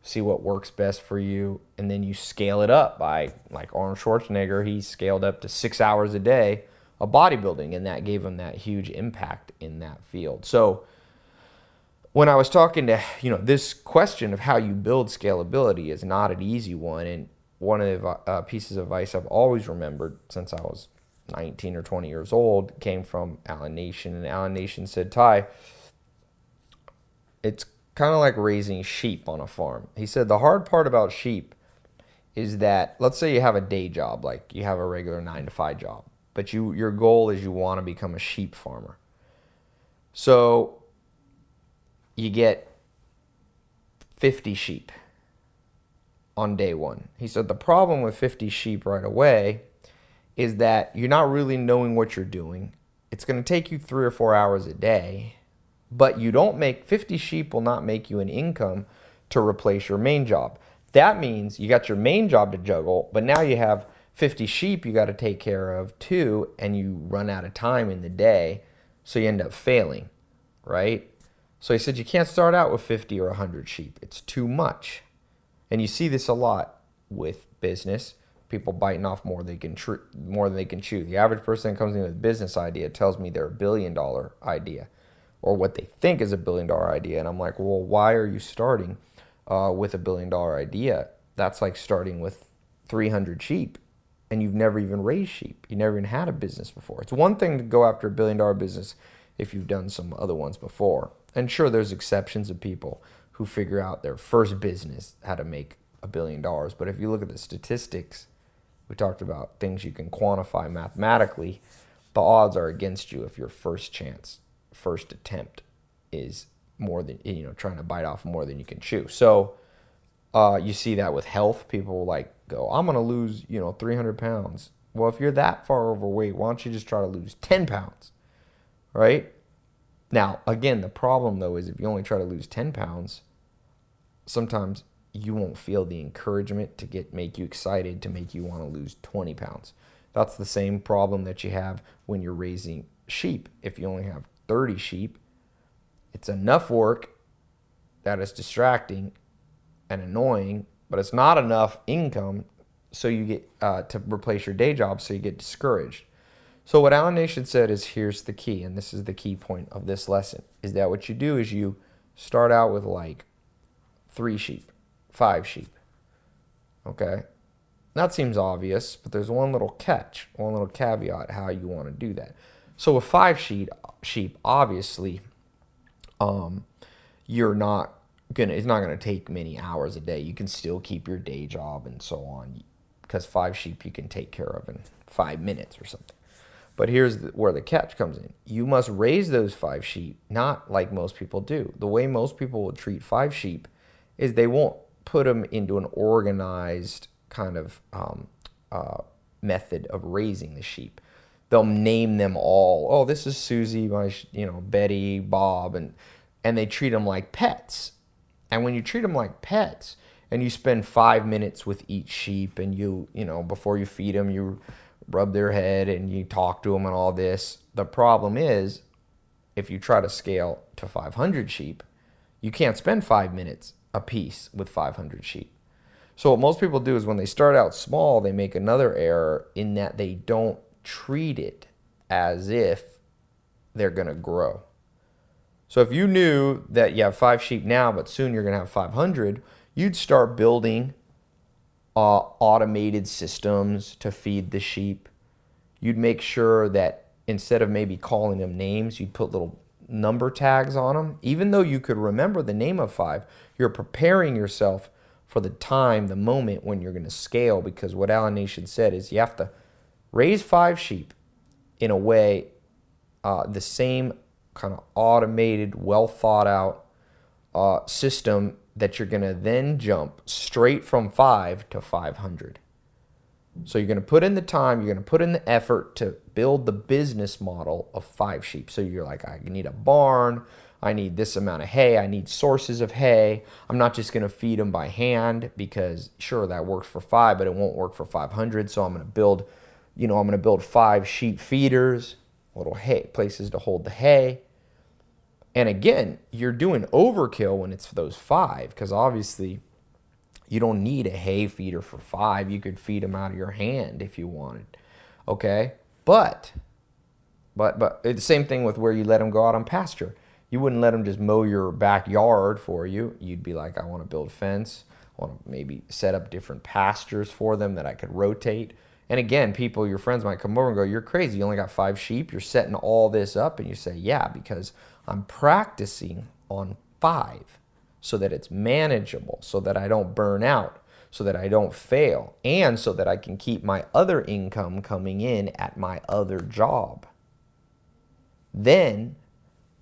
see what works best for you, and then you scale it up by, like Arnold Schwarzenegger, he scaled up to six hours a day of bodybuilding, and that gave him that huge impact in that field. So when I was talking to, you know, this question of how you build scalability is not an easy one, and one of the uh, pieces of advice I've always remembered since I was nineteen or twenty years old came from Alan Nation, and Alan Nation said, Ty, it's kind of like raising sheep on a farm. He said the hard part about sheep is that, let's say you have a day job, like you have a regular nine to five job, but you your goal is you want to become a sheep farmer. So you get fifty sheep on day one. He said the problem with fifty sheep right away is that you're not really knowing what you're doing. It's going to take you three or four hours a day, but you don't make, fifty sheep will not make you an income to replace your main job. That means you got your main job to juggle, but now you have fifty sheep you got to take care of too, and you run out of time in the day, so you end up failing, right? So he said you can't start out with fifty or one hundred sheep. It's too much. And you see this a lot with business. People biting off more than they can tr- more than they can chew. The average person that comes in with a business idea tells me they're a billion dollar idea, or what they think is a billion dollar idea. And I'm like, well, why are you starting uh, with a billion dollar idea? That's like starting with three hundred sheep, and you've never even raised sheep. You never even had a business before. It's one thing to go after a billion dollar business if you've done some other ones before. And sure, there's exceptions of people who figure out their first business how to make a billion dollars. But if you look at the statistics, we talked about things you can quantify mathematically. The odds are against you if your first chance, first attempt is more than, you know, trying to bite off more than you can chew. So uh, you see that with health. People like go, I'm going to lose, you know, three hundred pounds. Well, if you're that far overweight, why don't you just try to lose ten pounds, right? Now, again, the problem, though, is if you only try to lose ten pounds, sometimes you won't feel the encouragement to get make you excited to make you want to lose twenty pounds. That's the same problem that you have when you're raising sheep. If you only have thirty sheep, it's enough work that is distracting and annoying, but it's not enough income so you get uh, to replace your day job, so you get discouraged. So what Alan Nation said is, here's the key, and this is the key point of this lesson, is that what you do is you start out with like three sheep, five sheep, okay? That seems obvious, but there's one little catch, one little caveat how you want to do that. So with five sheep, sheep obviously, um, you're not gonna. It's not gonna take many hours a day. You can still keep your day job and so on, because five sheep you can take care of in five minutes or something. But here's the, where the catch comes in. You must raise those five sheep, not like most people do. The way most people will treat five sheep is they won't put them into an organized kind of um, uh, method of raising the sheep. They'll name them all. Oh, this is Susie, my, you know, Betty, Bob, and and they treat them like pets. And when you treat them like pets, and you spend five minutes with each sheep, and you you know before you feed them, you rub their head and you talk to them and all this. The problem is, if you try to scale to five hundred sheep, you can't spend five minutes a piece with five hundred sheep. So what most people do is when they start out small, they make another error in that they don't treat it as if they're going to grow. So if you knew that you have five sheep now, but soon you're going to have five hundred, you'd start building uh, automated systems to feed the sheep. You'd make sure that instead of maybe calling them names, you'd put little number tags on them. Even though you could remember the name of five, you're preparing yourself for the time, the moment when you're going to scale, because what Alan Nation said is you have to raise five sheep in a way, uh, the same kind of automated, well thought out uh, system that you're going to then jump straight from five to five hundred. So you're going to put in the time, you're going to put in the effort to build the business model of five sheep. So you're like, I need a barn, I need this amount of hay, I need sources of hay. I'm not just going to feed them by hand because sure, that works for five, but it won't work for five hundred. So I'm going to build, you know, I'm going to build five sheep feeders, little hay, places to hold the hay. And again, you're doing overkill when it's those five, because obviously you don't need a hay feeder for five. You could feed them out of your hand if you wanted, okay? But, but, but it's the same thing with where you let them go out on pasture. You wouldn't let them just mow your backyard for you. You'd be like, I want to build fence. I want to maybe set up different pastures for them that I could rotate. And again, people, your friends might come over and go, you're crazy. You only got five sheep. You're setting all this up. And you say, yeah, because I'm practicing on five, so that it's manageable, so that I don't burn out, so that I don't fail, and so that I can keep my other income coming in at my other job. Then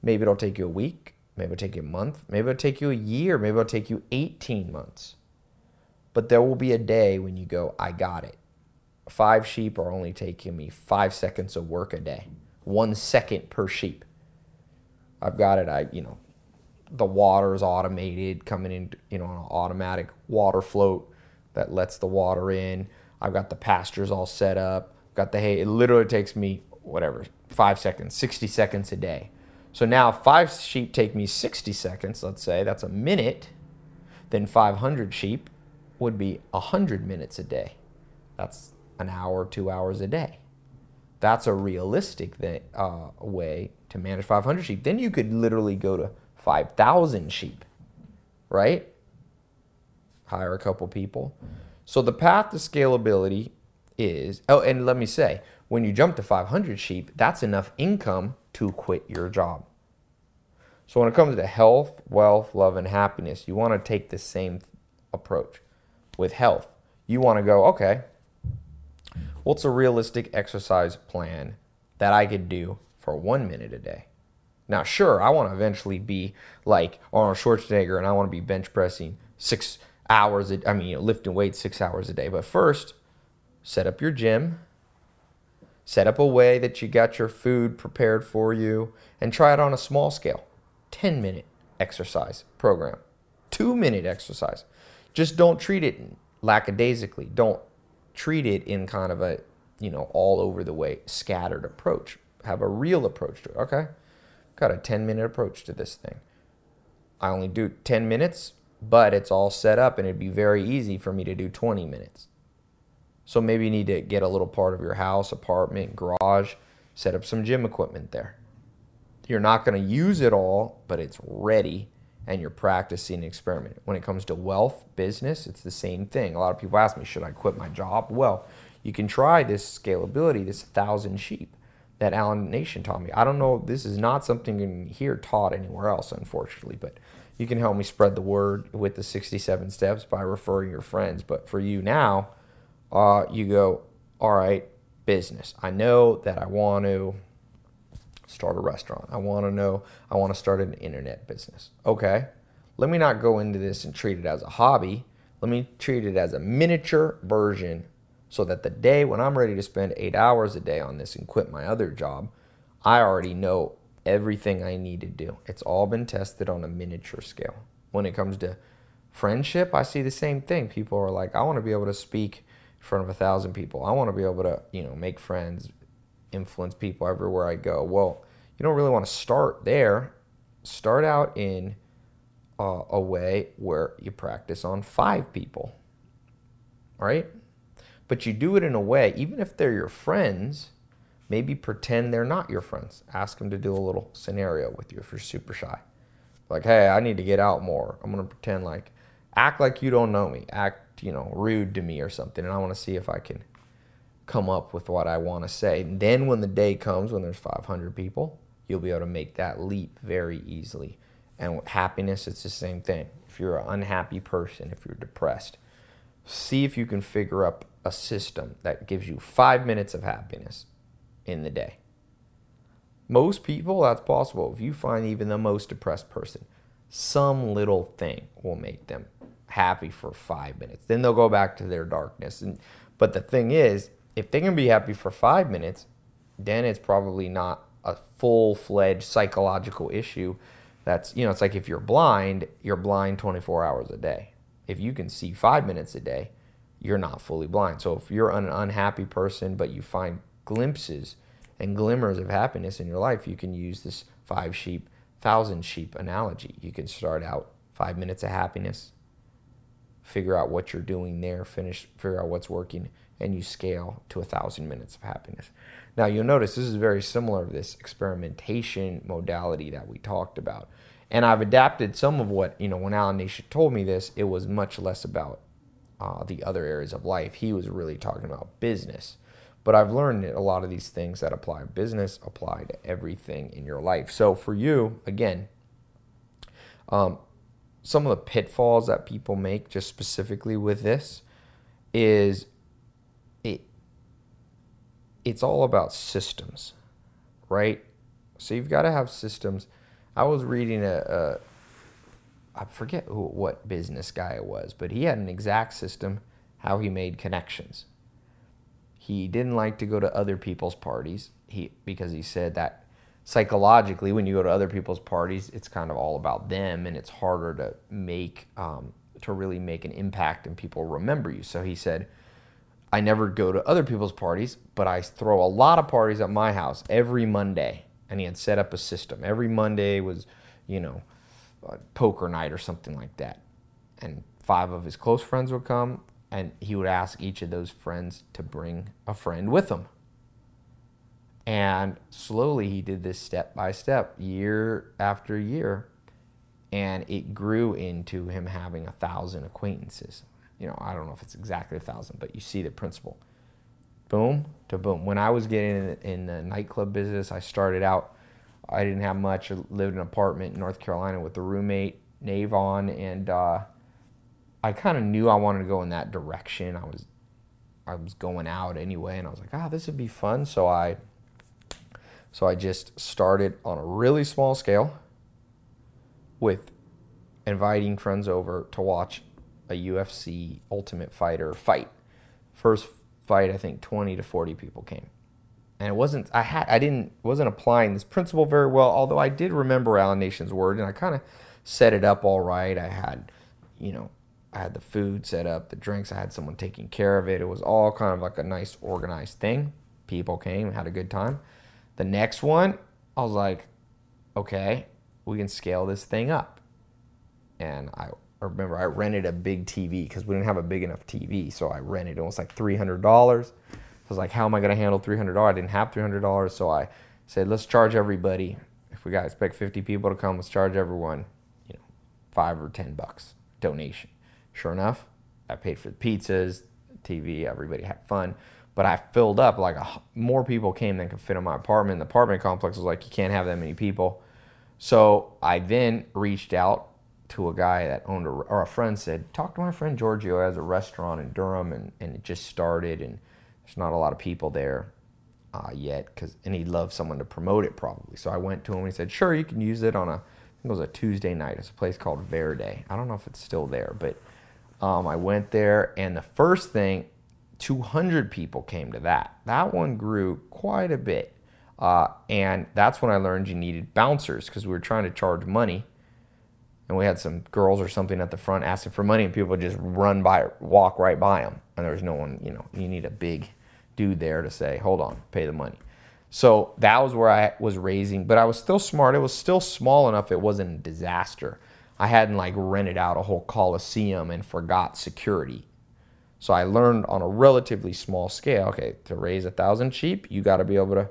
maybe it'll take you a week, maybe it'll take you a month, maybe it'll take you a year, maybe it'll take you eighteen months. But there will be a day when you go, I got it. Five sheep are only taking me five seconds of work a day, one second per sheep. I've got it, I, you know, the water is automated, coming in, you know, on an automatic water float that lets the water in. I've got the pastures all set up, got the hay. It literally takes me, whatever, five seconds, sixty seconds a day. So now five sheep take me sixty seconds, let's say, that's a minute. Then five hundred sheep would be one hundred minutes a day. That's an hour, two hours a day. That's a realistic th- uh, way to manage five hundred sheep. Then you could literally go to five thousand sheep, right? Hire a couple people. So the path to scalability is, oh, and let me say, when you jump to five hundred sheep, that's enough income to quit your job. So when it comes to health, wealth, love, and happiness, you want to take the same approach. With health, you want to go, okay, what's a realistic exercise plan that I could do for one minute a day? Now, sure, I want to eventually be like Arnold Schwarzenegger, and I want to be bench pressing six hours, a, I mean, you know, lifting weights six hours a day. But first, set up your gym, set up a way that you got your food prepared for you, and try it on a small scale. ten-minute exercise program, two-minute exercise. Just don't treat it lackadaisically. Don't treat it in kind of a, you know, all-over-the-way scattered approach. Have a real approach to it, okay? Got a ten-minute approach to this thing. I only do ten minutes, but it's all set up, and it'd be very easy for me to do twenty minutes. So maybe you need to get a little part of your house, apartment, garage, set up some gym equipment there. You're not going to use it all, but it's ready, and you're practicing and experimenting. When it comes to wealth, business, it's the same thing. A lot of people ask me, should I quit my job? Well, you can try this scalability, this thousand sheep that Alan Nation taught me. I don't know, this is not something in here taught anywhere else, unfortunately, but you can help me spread the word with the sixty-seven steps by referring your friends. But for you now, uh, you go, all right, business. I know that I want to start a restaurant. I want to know, I want to start an internet business. Okay, let me not go into this and treat it as a hobby. Let me treat it as a miniature version, so that the day when I'm ready to spend eight hours a day on this and quit my other job, I already know everything I need to do. It's all been tested on a miniature scale. When it comes to friendship, I see the same thing. People are like, I want to be able to speak in front of a thousand people. I want to be able to, you know, make friends, influence people everywhere I go. Well, you don't really want to start there. Start out in uh, a way where you practice on five people, all right? But you do it in a way, even if they're your friends, Maybe pretend they're not your friends. Ask them to do a little scenario with you if you're super shy. Like, hey, I need to get out more. I'm gonna pretend like, act like you don't know me. Act, you know, rude to me or something. And I wanna see if I can come up with what I wanna say. And then when the day comes, when there's five hundred people, you'll be able to make that leap very easily. And with happiness, it's the same thing. If you're an unhappy person, if you're depressed, see if you can figure up a system that gives you five minutes of happiness in the day. Most people, that's possible. If you find even the most depressed person, some little thing will make them happy for five minutes. Then they'll go back to their darkness. And, but the thing is, if they can be happy for five minutes, then it's probably not a full-fledged psychological issue. That's, you know, it's like if you're blind, you're blind twenty-four hours a day. If you can see five minutes a day, you're not fully blind. So if you're an unhappy person, but you find glimpses and glimmers of happiness in your life, you can use this five sheep, thousand sheep analogy. You can start out five minutes of happiness, figure out what you're doing there, finish, figure out what's working, and you scale to a thousand minutes of happiness. Now you'll notice this is very similar to this experimentation modality that we talked about. And I've adapted some of what, you know, when Alan Nation told me this, it was much less about uh, the other areas of life. He was really talking about business. But I've learned that a lot of these things that apply to business apply to everything in your life. So for you, again, um, some of the pitfalls that people make just specifically with this is it, it's all about systems, right? So you've got to have systems. I was reading a, a I forget who, what business guy it was, but he had an exact system how he made connections. He didn't like to go to other people's parties he, because he said that psychologically, when you go to other people's parties, it's kind of all about them and it's harder to make, um, to really make an impact and people remember you. So he said, I never go to other people's parties, but I throw a lot of parties at my house every Monday. And he had set up a system. Every Monday was, you know, poker night or something like that. And five of his close friends would come. And he would ask each of those friends to bring a friend with him. And slowly he did this step by step, year after year. And it grew into him having a thousand acquaintances. You know, I don't know if it's exactly a thousand, but you see the principle. Boom to boom. When I was getting in the nightclub business, I started out, I didn't have much. I lived in an apartment in North Carolina with a roommate, Navon, and... Uh, I kind of knew I wanted to go in that direction. I was I was going out anyway, and I was like, ah, oh, this would be fun. So I so I just started on a really small scale with inviting friends over to watch a U F C Ultimate Fighter fight. First fight, I think twenty to forty people came. And it wasn't I had I didn't wasn't applying this principle very well, although I did remember Alan Nation's word, and I kind of set it up all right. I had, you know, I had the food set up, the drinks. I had someone taking care of it. It was all kind of like a nice, organized thing. People came, had a good time. The next one, I was like, okay, we can scale this thing up. And I remember I rented a big T V because we didn't have a big enough T V. So I rented almost like three hundred dollars. I was like, how am I going to handle three hundred dollars? I didn't have three hundred dollars. So I said, let's charge everybody. If we got to expect fifty people to come, let's charge everyone, you know, five or ten bucks donation. Sure enough, I paid for the pizzas, T V, everybody had fun. But I filled up, like a, more people came than could fit in my apartment. The apartment complex was like, you can't have that many people. So I then reached out to a guy that owned, a, or a friend said, talk to my friend Giorgio, he has a restaurant in Durham, and, and it just started, and there's not a lot of people there uh, yet, cause, and he'd love someone to promote it probably. So I went to him and he said, sure, you can use it on a, I think it was a Tuesday night. It's a place called Verde. I don't know if it's still there, but Um, I went there, and the first thing, two hundred people came to that. That one grew quite a bit, uh, and that's when I learned you needed bouncers because we were trying to charge money, and we had some girls or something at the front asking for money, and people would just run by, walk right by them, and there was no one, you know, you need a big dude there to say, hold on, pay the money. So that was where I was raising, but I was still smart. It was still small enough it wasn't a disaster. I hadn't like rented out a whole coliseum and forgot security. So I learned on a relatively small scale, okay, to raise a thousand sheep, you got to be able to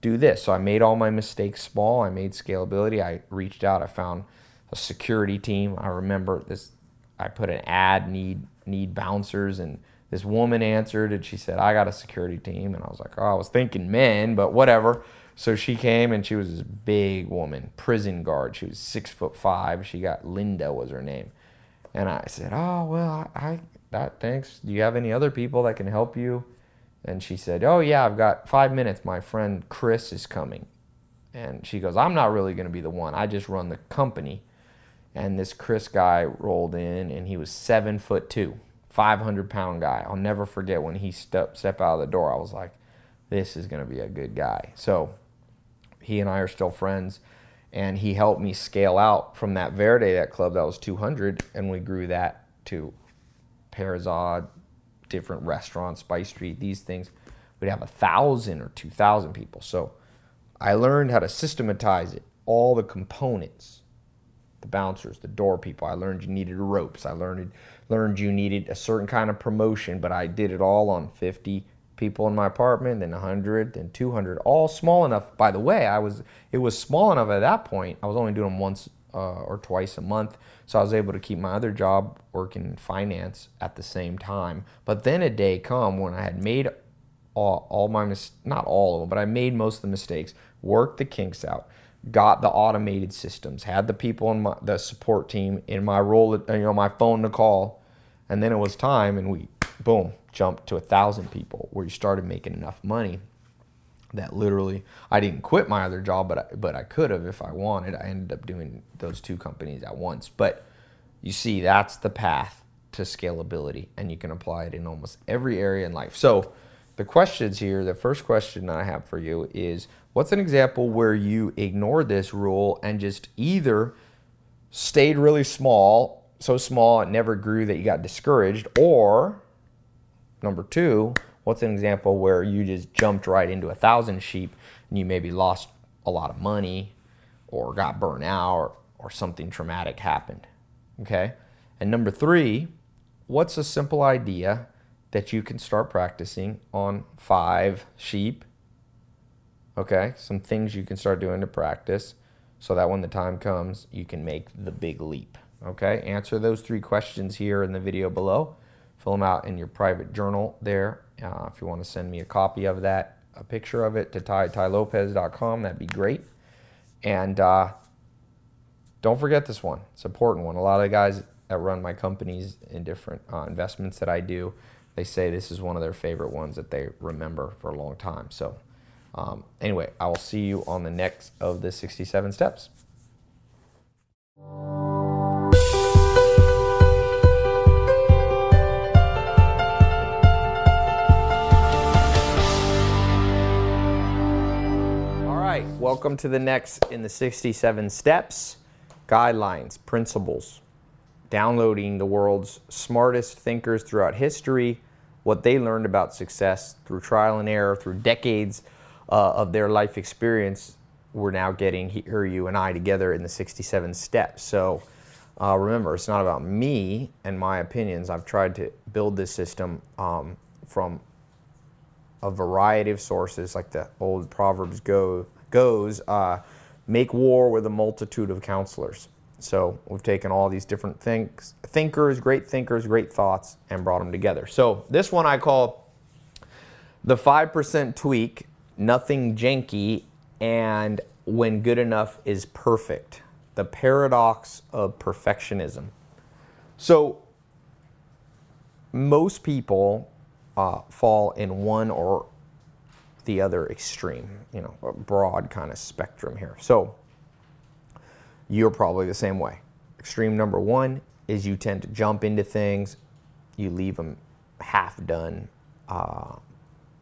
do this. So I made all my mistakes small. I made scalability. I reached out. I found a security team. I remember this. I put an ad, need need bouncers, and this woman answered, and she said, I got a security team. And I was like, oh, I was thinking men, but whatever. So she came, and she was this big woman, prison guard. She was six foot five. She got, Linda was her name. And I said, oh, well, I, I thanks. Do you have any other people that can help you? And she said, oh, yeah, I've got five minutes. My friend Chris is coming. And she goes, I'm not really going to be the one. I just run the company. And this Chris guy rolled in, and he was seven foot two, five hundred pound guy. I'll never forget when he stepped, stepped out of the door. I was like, this is going to be a good guy. So he and I are still friends. And he helped me scale out from that Verde, that club that was two hundred, and we grew that to Perizod, different restaurants, Spice Street, these things. We'd have one thousand or two thousand people. So I learned how to systematize it, all the components, the bouncers, the door people. I learned you needed ropes. I learned, learned you needed a certain kind of promotion, but I did it all on fifty people in my apartment, then one hundred, then two hundred, all small enough. By the way, I was it was small enough at that point. I was only doing them once uh, or twice a month, so I was able to keep my other job working in finance at the same time. But then a day come when I had made all, all my, mis not all of them, but I made most of the mistakes, worked the kinks out, got the automated systems, had the people in my, the support team in my role, you know, my phone to call, and then it was time, and we, boom, jumped to one thousand people, where you started making enough money that literally I didn't quit my other job, but I, but I could have if I wanted. I ended up doing those two companies at once. But you see, that's the path to scalability, and you can apply it in almost every area in life. So the questions here, the first question I have for you is, what's an example where you ignored this rule and just either stayed really small, so small it never grew that you got discouraged, or number two, what's an example where you just jumped right into a thousand sheep and you maybe lost a lot of money or got burnt out or, or something traumatic happened, okay? And number three, what's a simple idea that you can start practicing on five sheep, okay? Some things you can start doing to practice so that when the time comes, you can make the big leap, okay? Answer those three questions here in the video below. Fill them out in your private journal there. Uh, if you want to send me a copy of that, a picture of it to ty ty lopez dot com, that'd be great. And uh, don't forget this one. It's an important one. A lot of guys that run my companies and different uh, investments that I do, they say this is one of their favorite ones that they remember for a long time. So um, anyway, I will see you on the next of the sixty-seven steps. Welcome to the next in the sixty-seven steps, guidelines, principles, downloading the world's smartest thinkers throughout history, what they learned about success through trial and error, through decades uh, of their life experience. We're now getting here, you and I together in the sixty-seven steps. So uh, remember, it's not about me and my opinions. I've tried to build this system um, from a variety of sources, like the old Proverbs go, goes, uh, make war with a multitude of counselors. So we've taken all these different things, thinkers, great thinkers, great thoughts, and brought them together. So this one I call the five percent tweak, nothing janky, and when good enough is perfect, the paradox of perfectionism. So most people uh, fall in one or the other extreme, you know, a broad kind of spectrum here. So you're probably the same way. Extreme number one is you tend to jump into things, you leave them half done, uh,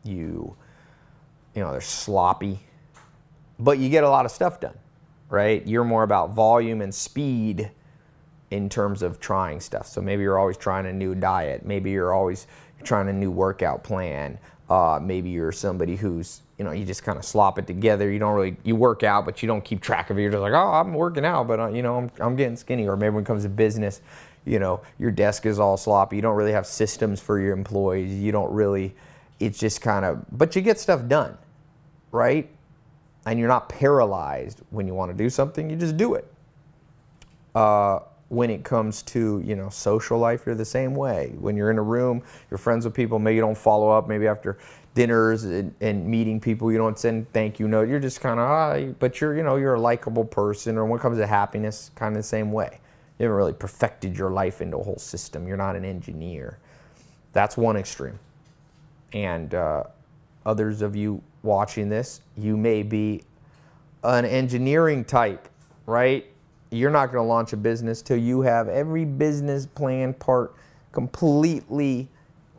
you, you know, they're sloppy, but you get a lot of stuff done, right? You're more about volume and speed in terms of trying stuff. So maybe you're always trying a new diet, maybe you're always trying a new workout plan. Uh, maybe you're somebody who's, you know, you just kind of slop it together. You don't really, you work out, but you don't keep track of it. You're just like, oh, I'm working out, but, uh, you know, I'm, I'm getting skinny. Or maybe when it comes to business, you know, your desk is all sloppy. You don't really have systems for your employees. You don't really, it's just kind of, but you get stuff done, right? and you're not paralyzed when you want to do something, you just do it. Uh, when it comes to, you know, social life, you're the same way. When you're in a room, you're friends with people, maybe you don't follow up, maybe after dinners and, and meeting people, you don't send thank you note. You're just kind of, ah, but you're, you know, you're a likable person. Or when it comes to happiness, kind of the same way. You haven't really perfected your life into a whole system. You're not an engineer. That's one extreme. And uh, others of you watching this, you may be an engineering type, right? You're not going to launch a business till you have every business plan part completely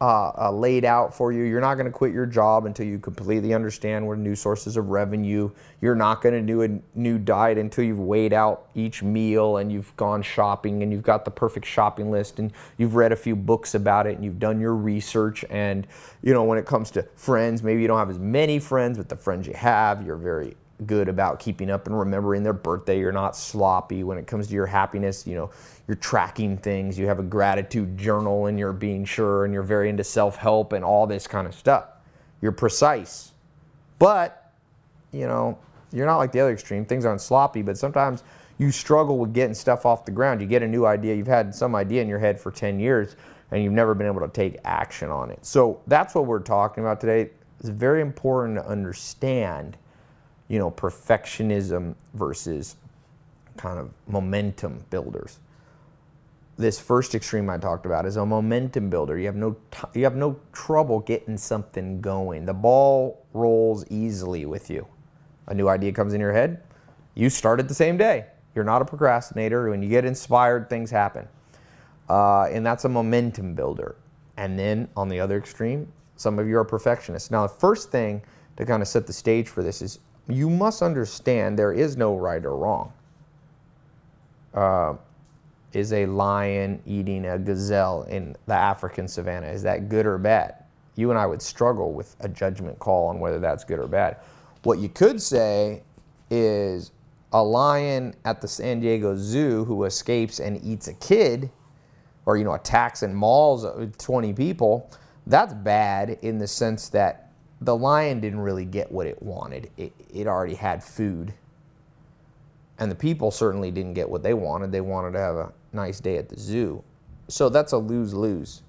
uh, uh, laid out for you. You're not going to quit your job until you completely understand where new sources of revenue. You're not going to do a new diet until you've weighed out each meal and you've gone shopping and you've got the perfect shopping list and you've read a few books about it and you've done your research. And, you know, when it comes to friends, maybe you don't have as many friends, but the friends you have, you're very good about keeping up and remembering their birthday. You're not sloppy when it comes to your happiness. You know, you're tracking things. You have a gratitude journal and you're being sure and you're very into self-help and all this kind of stuff. You're precise. But, you know, you're not like the other extreme. Things aren't sloppy, but sometimes you struggle with getting stuff off the ground. You get a new idea. You've had some idea in your head for ten years and you've never been able to take action on it. So that's what we're talking about today. It's very important to understand, you know, perfectionism versus kind of momentum builders. This first extreme I talked about is a momentum builder. You have no you have no trouble getting something going. The ball rolls easily with you. A new idea comes in your head, you start it the same day. You're not a procrastinator. When you get inspired, things happen. Uh, and that's a momentum builder. And then on the other extreme, some of you are perfectionists. Now, the first thing to kind of set the stage for this is you must understand there is no right or wrong. Uh, is a lion eating a gazelle in the African savannah, is that good or bad? You and I would struggle with a judgment call on whether that's good or bad. What you could say is a lion at the San Diego Zoo who escapes and eats a kid, or, you know, attacks and mauls twenty people, that's bad in the sense that the lion didn't really get what it wanted. It, it already had food. And the people certainly didn't get what they wanted. They wanted to have a nice day at the zoo. So that's a lose-lose.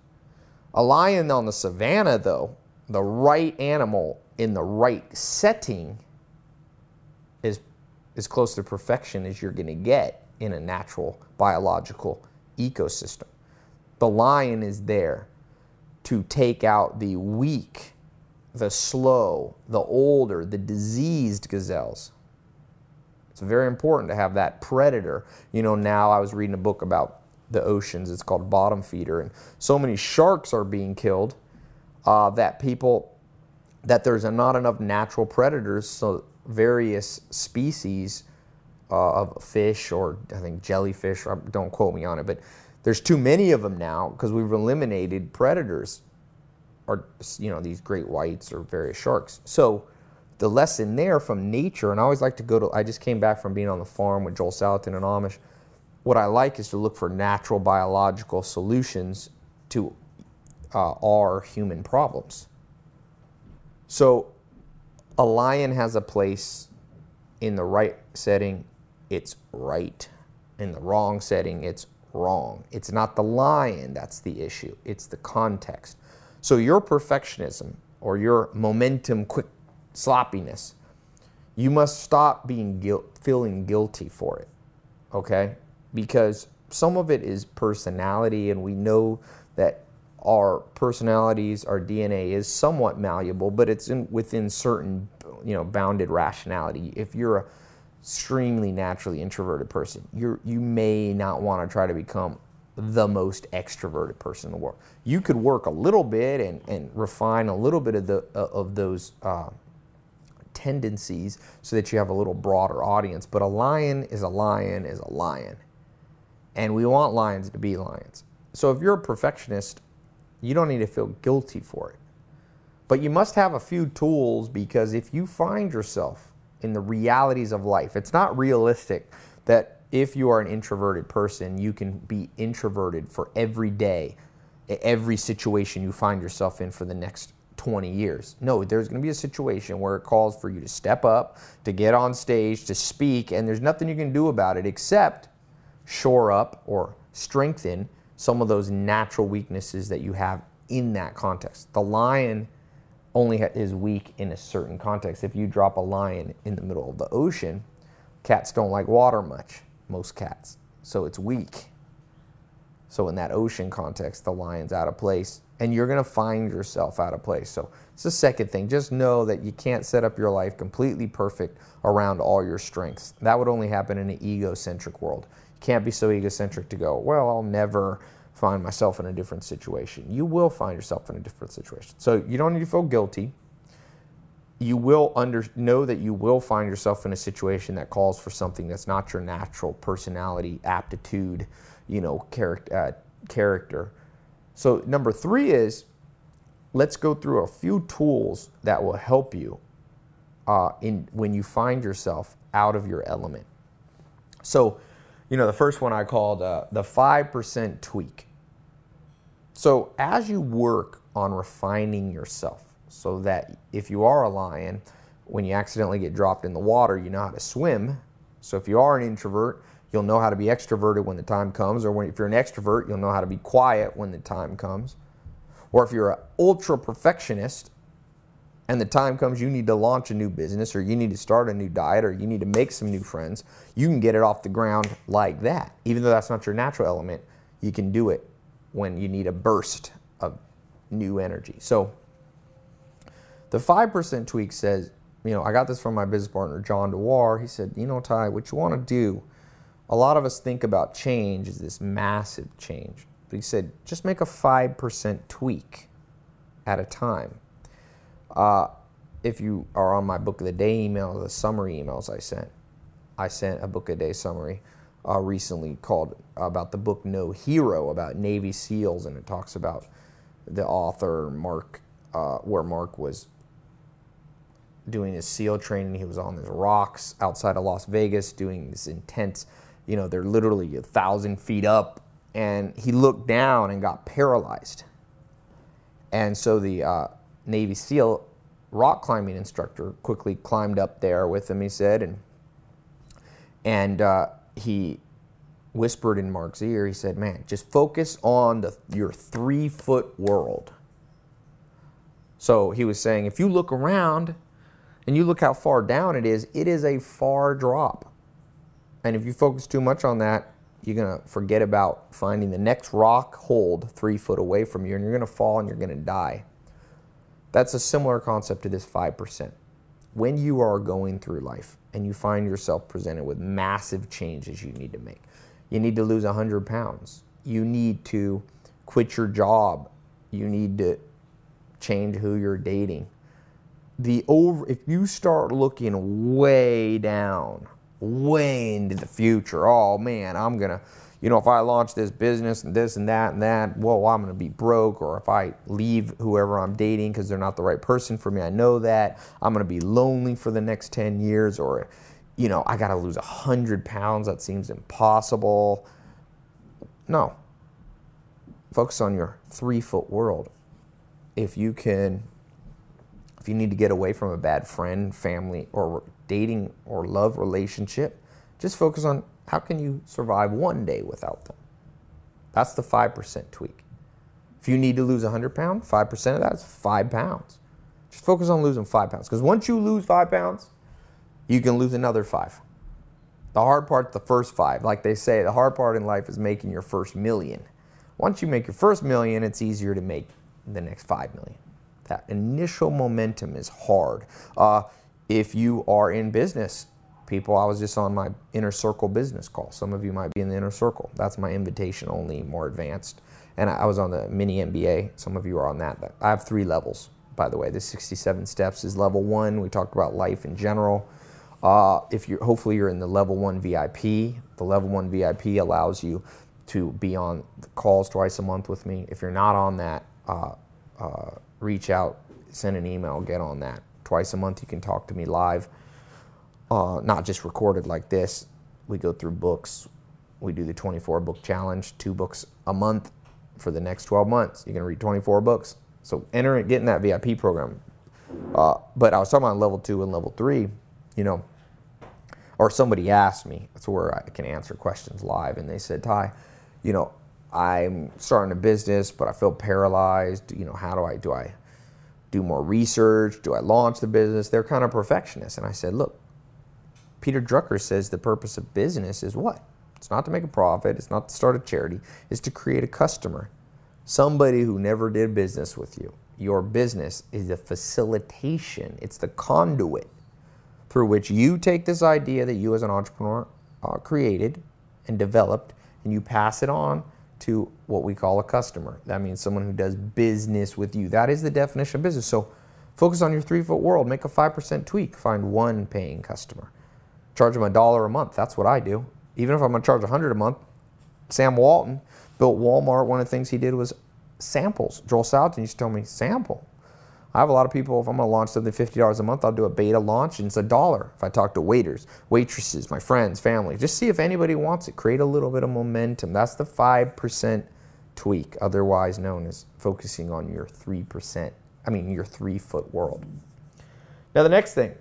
A lion on the savannah, though, the right animal in the right setting is as close to perfection as you're going to get in a natural biological ecosystem. The lion is there to take out the weak, the slow, the older, the diseased gazelles. It's very important to have that predator. You know, now I was reading a book about the oceans. It's called Bottom Feeder. And so many sharks are being killed uh, that people, that there's not enough natural predators. So various species uh, of fish, or I think jellyfish, don't quote me on it, but there's too many of them now because we've eliminated predators. Or, you know, these great whites or various sharks. So the lesson there from nature, and I always like to go to, I just came back from being on the farm with Joel Salatin and Amish. What I like is to look for natural biological solutions to uh, our human problems. So a lion has a place in the right setting, it's right. In the wrong setting, it's wrong. It's not the lion that's the issue, it's the context. So your perfectionism or your momentum, quick sloppiness, you must stop being guilt, feeling guilty for it, okay? Because some of it is personality, and we know that our personalities, our D N A is somewhat malleable, but it's in, within certain, you know, bounded rationality. If you're a extremely naturally introverted person, you're, you may not want to try to become the most extroverted person in the world. You could work a little bit and, and refine a little bit of, the, uh, of those uh, tendencies so that you have a little broader audience. But a lion is a lion is a lion. And we want lions to be lions. So if you're a perfectionist, you don't need to feel guilty for it. But you must have a few tools, because if you find yourself in the realities of life, it's not realistic that if you are an introverted person, you can be introverted for every day, every situation you find yourself in for the next twenty years. No, there's going to be a situation where it calls for you to step up, to get on stage, to speak, and there's nothing you can do about it except shore up or strengthen some of those natural weaknesses that you have in that context. The lion only is weak in a certain context. If you drop a lion in the middle of the ocean, cats don't like water much, most cats, so it's weak. So in that ocean context, the lion's out of place, and you're going to find yourself out of place. So it's the second thing. Just know that you can't set up your life completely perfect around all your strengths. That would only happen in an egocentric world. You can't be so egocentric to go, well, I'll never find myself in a different situation. You will find yourself in a different situation. So you don't need to feel guilty. You will under, know that you will find yourself in a situation that calls for something that's not your natural personality, aptitude, you know, character. Uh, character. So number three is, let's go through a few tools that will help you uh, in when you find yourself out of your element. So, you know, the first one I called uh, the five percent tweak. So as you work on refining yourself, so that if you are a lion, when you accidentally get dropped in the water, you know how to swim. So if you are an introvert, you'll know how to be extroverted when the time comes. Or when, if you're an extrovert, you'll know how to be quiet when the time comes. Or if you're an ultra perfectionist and the time comes you need to launch a new business, or you need to start a new diet, or you need to make some new friends, you can get it off the ground like that. Even though that's not your natural element, you can do it when you need a burst of new energy. So the five percent tweak says, you know, I got this from my business partner, John DeWar. He said, you know, Ty, what you want to do, a lot of us think about change as this massive change. But he said, just make a five percent tweak at a time. Uh, if you are on my book of the day email, the summary emails I sent, I sent a book a day summary uh, recently called about the book No Hero, about Navy SEALs, and it talks about the author, Mark, uh, where Mark was doing his SEAL training. He was on these rocks outside of Las Vegas doing this intense, you know, they're literally a thousand feet up, and he looked down and got paralyzed. And so the uh, Navy SEAL rock climbing instructor quickly climbed up there with him, he said, and and uh, he whispered in Mark's ear, he said, man, just focus on the, your three-foot world. So he was saying, if you look around, and you look how far down it is, it is a far drop. And if you focus too much on that, you're going to forget about finding the next rock hold three foot away from you, and you're going to fall and you're going to die. That's a similar concept to this five percent. When you are going through life and you find yourself presented with massive changes you need to make, you need to lose one hundred pounds, you need to quit your job, you need to change who you're dating. The over, if you start looking way down, way into the future, oh man, I'm gonna, you know, if I launch this business and this and that and that, whoa, I'm gonna be broke. Or if I leave whoever I'm dating because they're not the right person for me, I know that. I'm gonna be lonely for the next ten years. Or, you know, I gotta lose one hundred pounds. That seems impossible. No. Focus on your three foot world. If you can. If you need to get away from a bad friend, family, or dating or love relationship, just focus on how can you survive one day without them. That's the five percent tweak. If you need to lose one hundred pounds, five percent of that is five pounds. Just focus on losing five pounds, because once you lose five pounds, you can lose another five. The hard part's the first five. Like they say, the hard part in life is making your first million. Once you make your first million, it's easier to make the next five million. That initial momentum is hard. Uh, if you are in business, people, I was just on my Inner Circle business call. Some of you might be in the Inner Circle. That's my invitation only, more advanced. And I was on the mini M B A. Some of you are on that. I have three levels, by the way. The sixty-seven steps is level one. We talked about life in general. Uh, if you're, hopefully you're in the level one V I P. The level one V I P allows you to be on the calls twice a month with me. If you're not on that, uh, uh, reach out, send an email, get on that. Twice a month you can talk to me live, uh, not just recorded like this. We go through books. We do the twenty-four book challenge, two books a month for the next twelve months. You're going to read twenty-four books. So entering, getting that V I P program. Uh, but I was talking about level two and level three, you know, or somebody asked me, that's where I can answer questions live. And they said, Ty, you know, I'm starting a business, but I feel paralyzed. You know, how do I, do I do more research? Do I launch the business? They're kind of perfectionists. And I said, look, Peter Drucker says the purpose of business is what? It's not to make a profit. It's not to start a charity. It's to create a customer, somebody who never did business with you. Your business is the facilitation. It's the conduit through which you take this idea that you as an entrepreneur uh, created and developed, and you pass it on to what we call a customer. That means someone who does business with you. That is the definition of business. So focus on your three-foot world. Make a five percent tweak. Find one paying customer. Charge them a dollar a month. That's what I do. Even if I'm going to charge a hundred dollars a month, Sam Walton built Walmart. One of the things he did was samples. Joel Salatin used to tell me, sample. I have a lot of people, if I'm going to launch something fifty dollars a month, I'll do a beta launch, and it's a dollar. If I talk to waiters, waitresses, my friends, family, just see if anybody wants it. Create a little bit of momentum. That's the five percent tweak, otherwise known as focusing on your three percent, I mean your three-foot world. Now the next thing,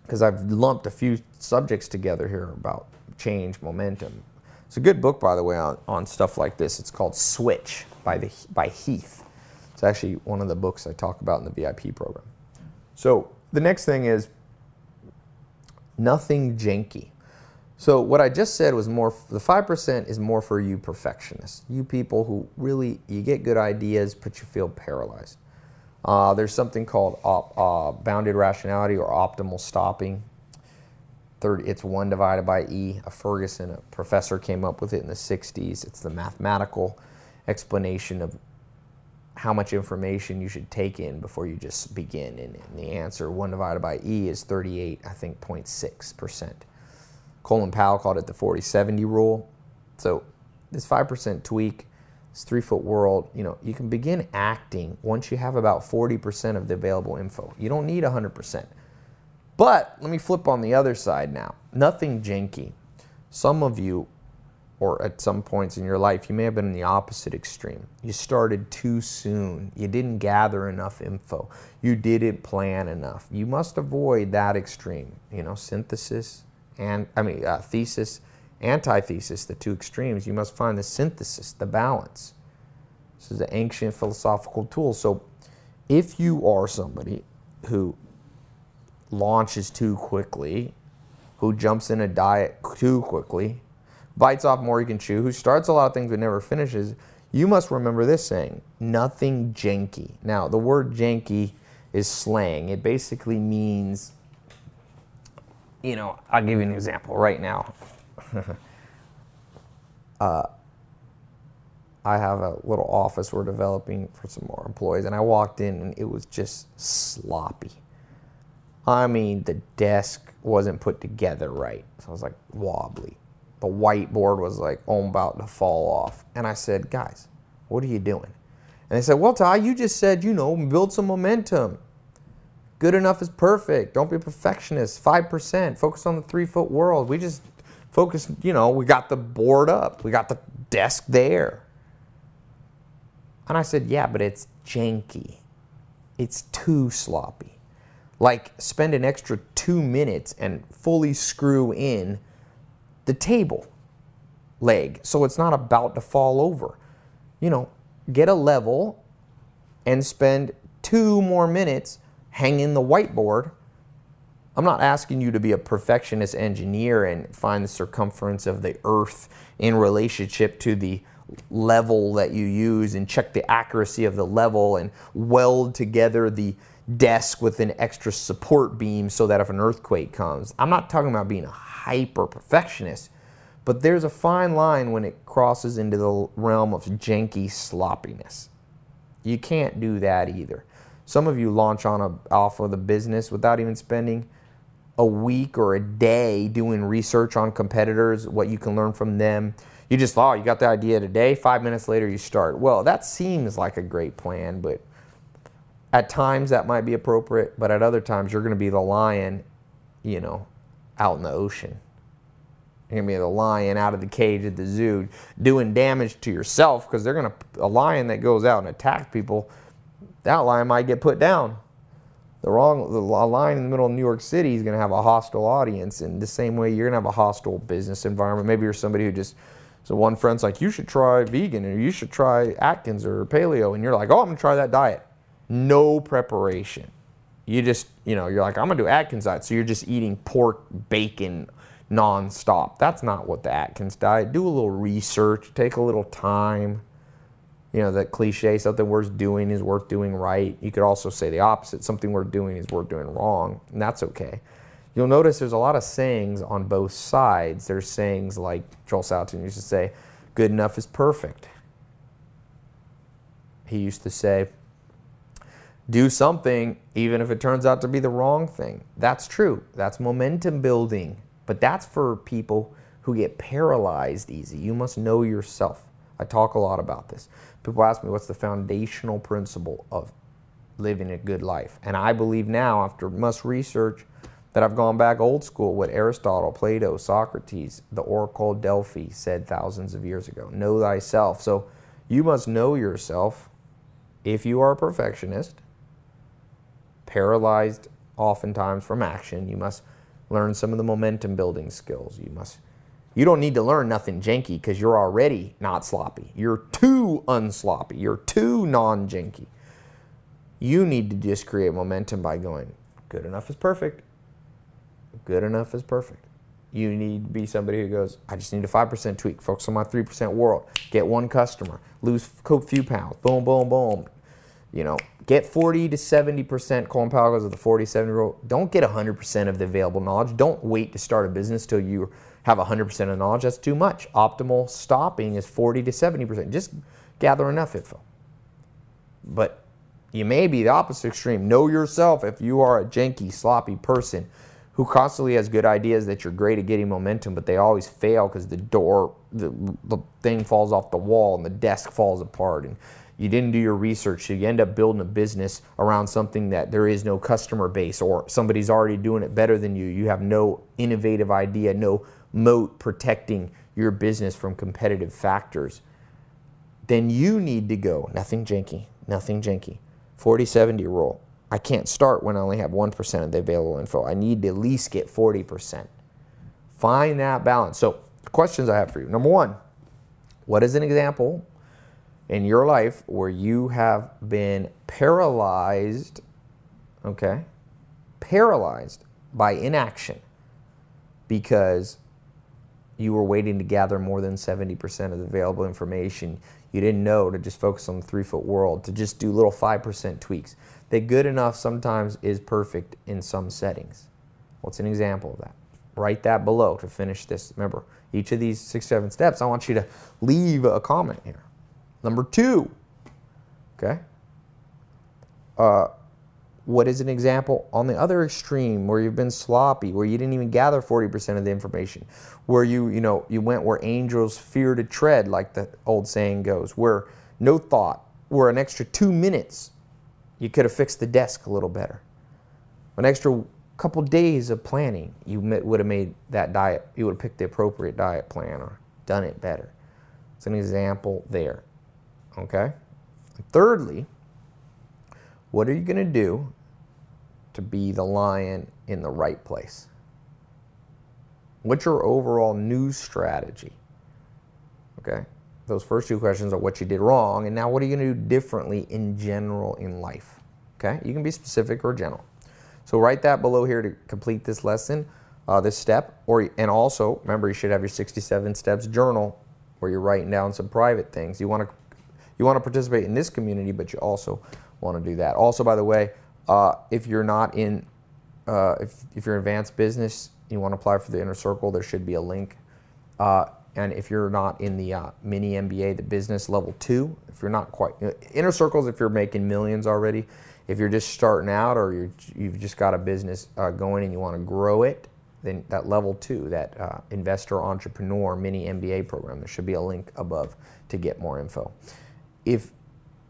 because I've lumped a few subjects together here about change, momentum. It's a good book, by the way, on, on stuff like this. It's called Switch by, the, by Heath. It's actually one of the books I talk about in the V I P program. So the next thing is nothing janky. So what I just said was more, the five percent is more for you perfectionists, you people who really, you get good ideas, but you feel paralyzed. Uh, there's something called op, uh, bounded rationality or optimal stopping. It's one divided by E. A Ferguson, a professor, came up with it in the sixties. It's the mathematical explanation of how much information you should take in before you just begin. And the answer, one divided by E, is thirty-eight, I think, zero point six percent. Colin Powell called it the forty seventy rule. So this five percent tweak, this three-foot world, you know, you can begin acting once you have about forty percent of the available info. You don't need one hundred percent. But let me flip on the other side now. Nothing janky. Some of you, or at some points in your life, you may have been in the opposite extreme. You started too soon. You didn't gather enough info. You didn't plan enough. You must avoid that extreme. You know, synthesis and, I mean, uh, thesis, antithesis, the two extremes. You must find the synthesis, the balance. This is an ancient philosophical tool. So if you are somebody who launches too quickly, who jumps in a diet too quickly, bites off more you can chew, who starts a lot of things but never finishes, you must remember this saying, nothing janky. Now, the word janky is slang. It basically means, you know, I'll give you an example right now. uh, I have a little office we're developing for some more employees, and I walked in and it was just sloppy. I mean, the desk wasn't put together right. So I was like wobbly. The whiteboard was like, oh, I'm about to fall off. And I said, guys, what are you doing? And they said, well, Ty, you just said, you know, build some momentum. Good enough is perfect. Don't be a perfectionist. five percent. Focus on the three-foot world. We just focus, you know, we got the board up. We got the desk there. And I said, yeah, but it's janky. It's too sloppy. Like spend an extra two minutes and fully screw in the table leg so it's not about to fall over. You know, get a level and spend two more minutes hanging the whiteboard. I'm not asking you to be a perfectionist engineer and find the circumference of the earth in relationship to the level that you use and check the accuracy of the level and weld together the desk with an extra support beam so that if an earthquake comes. I'm not talking about being a hyper perfectionist, but there's a fine line when it crosses into the realm of janky sloppiness. You can't do that either. Some of you launch on a, off of the business without even spending a week or a day doing research on competitors, what you can learn from them. You just, oh, you got the idea today, five minutes later you start. Well, that seems like a great plan, but at times that might be appropriate, but at other times you're going to be the lion, you know, out in the ocean. You're going to be the lion out of the cage at the zoo doing damage to yourself because they're going to, a lion that goes out and attacks people, that line might get put down. The wrong the line in the middle of New York City is going to have a hostile audience, and the same way you're going to have a hostile business environment. Maybe you're somebody who just, so one friend's like, you should try vegan, or you should try Atkins or paleo, and you're like, oh, I'm going to try that diet. No preparation. You just, you know, you're like, I'm going to do Atkins diet, so you're just eating pork, bacon, nonstop. That's not what the Atkins diet. Do a little research. Take a little time. You know, that cliche, something worth doing is worth doing right. You could also say the opposite. Something worth doing is worth doing wrong, and that's okay. You'll notice there's a lot of sayings on both sides. There's sayings like Joel Salatin used to say, good enough is perfect. He used to say, do something even if it turns out to be the wrong thing. That's true. That's momentum building. But that's for people who get paralyzed easy. You must know yourself. I talk a lot about this. People ask me, what's the foundational principle of living a good life? And I believe now, after much research, that I've gone back old school, what Aristotle, Plato, Socrates, the Oracle of Delphi said thousands of years ago. Know thyself. So you must know yourself. If you are a perfectionist, paralyzed oftentimes from action, you must learn some of the momentum building skills. You must You don't need to learn nothing janky because you're already not sloppy. You're too unsloppy. You're too non-janky. You need to just create momentum by going, good enough is perfect. Good enough is perfect. You need to be somebody who goes, I just need a five percent tweak. Focus on my three percent world. Get one customer. Lose a few pounds. Boom, boom, boom. You know, get forty to seventy percent. Colin Powell goes with the forty, seventy-year-old. Don't get one hundred percent of the available knowledge. Don't wait to start a business till you have one hundred percent of the knowledge. That's too much. Optimal stopping is forty to seventy percent. Just gather enough info. But you may be the opposite extreme. Know yourself. If you are a janky, sloppy person who constantly has good ideas that you're great at getting momentum, but they always fail because the door, the, the thing falls off the wall and the desk falls apart, and you didn't do your research, so you end up building a business around something that there is no customer base, or somebody's already doing it better than you. You have no innovative idea, no moat protecting your business from competitive factors. Then you need to go, nothing janky, nothing janky. forty seventy rule. I can't start when I only have one percent of the available info. I need to at least get forty percent. Find that balance. So the questions I have for you. Number one, what is an example in your life where you have been paralyzed, okay, paralyzed by inaction because you were waiting to gather more than seventy percent of the available information? You didn't know to just focus on the three-foot world, to just do little five percent tweaks. That good enough sometimes is perfect in some settings. What's an example of that? Write that below to finish this. Remember, each of these six, seven steps, I want you to leave a comment here. Number two, okay, uh, what is an example on the other extreme where you've been sloppy, where you didn't even gather forty percent of the information, where you, you know, you went where angels fear to tread, like the old saying goes, where no thought, where an extra two minutes, you could have fixed the desk a little better. An extra couple days of planning, you would have made that diet, you would have picked the appropriate diet plan or done it better. It's an example there. Okay? And thirdly, what are you going to do to be the lion in the right place? What's your overall news strategy? Okay? Those first two questions are what you did wrong, and now what are you going to do differently in general in life? Okay? You can be specific or general. So write that below here to complete this lesson, uh, this step, or and also, remember, you should have your sixty-seven steps journal where you're writing down some private things. You want to You want to participate in this community, but you also want to do that. Also, by the way, uh, if you're not in, uh, if, if you're in advanced business, you want to apply for the Inner Circle, there should be a link. Uh, and if you're not in the uh, mini M B A, the business level two, if you're not quite, you know, Inner Circles, if you're making millions already, if you're just starting out or you're, you've just got a business uh, going and you want to grow it, then that level two, that uh, investor entrepreneur mini M B A program, there should be a link above to get more info. If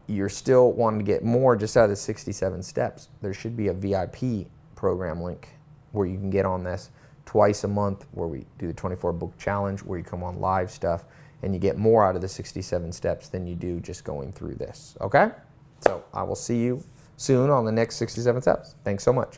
you're still wanting to get more just out of the sixty-seven steps, there should be a V I P program link where you can get on this twice a month, where we do the twenty-four book challenge, where you come on live stuff and you get more out of the sixty-seven steps than you do just going through this. Okay? So I will see you soon on the next sixty-seven Steps. Thanks so much.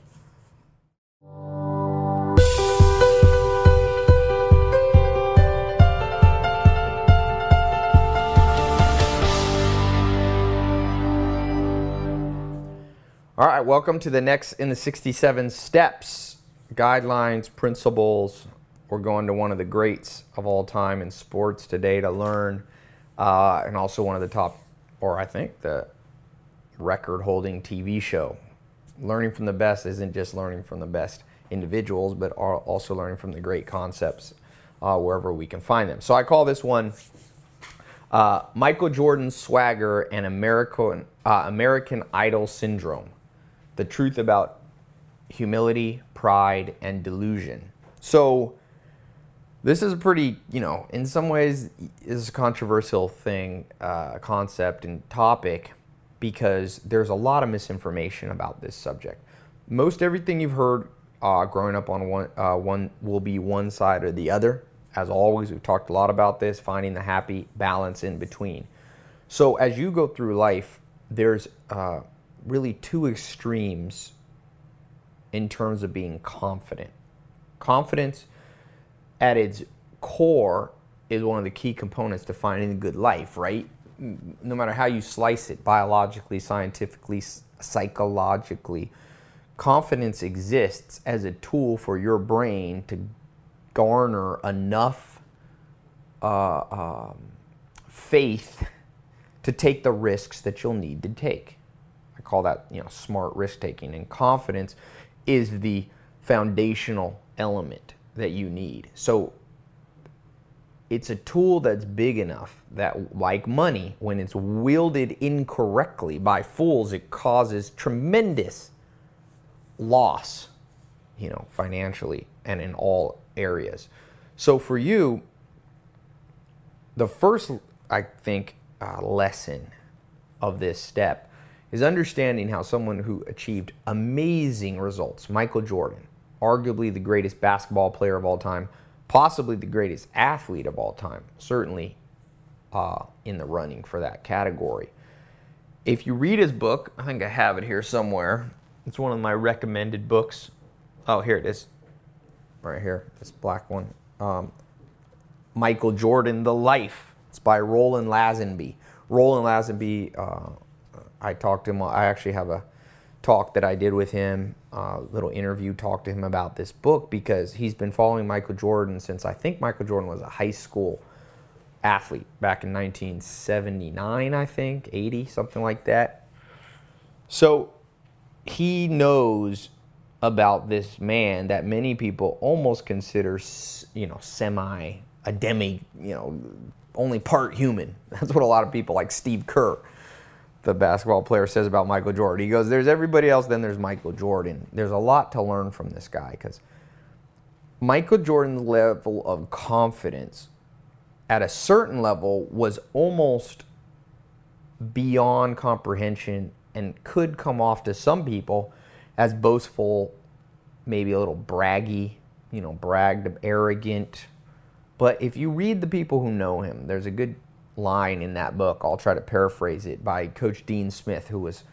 All right, welcome to the next in the sixty-seven Steps, guidelines, principles. We're going to one of the greats of all time in sports today to learn, uh, and also one of the top, or I think the record-holding T V show. Learning from the best isn't just learning from the best individuals, but are also learning from the great concepts uh, wherever we can find them. So I call this one uh, Michael Jordan's Swagger and American, uh, American Idol Syndrome. The truth about humility, pride, and delusion. So this is a pretty, you know, in some ways is a controversial thing, uh, concept and topic, because there's a lot of misinformation about this subject. Most everything you've heard uh, growing up on one, uh, one will be one side or the other. As always, we've talked a lot about this, finding the happy balance in between. So as you go through life, there's uh, really two extremes in terms of being confident. Confidence at its core is one of the key components to finding a good life, right? No matter how you slice it, biologically, scientifically, psychologically, confidence exists as a tool for your brain to garner enough uh, um, faith to take the risks that you'll need to take. I call that, you know, smart risk-taking, and confidence is the foundational element that you need. So it's a tool that's big enough that, like money, when it's wielded incorrectly by fools, it causes tremendous loss, you know, financially and in all areas. So for you, the first, I think, uh, lesson of this step is understanding how someone who achieved amazing results, Michael Jordan, arguably the greatest basketball player of all time, possibly the greatest athlete of all time, certainly uh, in the running for that category. If you read his book, I think I have it here somewhere. It's one of my recommended books. Oh, here it is, right here, this black one. Um, Michael Jordan, The Life. It's by Roland Lazenby. Roland Lazenby, uh, I talked to him, I actually have a talk that I did with him, uh, little interview talk to him about this book, because he's been following Michael Jordan since, I think Michael Jordan was a high school athlete back in nineteen seventy-nine, I think, eighty, something like that. So he knows about this man that many people almost consider, you know, semi, a demi, you know, only part human. That's what a lot of people like Steve Kerr, the basketball player, says about Michael Jordan. He goes, there's everybody else, then there's Michael Jordan. There's a lot to learn from this guy, because Michael Jordan's level of confidence at a certain level was almost beyond comprehension and could come off to some people as boastful, maybe a little braggy, you know, bragged, arrogant. But if you read the people who know him, there's a good line in that book, I'll try to paraphrase it, by Coach Dean Smith, who was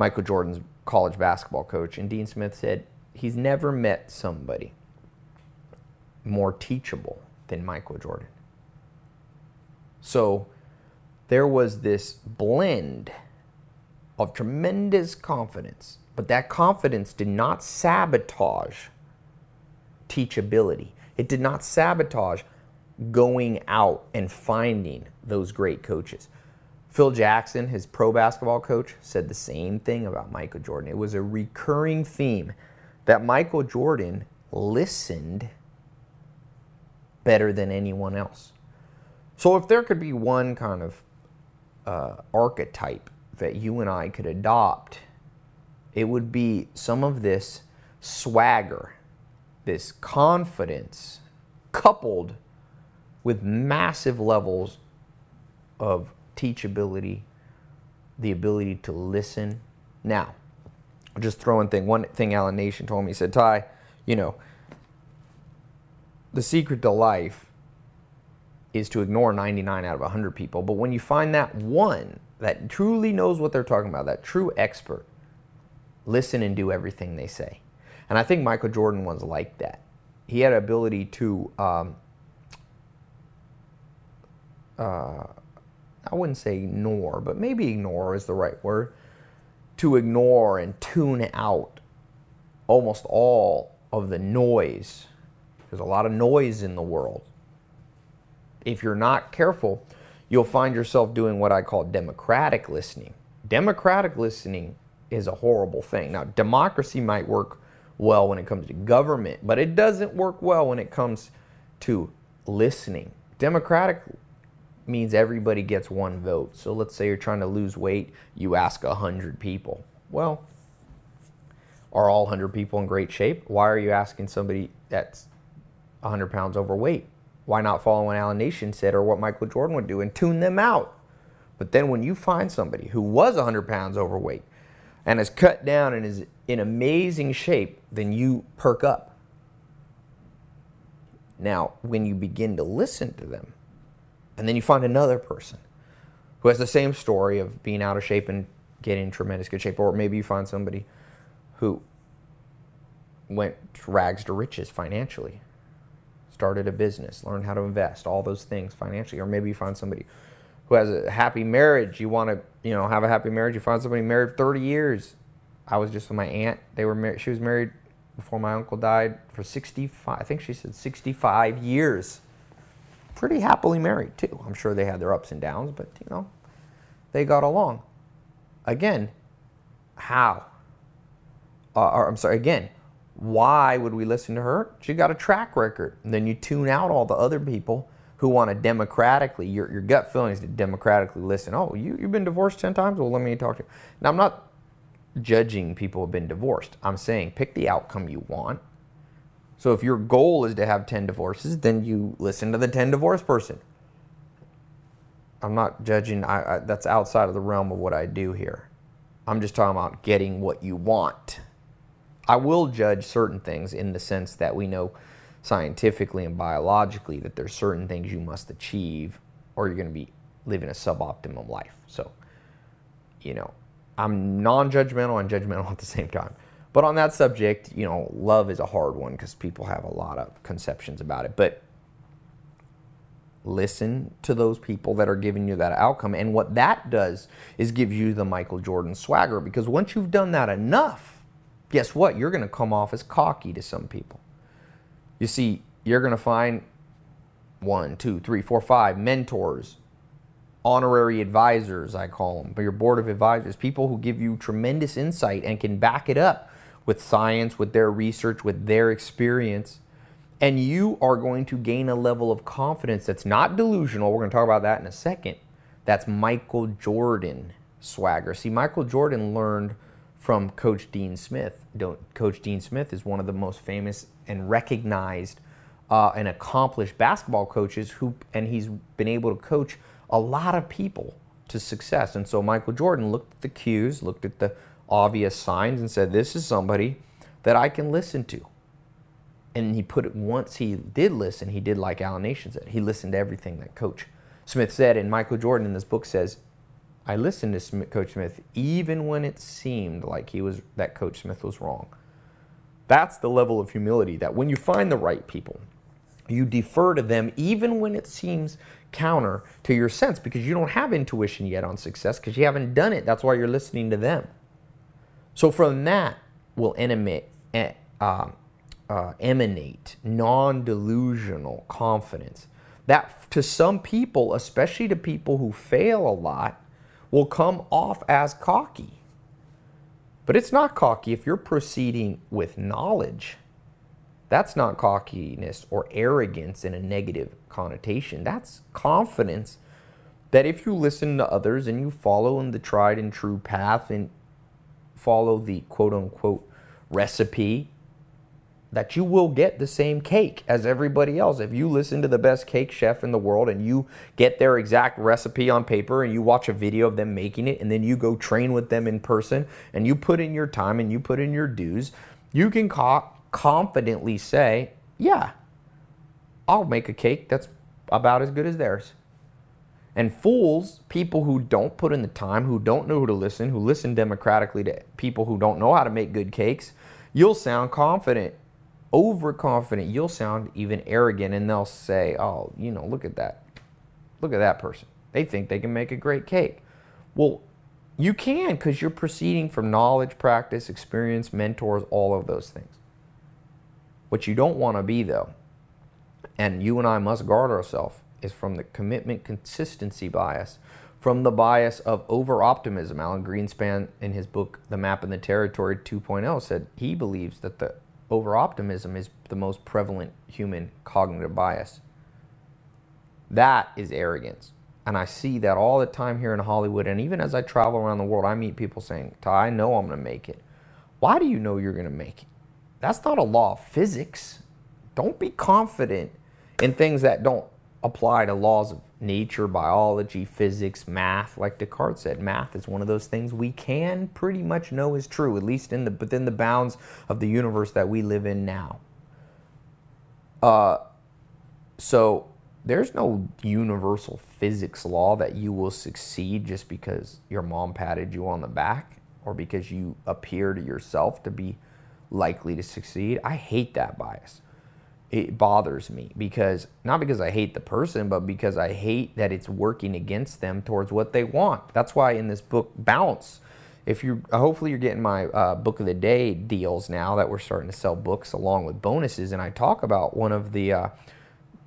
Michael Jordan's college basketball coach. And Dean Smith said, he's never met somebody more teachable than Michael Jordan. So there was this blend of tremendous confidence, but that confidence did not sabotage teachability. It did not sabotage going out and finding those great coaches. Phil Jackson, his pro basketball coach, said the same thing about Michael Jordan. It was a recurring theme that Michael Jordan listened better than anyone else. So if there could be one kind of uh, archetype that you and I could adopt, it would be some of this swagger, this confidence, coupled with massive levels of teachability, the ability to listen. Now, just throwing thing, one thing Alan Nation told me, he said, Ty, you know, the secret to life is to ignore ninety-nine out of one hundred people, but when you find that one that truly knows what they're talking about, that true expert, listen and do everything they say. And I think Michael Jordan was like that. He had an ability to, um, uh, I wouldn't say ignore, but maybe ignore is the right word, to ignore and tune out almost all of the noise. There's a lot of noise in the world. If you're not careful, you'll find yourself doing what I call democratic listening. Democratic listening is a horrible thing. Now, democracy might work well when it comes to government, but it doesn't work well when it comes to listening. Democratic means everybody gets one vote. So let's say you're trying to lose weight, you ask one hundred people. Well, are all one hundred people in great shape? Why are you asking somebody that's one hundred pounds overweight? Why not follow what Alan Nation said or what Michael Jordan would do and tune them out? But then when you find somebody who was one hundred pounds overweight and is cut down and is in amazing shape, then you perk up. Now, when you begin to listen to them, and then you find another person who has the same story of being out of shape and getting in tremendous good shape, or maybe you find somebody who went rags to riches financially, started a business, learned how to invest, all those things financially. Or maybe you find somebody who has a happy marriage. You want to, you know, have a happy marriage. You find somebody married thirty years. I was just with my aunt. They were married. She was married before my uncle died for sixty-five. I think she said sixty-five years. Pretty happily married too. I'm sure they had their ups and downs, but you know, they got along. Again, how? Uh, or I'm sorry. Again. Why would we listen to her? She got a track record. And then you tune out all the other people who want to democratically, your, your gut feeling is to democratically listen. Oh, you, you've been divorced ten times? Well, let me talk to you. Now, I'm not judging people who have been divorced. I'm saying pick the outcome you want. So if your goal is to have ten divorces, then you listen to the ten divorce person. I'm not judging. I, I, that's outside of the realm of what I do here. I'm just talking about getting what you want. I will judge certain things in the sense that we know scientifically and biologically that there's certain things you must achieve or you're going to be living a suboptimal life. So, you know, I'm non-judgmental and judgmental at the same time. But on that subject, you know, love is a hard one because people have a lot of conceptions about it. But listen to those people that are giving you that outcome. And what that does is give you the Michael Jordan swagger, because once you've done that enough, guess what? You're going to come off as cocky to some people. You see, you're going to find one, two, three, four, five mentors, honorary advisors, I call them, but your board of advisors, people who give you tremendous insight and can back it up with science, with their research, with their experience. And you are going to gain a level of confidence that's not delusional. We're going to talk about that in a second. That's Michael Jordan swagger. See, Michael Jordan learned from Coach Dean Smith. Coach Dean Smith is one of the most famous and recognized uh, and accomplished basketball coaches, who, and he's been able to coach a lot of people to success. And so Michael Jordan looked at the cues, looked at the obvious signs and said, this is somebody that I can listen to. And he put it, once he did listen, he did like Alan Nation said. He listened to everything that Coach Smith said. And Michael Jordan in this book says, I listened to Smith, Coach Smith, even when it seemed like he was that Coach Smith was wrong. That's the level of humility, that when you find the right people, you defer to them even when it seems counter to your sense, because you don't have intuition yet on success because you haven't done it. That's why you're listening to them. So from that will emanate, uh, uh, emanate non-delusional confidence. That to some people, especially to people who fail a lot, will come off as cocky. But it's not cocky if you're proceeding with knowledge. That's not cockiness or arrogance in a negative connotation. That's confidence that if you listen to others and you follow in the tried and true path and follow the quote-unquote recipe, that you will get the same cake as everybody else. If you listen to the best cake chef in the world and you get their exact recipe on paper and you watch a video of them making it and then you go train with them in person and you put in your time and you put in your dues, you can co- confidently say, yeah, I'll make a cake that's about as good as theirs. And fools, people who don't put in the time, who don't know who to listen, who listen democratically to people who don't know how to make good cakes, you'll sound confident, overconfident. You'll sound even arrogant, and they'll say, oh, you know, look at that. Look at that person. They think they can make a great cake. Well, you can, because you're proceeding from knowledge, practice, experience, mentors, all of those things. What you don't want to be, though, and you and I must guard ourselves, is from the commitment consistency bias, from the bias of over-optimism. Alan Greenspan, in his book, The Map and the Territory two point oh, said he believes that the over-optimism is the most prevalent human cognitive bias. That is arrogance. And I see that all the time here in Hollywood. And even as I travel around the world, I meet people saying, Ty, I know I'm going to make it. Why do you know you're going to make it? That's not a law of physics. Don't be confident in things that don't apply to laws of nature, biology, physics, math. Like Descartes said, math is one of those things we can pretty much know is true, at least in the within the bounds of the universe that we live in now. Uh, so there's no universal physics law that you will succeed just because your mom patted you on the back or because you appear to yourself to be likely to succeed. I hate that bias. It bothers me, because not because I hate the person, but because I hate that it's working against them towards what they want. That's why in this book, Bounce, if you hopefully you're getting my uh, book of the day deals now that we're starting to sell books along with bonuses, and I talk about one of the, uh,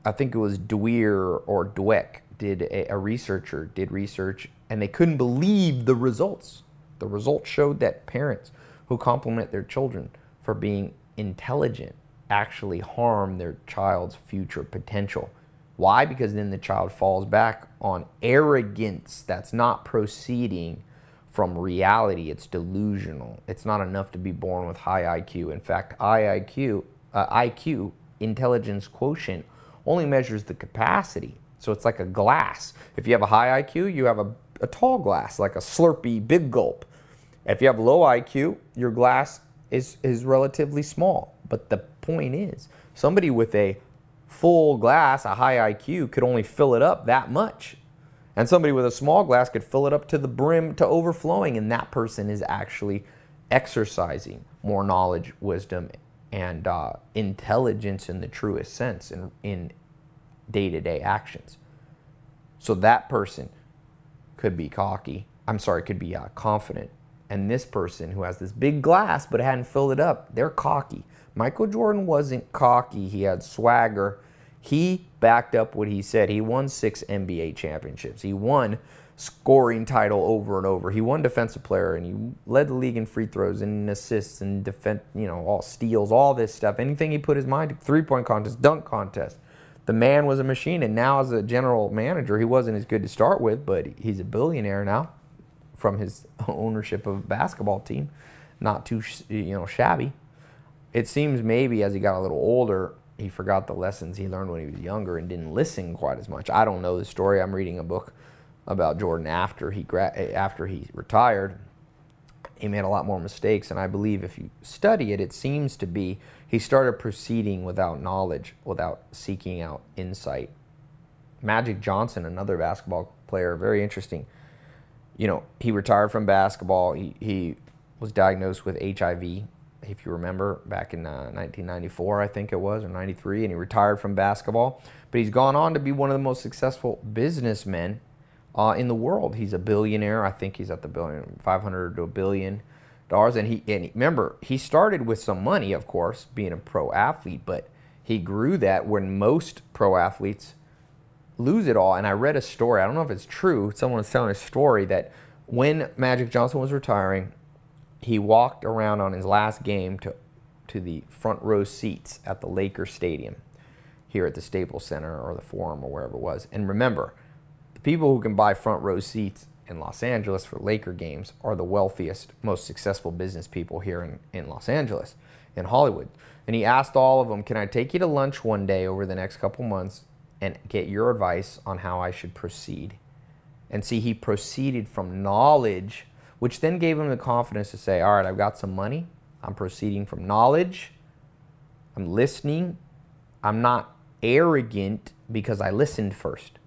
I think it was Dweer or Dweck, did a, a researcher did research, and they couldn't believe the results. The results showed that parents who compliment their children for being intelligent actually harm their child's future potential. Why? Because then the child falls back on arrogance that's not proceeding from reality. It's delusional. It's not enough to be born with high I Q. In fact, I Q, uh, I Q, intelligence quotient, only measures the capacity. So it's like a glass. If you have a high I Q, you have a, a tall glass, like a Slurpee big gulp. If you have low I Q, your glass is, is relatively small. But the point is, somebody with a full glass, a high I Q, could only fill it up that much. And somebody with a small glass could fill it up to the brim, to overflowing, and that person is actually exercising more knowledge, wisdom, and uh, intelligence in the truest sense in, in day-to-day actions. So that person could be cocky, I'm sorry, could be uh, confident. And this person who has this big glass but hadn't filled it up, they're cocky. Michael Jordan wasn't cocky. He had swagger. He backed up what he said. He won six N B A championships. He won scoring title over and over. He won defensive player, and he led the league in free throws and assists and defense, you know, all steals, all this stuff. Anything he put his mind to, three-point contest, dunk contest. The man was a machine, and now as a general manager, he wasn't as good to start with, but he's a billionaire now from his ownership of a basketball team. Not too, you know, shabby. It seems maybe as he got a little older, he forgot the lessons he learned when he was younger and didn't listen quite as much. I don't know the story. I'm reading a book about Jordan after he gra- after he retired. He made a lot more mistakes, and I believe if you study it, it seems to be he started proceeding without knowledge, without seeking out insight. Magic Johnson, another basketball player, very interesting. You know, he retired from basketball. He, he was diagnosed with H I V. If you remember, back in uh, nineteen ninety-four, I think it was, or ninety-three, and he retired from basketball. But he's gone on to be one of the most successful businessmen uh, in the world. He's a billionaire. I think he's at the billion, five hundred to a billion dollars. And he, and remember, he started with some money, of course, being a pro athlete, but he grew that when most pro athletes lose it all. And I read a story. I don't know if it's true. Someone was telling a story that when Magic Johnson was retiring, he walked around on his last game to, to the front row seats at the Laker Stadium here at the Staples Center or the Forum or wherever it was. And remember, the people who can buy front row seats in Los Angeles for Laker games are the wealthiest, most successful business people here in, in Los Angeles, in Hollywood. And he asked all of them, can I take you to lunch one day over the next couple months and get your advice on how I should proceed? And see, he proceeded from knowledge, which then gave him the confidence to say, all right, I've got some money. I'm proceeding from knowledge. I'm listening. I'm not arrogant because I listened first.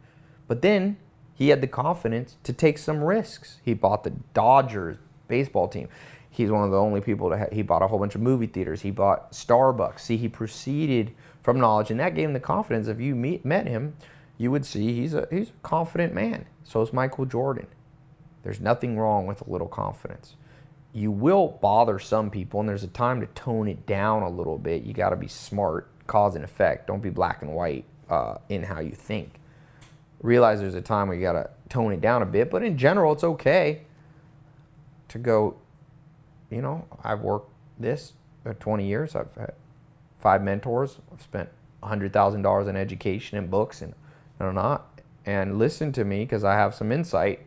But then He had the confidence to take some risks. He bought the Dodgers baseball team. He's one of the only people to have, he bought a whole bunch of movie theaters. He bought Starbucks. See, he proceeded from knowledge, and that gave him the confidence. If you meet, met him, you would see he's a, he's a confident man. So is Michael Jordan. There's nothing wrong with a little confidence. You will bother some people, and there's a time to tone it down a little bit. You got to be smart, cause and effect. Don't be black and white uh, in how you think. Realize there's a time where you got to tone it down a bit, but in general, it's okay to go, you know, I've worked this for twenty years. I've had five mentors. I've spent one hundred thousand dollars in education and books and no, not. And listen to me because I have some insight.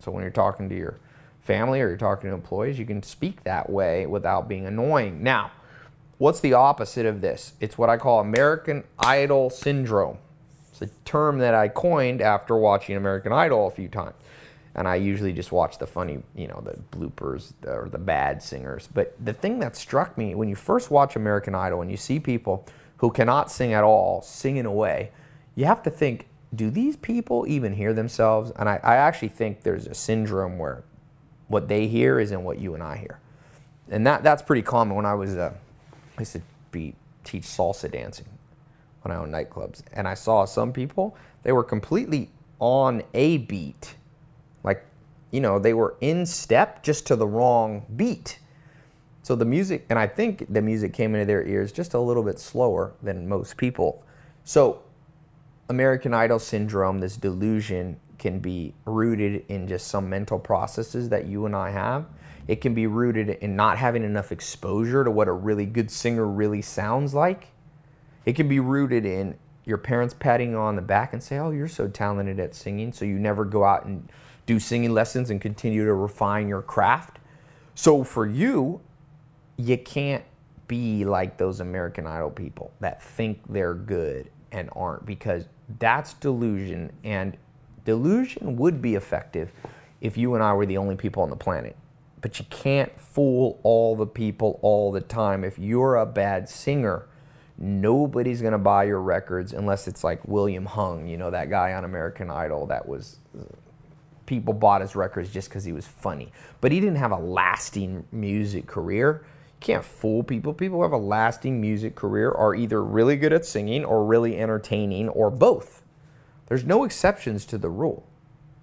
So when you're talking to your family or you're talking to employees, you can speak that way without being annoying. Now, what's the opposite of this? It's what I call American Idol syndrome. It's a term that I coined after watching American Idol a few times. And I usually just watch the funny, you know, the bloopers or the bad singers. But the thing that struck me when you first watch American Idol and you see people who cannot sing at all singing away, you have to think, do these people even hear themselves? And I, I actually think there's a syndrome where what they hear isn't what you and I hear. And that that's pretty common. When I was, uh, I used to be, teach salsa dancing when I owned nightclubs. And I saw some people, they were completely on a beat. Like, you know, they were in step just to the wrong beat. So the music, and I think the music came into their ears just a little bit slower than most people. So American Idol syndrome, this delusion, can be rooted in just some mental processes that you and I have. It can be rooted in not having enough exposure to what a really good singer really sounds like. It can be rooted in your parents patting you on the back and say, oh, you're so talented at singing, so you never go out and do singing lessons and continue to refine your craft. So for you, you can't be like those American Idol people that think they're good and aren't, because that's delusion, and delusion would be effective if you and I were the only people on the planet. But you can't fool all the people all the time. If you're a bad singer, nobody's going to buy your records unless it's like William Hung, you know, that guy on American Idol that was... people bought his records just because he was funny. But he didn't have a lasting music career. You can't fool people. People who have a lasting music career are either really good at singing or really entertaining or both. There's no exceptions to the rule.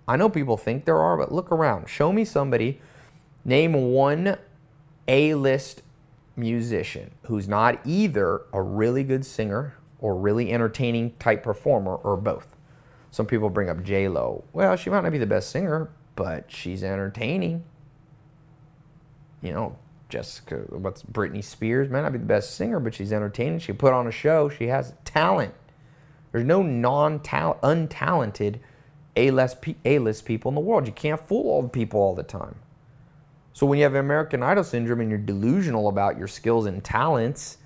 I know people think there are, but look around. Show me somebody, name one A-list musician who's not either a really good singer or really entertaining type performer or both. Some people bring up J-Lo. Well, she might not be the best singer, but she's entertaining. You know, Jessica, what's Britney Spears might not be the best singer, but she's entertaining. She put on a show. She has talent. There's no non-talent, untalented A-list people in the world. You can't fool all the people all the time. So when you have American Idol syndrome and you're delusional about your skills and talents,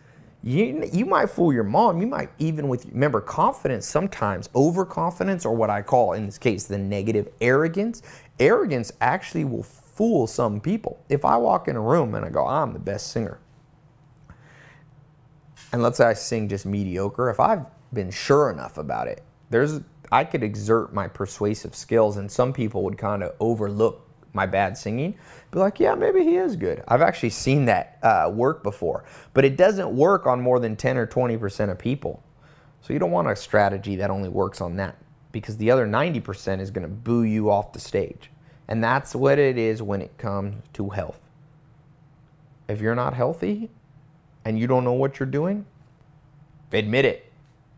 You, you might fool your mom. You might even with, remember, confidence sometimes, overconfidence, or what I call, in this case, the negative arrogance. Arrogance actually will fool some people. If I walk in a room and I go, I'm the best singer, and let's say I sing just mediocre, if I've been sure enough about it, there's I could exert my persuasive skills, and some people would kind of overlook my bad singing, be like, yeah, maybe he is good. I've actually seen that uh, work before, but it doesn't work on more than ten or twenty percent of people. So you don't want a strategy that only works on that, because the other ninety percent is going to boo you off the stage. And that's what it is when it comes to health. If you're not healthy and you don't know what you're doing, admit it.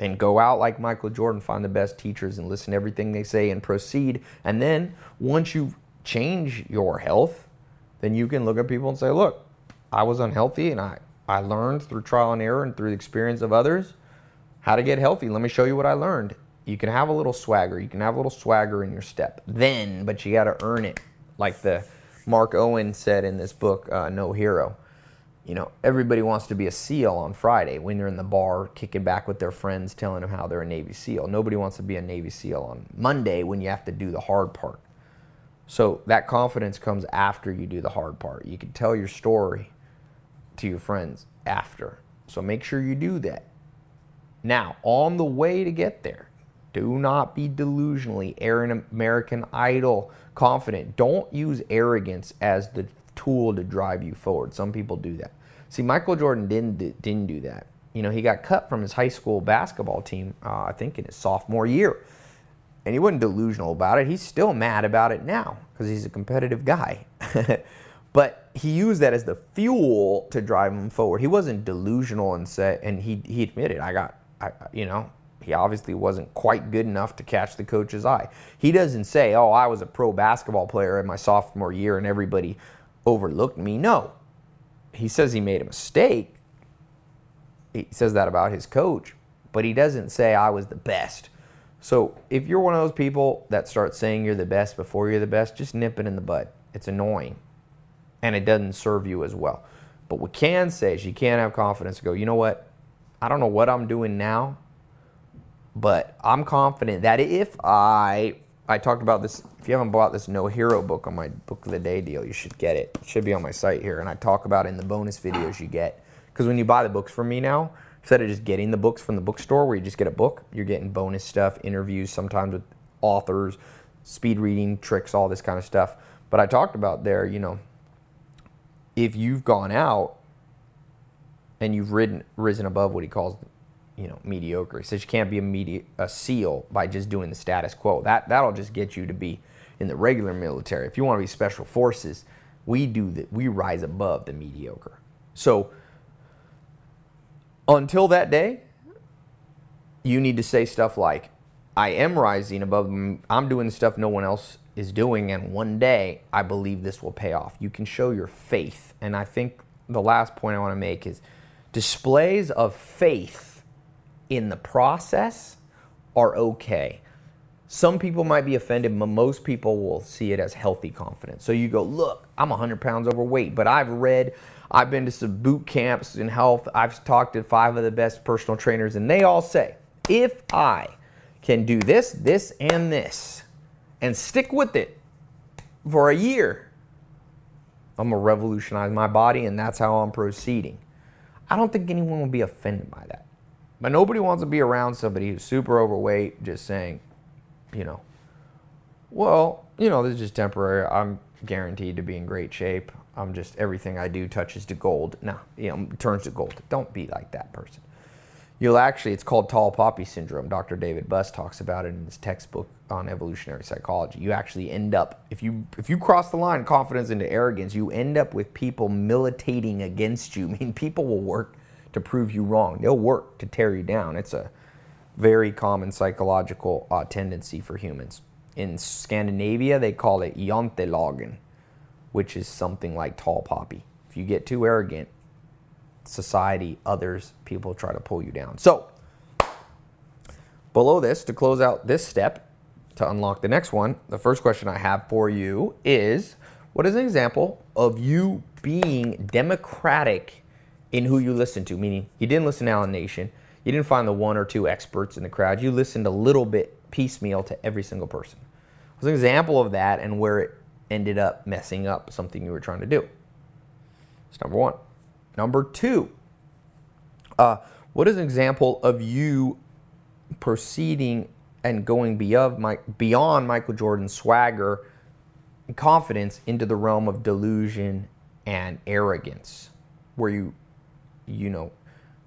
And go out like Michael Jordan, find the best teachers and listen to everything they say and proceed. And then once you've change your health, then you can look at people and say, look, I was unhealthy and I, I learned through trial and error and through the experience of others how to get healthy. Let me show you what I learned. You can have a little swagger. You can have a little swagger in your step then, but you got to earn it. Like the Mark Owen said in this book, uh, No Hero. You know, everybody wants to be a SEAL on Friday when they're in the bar kicking back with their friends telling them how they're a Navy SEAL. Nobody wants to be a Navy SEAL on Monday when you have to do the hard part. So that confidence comes after you do the hard part. You can tell your story to your friends after. So make sure you do that. Now, on the way to get there, Do not be delusionally American Idol confident. Don't use arrogance as the tool to drive you forward. Some people do that. See, Michael Jordan didn't, didn't do that. You know, he got cut from his high school basketball team, uh, I think in his sophomore year. And he wasn't delusional about it. He's still mad about it now because he's a competitive guy. But he used that as the fuel to drive him forward. He wasn't delusional and said, and he, he admitted, I got, I, you know, he obviously wasn't quite good enough to catch the coach's eye. He doesn't say, oh, I was a pro basketball player in my sophomore year and everybody overlooked me. No. He says he made a mistake. He says that about his coach, but he doesn't say I was the best. So if you're one of those people that starts saying you're the best before you're the best, just nip it in the bud. It's annoying, and it doesn't serve you as well. But what can say is you can have confidence to go, you know what? I don't know what I'm doing now, but I'm confident that if I... I talked about this. If you haven't bought this No Hero book on my Book of the Day deal, you should get it. It should be on my site here, and I talk about it in the bonus videos you get. Because when you buy the books from me now, instead of just getting the books from the bookstore where you just get a book, you're getting bonus stuff, interviews sometimes with authors, speed reading tricks, all this kind of stuff. But I talked about there, you know, if you've gone out and you've ridden, risen above what he calls, you know, mediocre. He says you can't be a, medi a SEAL by just doing the status quo. That, that'll just get you to be in the regular military. If you want to be special forces, we do that. We rise above the mediocre. So until that day, you need to say stuff like, I am rising above, I'm doing stuff no one else is doing, and one day I believe this will pay off. You can show your faith. And I think the last point I want to make is displays of faith in the process are okay. Some people might be offended, but most people will see it as healthy confidence. So you go, look, I'm one hundred pounds overweight, but I've read... I've been to some boot camps in health. I've talked to five of the best personal trainers, and they all say, if I can do this, this, and this, and stick with it for a year, I'm going to revolutionize my body, and that's how I'm proceeding. I don't think anyone will be offended by that. But nobody wants to be around somebody who's super overweight just saying, you know, well, you know, this is just temporary. I'm guaranteed to be in great shape. I'm just, everything I do touches to gold. Nah, you know, turns to gold. Don't be like that person. You'll actually, it's called tall poppy syndrome. Doctor David Buss talks about it in his textbook on evolutionary psychology. You actually end up, if you if you cross the line, confidence into arrogance, you end up with people militating against you. I mean, people will work to prove you wrong. They'll work to tear you down. It's a very common psychological uh, tendency for humans. In Scandinavia, they call it jantelagen, which is something like tall poppy. If you get too arrogant, society, others, people try to pull you down. So, below this, to close out this step, to unlock the next one, the first question I have for you is, what is an example of you being democratic in who you listen to? Meaning, you didn't listen to Alan Nation, you didn't find the one or two experts in the crowd, you listened a little bit piecemeal to every single person. What's an example of that and where it ended up messing up something you were trying to do? That's number one. Number two, uh, what is an example of you proceeding and going beyond, Mike, beyond Michael Jordan's swagger and confidence into the realm of delusion and arrogance? Where you, you know,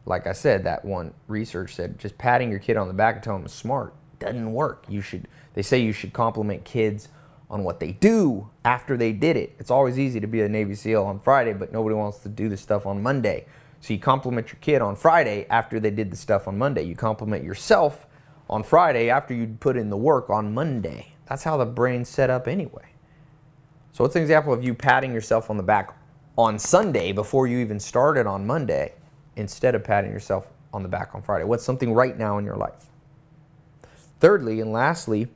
like I said, that one research said just patting your kid on the back and telling them smart doesn't work. You should, they say you should compliment kids on what they do after they did it. It's always easy to be a Navy SEAL on Friday, but nobody wants to do this stuff on Monday. So you compliment your kid on Friday after they did the stuff on Monday. You compliment yourself on Friday after you put in the work on Monday. That's how the brain's set up anyway. So what's an example of you patting yourself on the back on Sunday before you even started on Monday instead of patting yourself on the back on Friday? What's something right now in your life? Thirdly and lastly,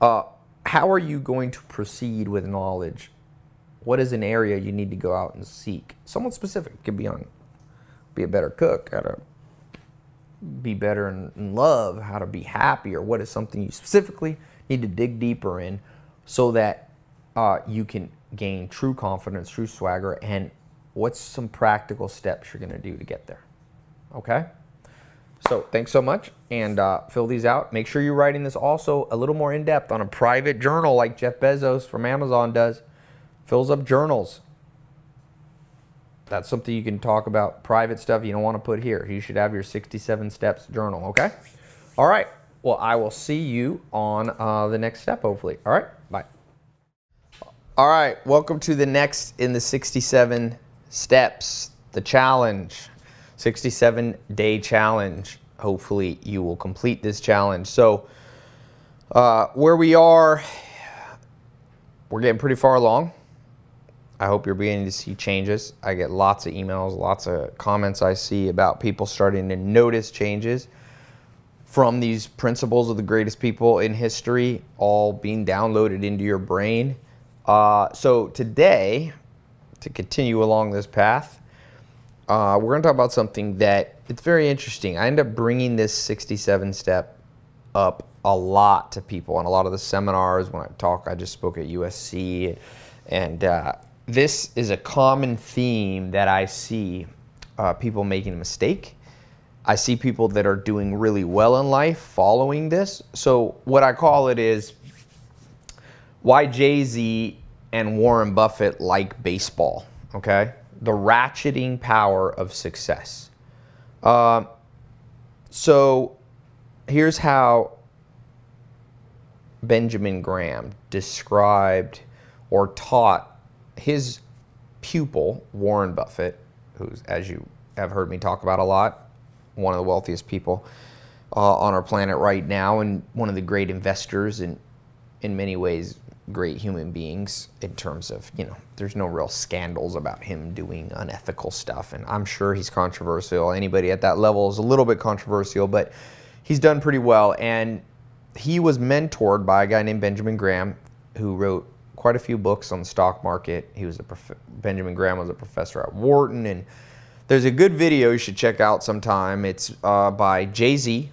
uh, how are you going to proceed with knowledge? What is an area you need to go out and seek? Someone specific could be on, be a better cook, how to be better in, in love, how to be happy, or what is something you specifically need to dig deeper in so that uh, you can gain true confidence, true swagger, and what's some practical steps you're going to do to get there, okay? So thanks so much, and uh, fill these out. Make sure you're writing this also a little more in-depth on a private journal like Jeff Bezos from Amazon does. Fills up journals. That's something you can talk about, private stuff you don't want to put here. You should have your sixty-seven steps journal, okay? All right. Well, I will see you on uh, the next step, hopefully. All right. Bye. All right. Welcome to the next in the sixty-seven steps, the challenge. sixty-seven day challenge. Hopefully you will complete this challenge. So uh, where we are, we're getting pretty far along. I hope you're beginning to see changes. I get lots of emails, lots of comments I see about people starting to notice changes from these principles of the greatest people in history all being downloaded into your brain. Uh, so today, to continue along this path, Uh, we're going to talk about something that it's very interesting. I end up bringing this sixty-seven step up a lot to people on a lot of the seminars. When I talk, I just spoke at U S C, and uh, this is a common theme that I see uh, people making a mistake. I see people that are doing really well in life following this. So what I call it is why Jay-Z and Warren Buffett like baseball, okay? The ratcheting power of success. Uh, so here's how Benjamin Graham described or taught his pupil, Warren Buffett, who's, as you have heard me talk about a lot, one of the wealthiest people uh, on our planet right now, and one of the great investors, and in many ways great human beings in terms of, you know, there's no real scandals about him doing unethical stuff, and I'm sure he's controversial. Anybody at that level is a little bit controversial, but he's done pretty well, and he was mentored by a guy named Benjamin Graham, who wrote quite a few books on the stock market. He was a prof- Benjamin Graham was a professor at Wharton, and there's a good video you should check out sometime. It's uh, by Jay-Z,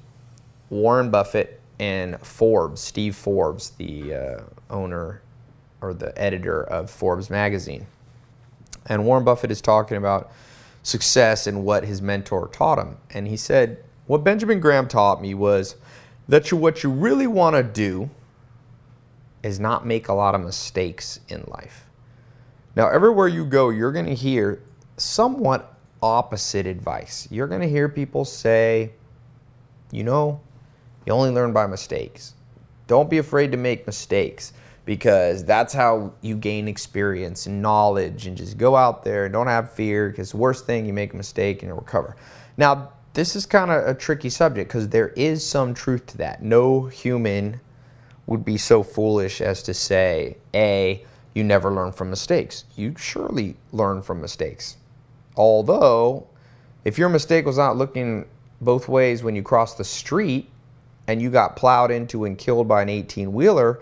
Warren Buffett, and Forbes, Steve Forbes, the uh, owner or the editor of Forbes magazine. And Warren Buffett is talking about success and what his mentor taught him. And he said, what Benjamin Graham taught me was that you, what you really want to do is not make a lot of mistakes in life. Now, everywhere you go, you're going to hear somewhat opposite advice. You're going to hear people say, you know, you only learn by mistakes. Don't be afraid to make mistakes, because that's how you gain experience and knowledge, and just go out there and don't have fear, because the worst thing, you make a mistake and you'll recover. Now, this is kind of a tricky subject, because there is some truth to that. No human would be so foolish as to say, A, you never learn from mistakes. You surely learn from mistakes. Although, if your mistake was not looking both ways when you cross the street, and you got plowed into and killed by an eighteen-wheeler,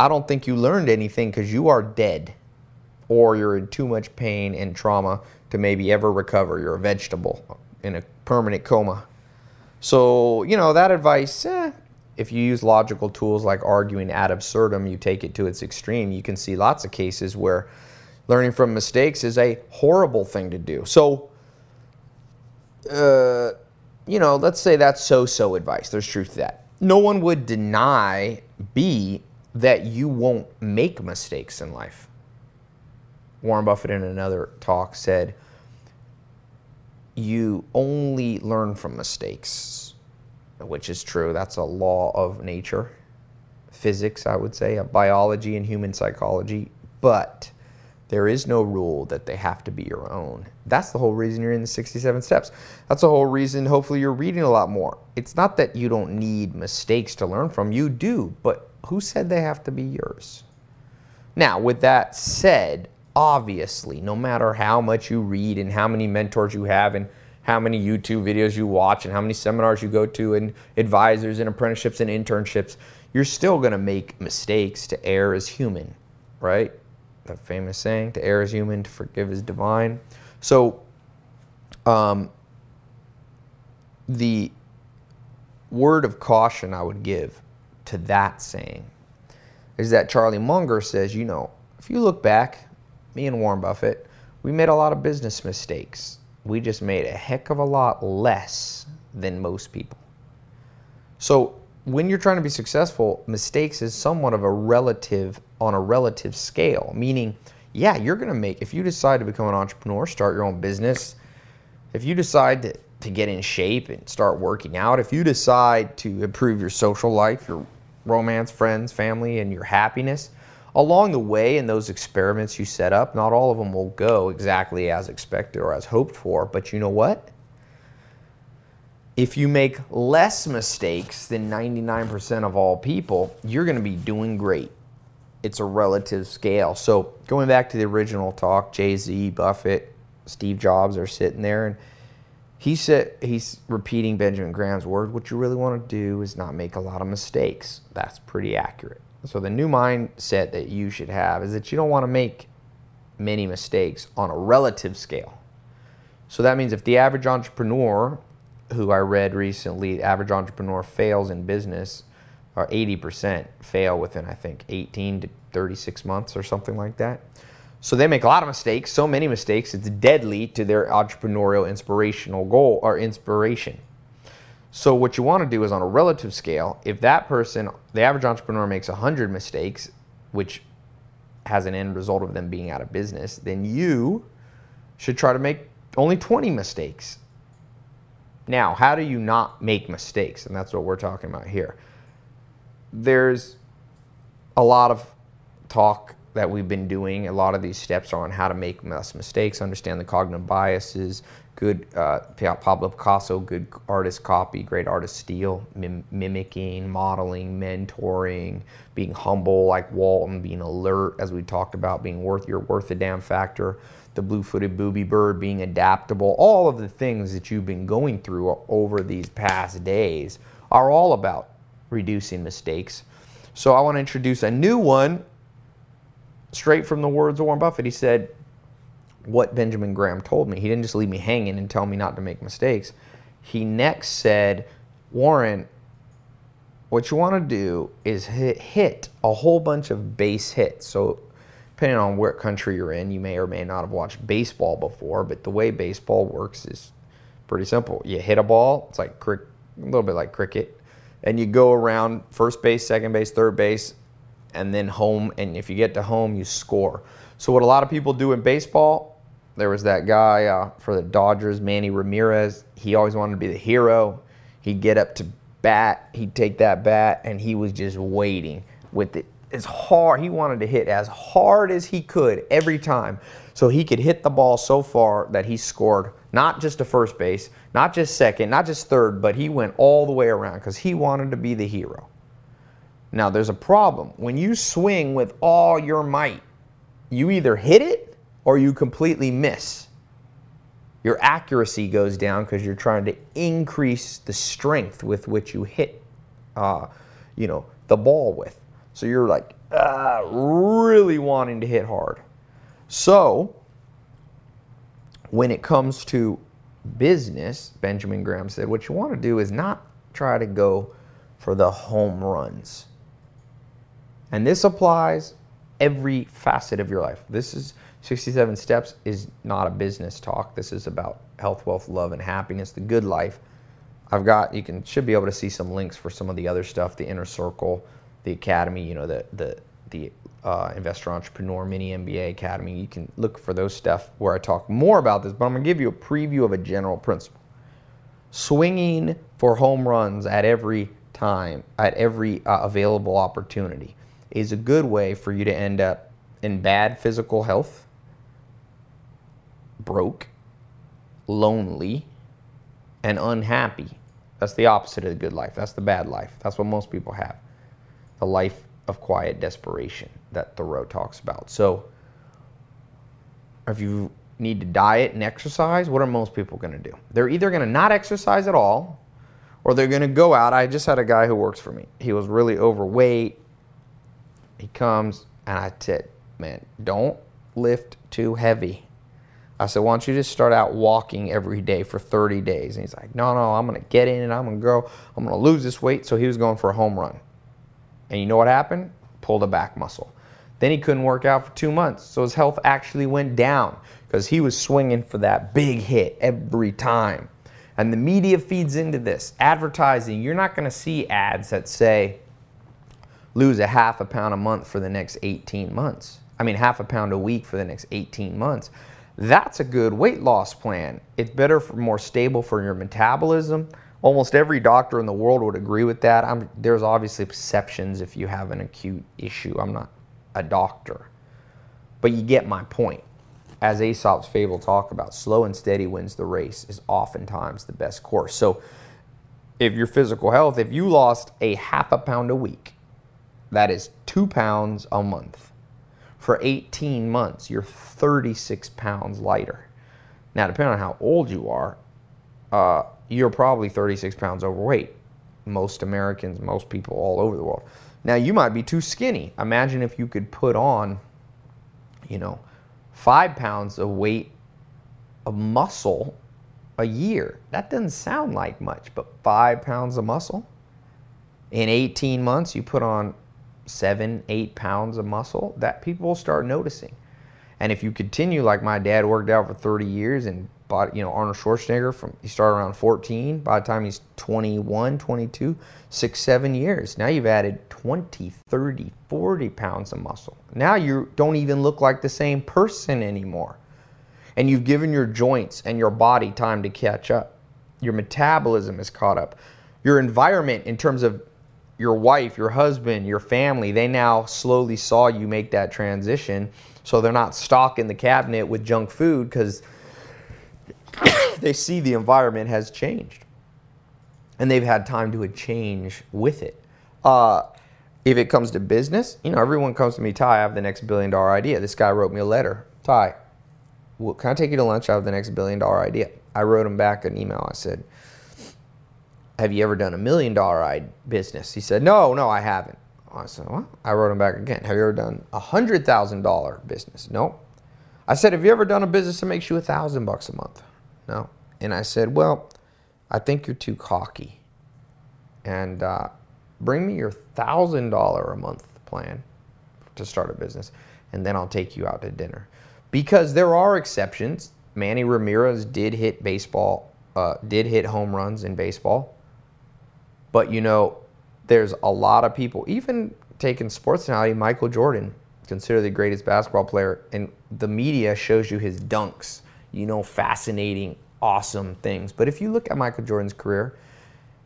I don't think you learned anything, because you are dead, or you're in too much pain and trauma to maybe ever recover. You're a vegetable in a permanent coma. So, you know, that advice, eh, if you use logical tools like arguing ad absurdum, you take it to its extreme, you can see lots of cases where learning from mistakes is a horrible thing to do. So, uh, you know, let's say that's so-so advice. There's truth to that. No one would deny, B, that you won't make mistakes in life. Warren Buffett in another talk said, you only learn from mistakes, which is true. That's a law of nature, physics, I would say, biology and human psychology. But there is no rule that they have to be your own. That's the whole reason you're in the sixty-seven steps. That's the whole reason hopefully you're reading a lot more. It's not that you don't need mistakes to learn from. You do, but who said they have to be yours? Now, with that said, obviously, no matter how much you read and how many mentors you have and how many YouTube videos you watch and how many seminars you go to and advisors and apprenticeships and internships, you're still going to make mistakes. To err is human, right? That famous saying, to err is human, to forgive is divine. So um, the word of caution I would give to that saying is that Charlie Munger says, you know, if you look back, me and Warren Buffett, we made a lot of business mistakes. We just made a heck of a lot less than most people. So when you're trying to be successful, mistakes is somewhat of a relative, on a relative scale, meaning, yeah, you're going to make, if you decide to become an entrepreneur, start your own business, if you decide to, to get in shape and start working out, if you decide to improve your social life, your romance, friends, family, and your happiness, along the way in those experiments you set up, not all of them will go exactly as expected or as hoped for, but you know what? If you make less mistakes than ninety-nine percent of all people, you're going to be doing great. It's a relative scale. So going back to the original talk, Jay-Z, Buffett, Steve Jobs are sitting there, and he said, he's repeating Benjamin Graham's words, what you really want to do is not make a lot of mistakes. That's pretty accurate. So the new mindset that you should have is that you don't want to make many mistakes on a relative scale. So that means if the average entrepreneur, who I read recently, average entrepreneur fails in business, or eighty percent fail within, I think, eighteen to thirty-six months or something like that. So they make a lot of mistakes, so many mistakes, it's deadly to their entrepreneurial inspirational goal or inspiration. So what you want to do is on a relative scale, if that person, the average entrepreneur makes one hundred mistakes, which has an end result of them being out of business, then you should try to make only twenty mistakes. Now, how do you not make mistakes? And that's what we're talking about here. There's a lot of talk that we've been doing. A lot of these steps are on how to make less mistakes, understand the cognitive biases, good uh, Pablo Picasso, good artist copy, great artist steal, mim mimicking, modeling, mentoring, being humble like Walton, being alert, as we talked about, being worth your worth a damn factor, the blue-footed booby bird, being adaptable, all of the things that you've been going through over these past days are all about reducing mistakes. So I want to introduce a new one straight from the words of Warren Buffett. He said what Benjamin Graham told me. He didn't just leave me hanging and tell me not to make mistakes. He next said, Warren, what you want to do is hit, hit a whole bunch of base hits. So depending on what country you're in, you may or may not have watched baseball before, but the way baseball works is pretty simple. You hit a ball, it's like crick, a little bit like cricket, and you go around first base, second base, third base, and then home, and if you get to home, you score. So what a lot of people do in baseball, there was that guy uh, for the Dodgers, Manny Ramirez, he always wanted to be the hero. He'd get up to bat, he'd take that bat, and he was just waiting with it. As hard, he wanted to hit as hard as he could every time, so he could hit the ball so far that he scored not just to first base, not just second, not just third, but he went all the way around because he wanted to be the hero. Now there's a problem. When you swing with all your might, you either hit it or you completely miss. Your accuracy goes down because you're trying to increase the strength with which you hit, uh, you know, the ball with. So you're like, uh, really wanting to hit hard. So when it comes to business, Benjamin Graham said, what you want to do is not try to go for the home runs. And this applies every facet of your life. This is sixty-seven steps is not a business talk. This is about health, wealth, love, and happiness, the good life. I've got, you can, should be able to see some links for some of the other stuff, the inner circle, the academy, you know, the the the uh, investor entrepreneur mini M B A academy. You can look for those stuff where I talk more about this, but I'm gonna give you a preview of a general principle. Swinging for home runs at every time, at every uh, available opportunity, is a good way for you to end up in bad physical health, broke, lonely, and unhappy. That's the opposite of the good life. That's the bad life. That's what most people have. The life of quiet desperation that Thoreau talks about. So if you need to diet and exercise, what are most people going to do? They're either going to not exercise at all, or they're going to go out. I just had a guy who works for me. He was really overweight. He comes, and I said, man, don't lift too heavy. I said, why don't you just start out walking every day for thirty days? And he's like, no, no, I'm going to get in and I'm going to go. I'm going to lose this weight. So he was going for a home run. And you know what happened? Pulled a back muscle. Then he couldn't work out for two months, so his health actually went down because he was swinging for that big hit every time. And the media feeds into this. Advertising, you're not going to see ads that say, lose a half a pound a month for the next eighteen months. I mean, half a pound a week for the next eighteen months. That's a good weight loss plan. It's better, for more stable for your metabolism. Almost every doctor in the world would agree with that. I'm, there's obviously exceptions if you have an acute issue. I'm not a doctor. But you get my point. As Aesop's fable talk about, slow and steady wins the race is oftentimes the best course. So if your physical health, if you lost a half a pound a week, that is two pounds a month. For eighteen months, you're thirty-six pounds lighter. Now, depending on how old you are, uh, you're probably thirty-six pounds overweight. Most Americans, most people all over the world. Now, you might be too skinny. Imagine if you could put on, you know, five pounds of weight of muscle a year. That doesn't sound like much, but five pounds of muscle? In eighteen months, you put on seven, eight pounds of muscle, that people will start noticing. And if you continue, like my dad worked out for thirty years and bought, you know, Arnold Schwarzenegger, from he started around fourteen, by the time he's twenty-one, twenty-two, six, seven years. Now you've added twenty, thirty, forty pounds of muscle. Now you don't even look like the same person anymore. And you've given your joints and your body time to catch up. Your metabolism is caught up. Your environment, in terms of your wife, your husband, your family, they now slowly saw you make that transition, so they're not stocking the cabinet with junk food because they see the environment has changed. And they've had time to change with it. Uh, if it comes to business, you know, everyone comes to me, Ty, I have the next billion dollar idea. This guy wrote me a letter. Ty, well, can I take you to lunch? I have the next billion dollar idea. I wrote him back an email. I said, have you ever done a million dollar business? He said, no, no, I haven't. I said, well, I wrote him back again. Have you ever done a hundred thousand dollar business? No. I said, have you ever done a business that makes you a thousand bucks a month? No. And I said, well, I think you're too cocky. And uh, bring me your thousand dollar a month plan to start a business, and then I'll take you out to dinner. Because there are exceptions. Manny Ramirez did hit baseball, uh, did hit home runs in baseball. But, you know, there's a lot of people, even taking sports analogy, Michael Jordan, considered the greatest basketball player, and the media shows you his dunks, you know, fascinating, awesome things. But if you look at Michael Jordan's career,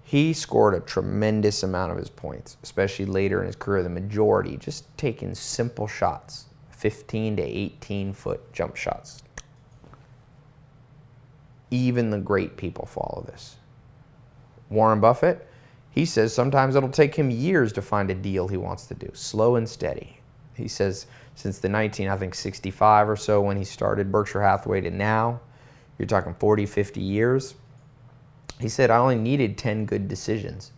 he scored a tremendous amount of his points, especially later in his career, the majority, just taking simple shots, fifteen to eighteen foot jump shots. Even the great people follow this. Warren Buffett, he says sometimes it'll take him years to find a deal he wants to do, slow and steady. He says since the nineteen, I think, sixty-five or so when he started Berkshire Hathaway to now, you're talking forty, fifty years. He said, I only needed ten good decisions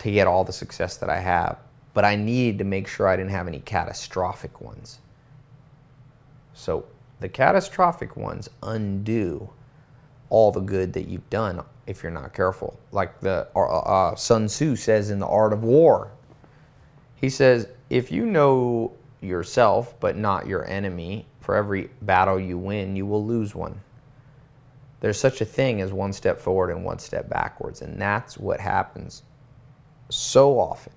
to get all the success that I have, but I needed to make sure I didn't have any catastrophic ones. So the catastrophic ones undo all the good that you've done if you're not careful. Like the uh, uh, Sun Tzu says in The Art of War, he says, if you know yourself but not your enemy, for every battle you win, you will lose one. There's such a thing as one step forward and one step backwards, and that's what happens so often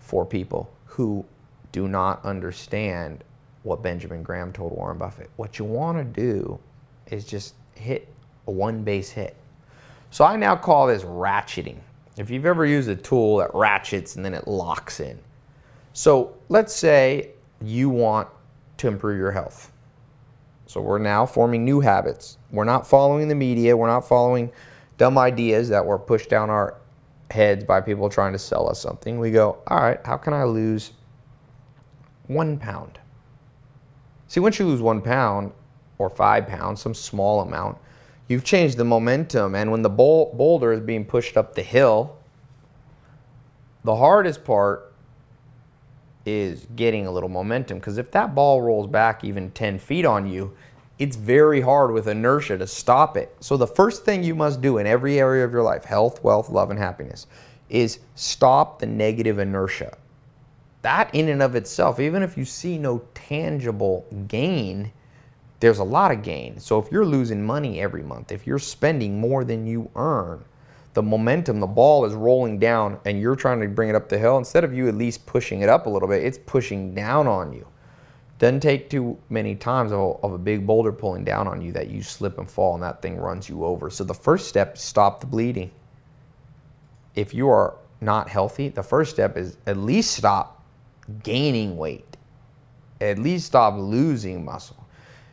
for people who do not understand what Benjamin Graham told Warren Buffett. What you want to do is just hit a one base hit. So I now call this ratcheting. If you've ever used a tool that ratchets and then it locks in. So let's say you want to improve your health. So we're now forming new habits. We're not following the media. We're not following dumb ideas that were pushed down our heads by people trying to sell us something. We go, all right, how can I lose one pound? See, once you lose one pound or five pounds, some small amount, you've changed the momentum. And when the boulder is being pushed up the hill, the hardest part is getting a little momentum, because if that ball rolls back even ten feet on you, it's very hard with inertia to stop it. So the first thing you must do in every area of your life, health, wealth, love, and happiness, is stop the negative inertia. That in and of itself, even if you see no tangible gain, there's a lot of gain. So if you're losing money every month, if you're spending more than you earn, the momentum, the ball is rolling down and you're trying to bring it up the hill. Instead of you at least pushing it up a little bit, it's pushing down on you. Doesn't take too many times of a, of a big boulder pulling down on you that you slip and fall and that thing runs you over. So the first step is stop the bleeding. If you are not healthy, the first step is at least stop gaining weight. At least stop losing muscle.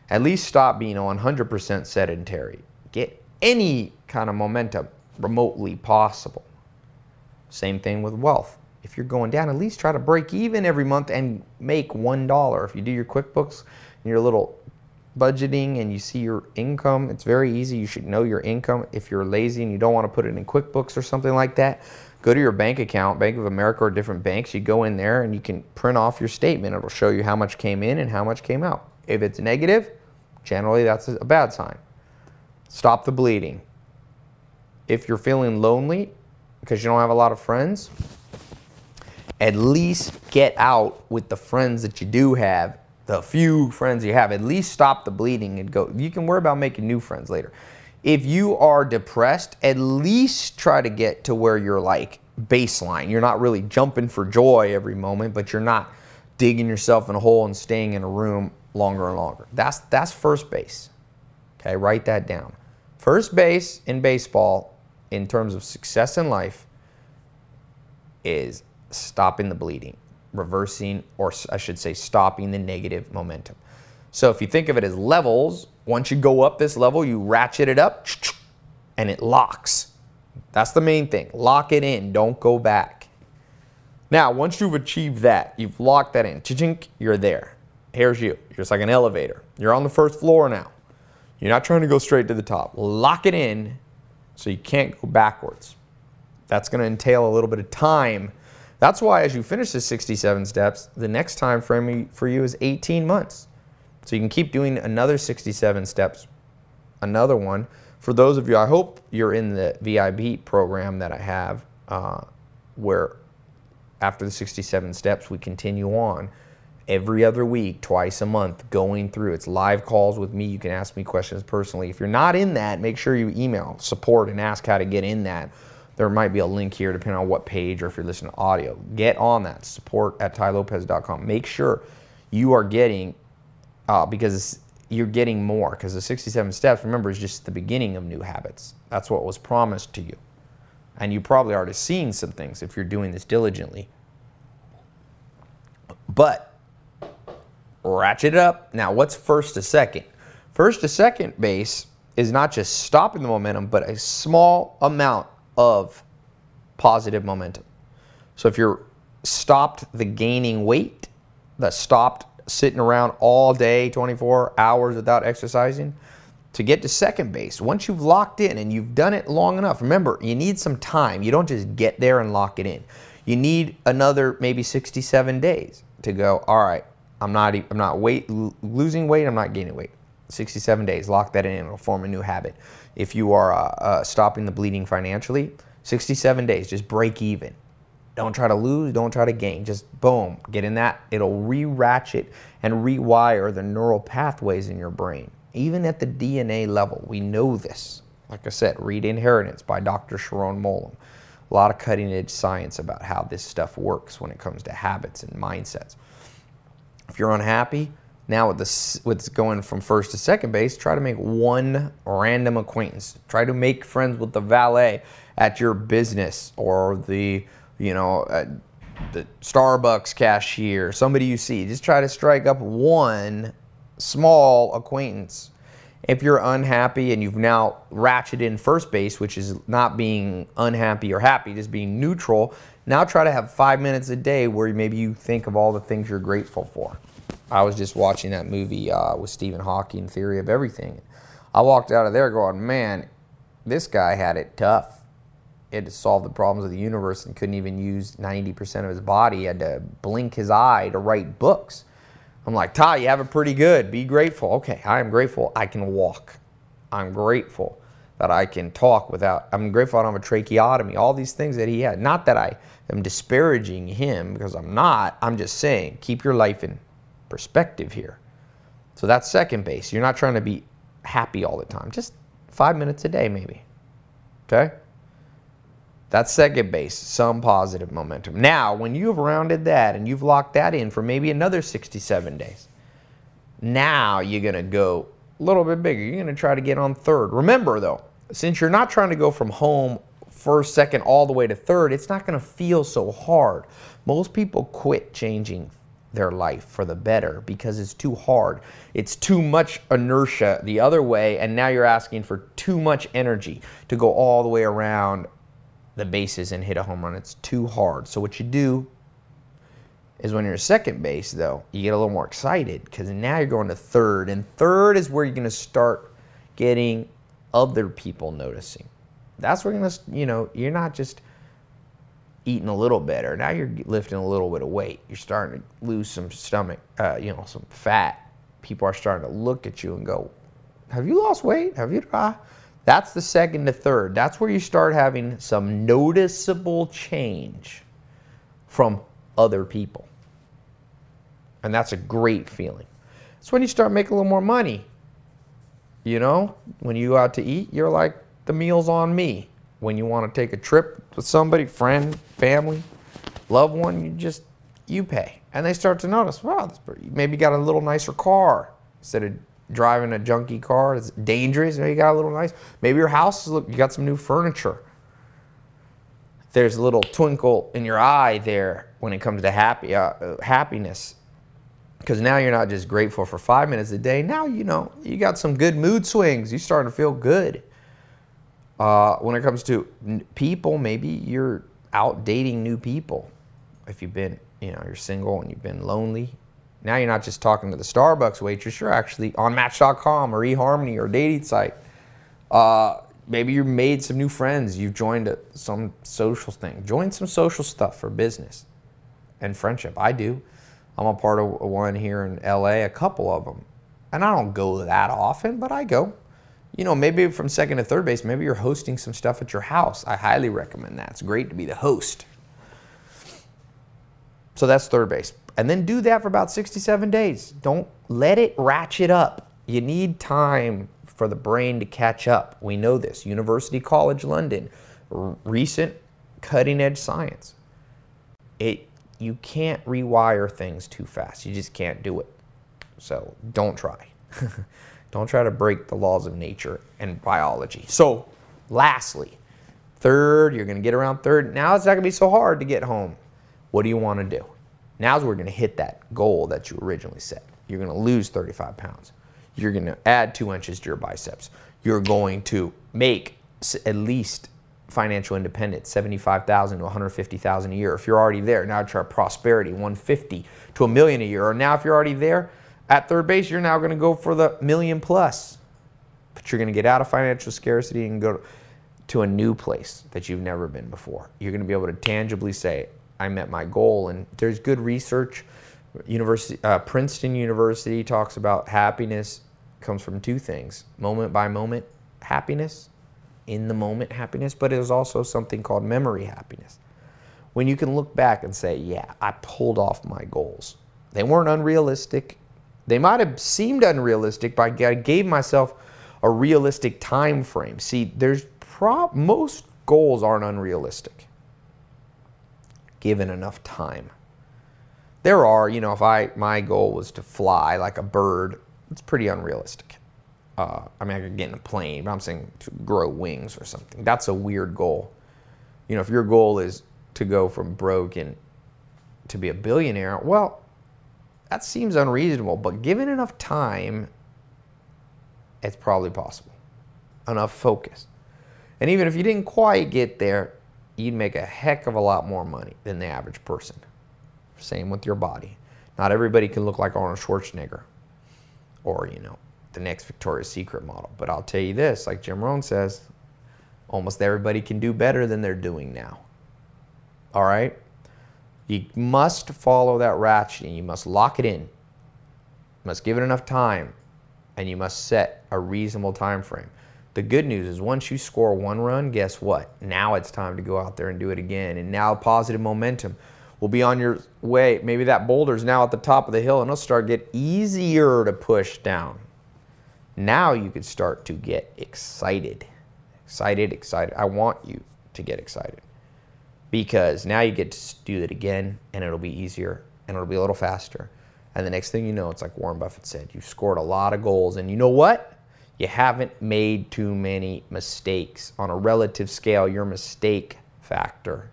At least stop being one hundred percent sedentary. Get any kind of momentum remotely possible. Same thing with wealth. If you're going down, at least try to break even every month and make one dollar. If you do your QuickBooks and your little budgeting and you see your income, it's very easy. You should know your income. If you're lazy and you don't want to put it in QuickBooks or something like that, go to your bank account, Bank of America or different banks. You go in there and you can print off your statement. It'll show you how much came in and how much came out. If it's negative, generally that's a bad sign. Stop the bleeding. If you're feeling lonely because you don't have a lot of friends, at least get out with the friends that you do have, the few friends you have. At least stop the bleeding and go. You can worry about making new friends later. If you are depressed, at least try to get to where you're like baseline. You're not really jumping for joy every moment, but you're not digging yourself in a hole and staying in a room longer and longer. That's, that's first base. Okay, write that down. First base in baseball in terms of success in life is stopping the bleeding, reversing, or I should say stopping the negative momentum. So if you think of it as levels, once you go up this level, you ratchet it up and it locks. That's the main thing. Lock it in. Don't go back. Now, once you've achieved that, you've locked that in, you're there. Here's you. You're just like an elevator. You're on the first floor now. You're not trying to go straight to the top. Lock it in so you can't go backwards. That's going to entail a little bit of time. That's why as you finish the sixty-seven steps, the next time frame for you is eighteen months. So you can keep doing another sixty-seven steps, another one. For those of you, I hope you're in the V I B program that I have uh, where after the sixty-seven steps, we continue on. Every other week, twice a month, going through. It's live calls with me. You can ask me questions personally. If you're not in that, make sure you email support and ask how to get in that. There might be a link here depending on what page or if you're listening to audio. Get on that, support at ty lopez dot com. Make sure you are getting, uh, because you're getting more, because the sixty-seven steps, remember, is just the beginning of new habits. That's what was promised to you. And you probably already seen some things if you're doing this diligently. But ratchet it up. Now, what's first to second? First to second base is not just stopping the momentum, but a small amount of positive momentum. So if you're stopped the gaining weight, the stopped sitting around all day, twenty-four hours without exercising, to get to second base, once you've locked in and you've done it long enough, remember, you need some time. You don't just get there and lock it in. You need another maybe sixty-seven days to go, all right, I'm not, I'm not weight, losing weight, I'm not gaining weight. sixty-seven days, lock that in, it'll form a new habit. If you are uh, uh, stopping the bleeding financially, sixty-seven days, just break even. Don't try to lose, don't try to gain, just boom, get in that. It'll re-ratchet and rewire the neural pathways in your brain. Even at the D N A level, we know this. Like I said, read Inheritance by Doctor Sharon Molem. A lot of cutting edge science about how this stuff works when it comes to habits and mindsets. If you're unhappy, now with this, with going from first to second base, try to make one random acquaintance. Try to make friends with the valet at your business or the, you know, uh, the Starbucks cashier, somebody you see. Just try to strike up one small acquaintance. If you're unhappy and you've now ratcheted in first base, which is not being unhappy or happy, just being neutral, now try to have five minutes a day where maybe you think of all the things you're grateful for. I was just watching that movie uh, with Stephen Hawking, Theory of Everything. I walked out of there going, man, this guy had it tough. He had to solve the problems of the universe and couldn't even use ninety percent of his body. He had to blink his eye to write books. I'm like, Ty, you have it pretty good. Be grateful. Okay, I am grateful I can walk. I'm grateful that I can talk without, I'm grateful I don't have a tracheotomy, all these things that he had. Not that I am disparaging him, because I'm not. I'm just saying, keep your life in perspective here. So that's second base. You're not trying to be happy all the time. Just five minutes a day maybe. Okay? That's second base, some positive momentum. Now, when you've rounded that and you've locked that in for maybe another sixty-seven days, now you're going to go a little bit bigger. You're going to try to get on third. Remember, though, since you're not trying to go from home first, second, all the way to third, it's not going to feel so hard. Most people quit changing their life for the better because it's too hard. It's too much inertia the other way, and now you're asking for too much energy to go all the way around the bases and hit a home run. It's too hard. So what you do is when you're at second base, though, you get a little more excited because now you're going to third, and third is where you're going to start getting other people noticing. That's where you're going to, you know, you're not just eating a little better. Now you're lifting a little bit of weight. You're starting to lose some stomach, uh, you know, some fat. People are starting to look at you and go, have you lost weight? Have you tried? That's the second to third. That's where you start having some noticeable change from other people. And that's a great feeling. It's when you start making a little more money. You know, when you go out to eat, you're like, the meal's on me. When you want to take a trip with somebody, friend, family, loved one, you just, you pay. And they start to notice, wow, this pretty, maybe you got a little nicer car instead of driving a junky car. It's dangerous. You know, you got a little nice. Maybe your house is, look, you got some new furniture. There's a little twinkle in your eye there when it comes to happy uh, happiness, because now you're not just grateful for five minutes a day. Now you know you got some good mood swings. You're starting to feel good. Uh, when it comes to people, maybe you're out dating new people. If you've been, you know, you're single and you've been lonely. Now you're not just talking to the Starbucks waitress, you're actually on Match dot com or eHarmony or dating site. Uh, maybe you made some new friends. You've joined a, some social thing. Join some social stuff for business and friendship. I do. I'm a part of one here in L A, a couple of them. And I don't go that often, but I go. You know, maybe from second to third base, maybe you're hosting some stuff at your house. I highly recommend that. It's great to be the host. So that's third base. And then do that for about sixty-seven days. Don't let it ratchet up. You need time for the brain to catch up. We know this. University College London, recent cutting-edge science. It, you can't rewire things too fast. You just can't do it. So don't try. Don't try to break the laws of nature and biology. So lastly, third, you're going to get around third. Now it's not going to be so hard to get home. What do you want to do? Now's where we're going to hit that goal that you originally set. You're going to lose thirty-five pounds. You're going to add two inches to your biceps. You're going to make at least financial independence, seventy-five thousand dollars to one hundred fifty thousand dollars a year. If you're already there, now try prosperity, one hundred fifty thousand dollars to a million a year. Or now if you're already there at third base, you're now going to go for the million plus. But you're going to get out of financial scarcity and go to a new place that you've never been before. You're going to be able to tangibly say, I met my goal. And there's good research. University, uh, Princeton University talks about happiness comes from two things. Moment by moment happiness, in the moment happiness, but there's also something called memory happiness. When you can look back and say, yeah, I pulled off my goals. They weren't unrealistic. They might have seemed unrealistic, but I gave myself a realistic time frame. See, there's prob- most goals aren't unrealistic, given enough time. There are, you know, if I, my goal was to fly like a bird, it's pretty unrealistic. Uh, I mean, I could get in a plane, but I'm saying to grow wings or something. That's a weird goal. You know, if your goal is to go from broke and to be a billionaire, well, that seems unreasonable, but given enough time, it's probably possible. Enough focus. And even if you didn't quite get there, you'd make a heck of a lot more money than the average person. Same with your body. Not everybody can look like Arnold Schwarzenegger or, you know, the next Victoria's Secret model. But I'll tell you this, like Jim Rohn says, almost everybody can do better than they're doing now. All right? You must follow that ratchet and you must lock it in. You must give it enough time and you must set a reasonable time frame. The good news is once you score one run, guess what? Now it's time to go out there and do it again. And now positive momentum. will be on your way. Maybe that boulder's now at the top of the hill and it'll start to get easier to push down. Now you can start to get excited. Excited, excited. I want you to get excited because now you get to do it again and it'll be easier and it'll be a little faster. And the next thing you know, it's like Warren Buffett said, you've scored a lot of goals and you know what? You haven't made too many mistakes. On a relative scale, your mistake factor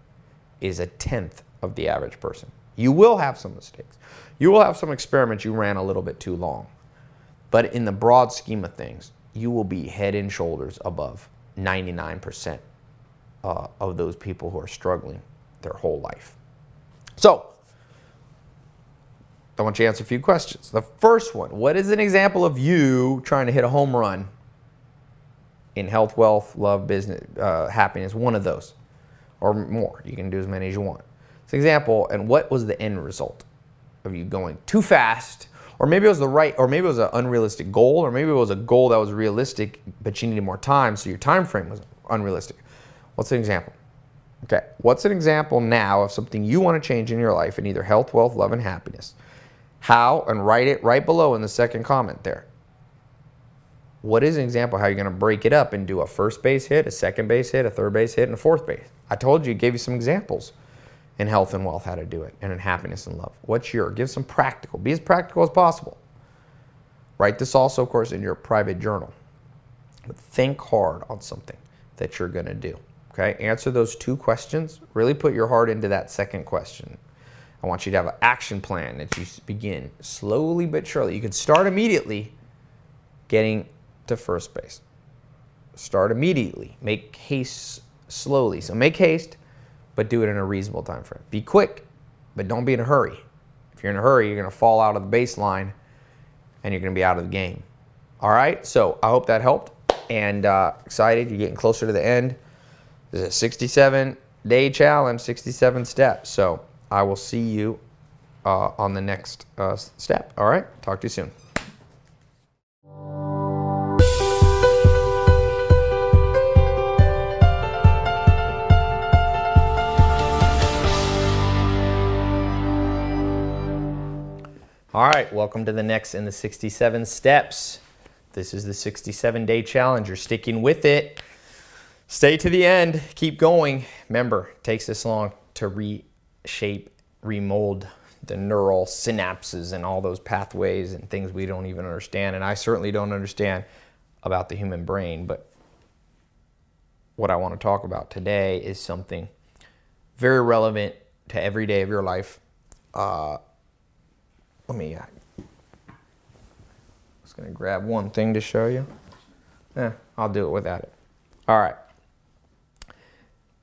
is a tenth of the average person. You will have some mistakes. You will have some experiments you ran a little bit too long. But in the broad scheme of things, you will be head and shoulders above ninety-nine percent uh, of those people who are struggling their whole life. So, I want you to answer a few questions. The first one, what is an example of you trying to hit a home run in health, wealth, love, business, uh, happiness, one of those or more. You can do as many as you want. It's an example, and what was the end result of you going too fast? Or maybe it was the right, or maybe it was an unrealistic goal, or maybe it was a goal that was realistic, but you needed more time, so your time frame was unrealistic. What's an example? Okay, what's an example now of something you want to change in your life in either health, wealth, love, and happiness? How, and write it right below in the second comment there. What is an example of how you're going to break it up and do a first base hit, a second base hit, a third base hit, and a fourth base? I told you, gave you some examples in health and wealth, how to do it, and in happiness and love. What's your? Give some practical. Be as practical as possible. Write this also, of course, in your private journal. But think hard on something that you're going to do. Okay? Answer those two questions. Really put your heart into that second question. I want you to have an action plan that you begin slowly but surely. You can start immediately getting to first base. Start immediately. Make haste slowly. So make haste, but do it in a reasonable time frame. Be quick, but don't be in a hurry. If you're in a hurry, you're going to fall out of the baseline and you're going to be out of the game. All right, so I hope that helped. And uh, excited, you're getting closer to the end. This is a sixty-seven day challenge, sixty-seven steps. So I will see you uh, on the next uh, step. All right, talk to you soon. All right, welcome to the next in the sixty-seven steps. This is the sixty-seven day challenge. You're sticking with it. Stay to the end, keep going. Remember, it takes this long to reshape, remold the neural synapses and all those pathways and things we don't even understand. And I certainly don't understand about the human brain, but what I want to talk about today is something very relevant to every day of your life. Uh, Let me, uh, I was gonna grab one thing to show you. Eh, I'll do it without it. All right.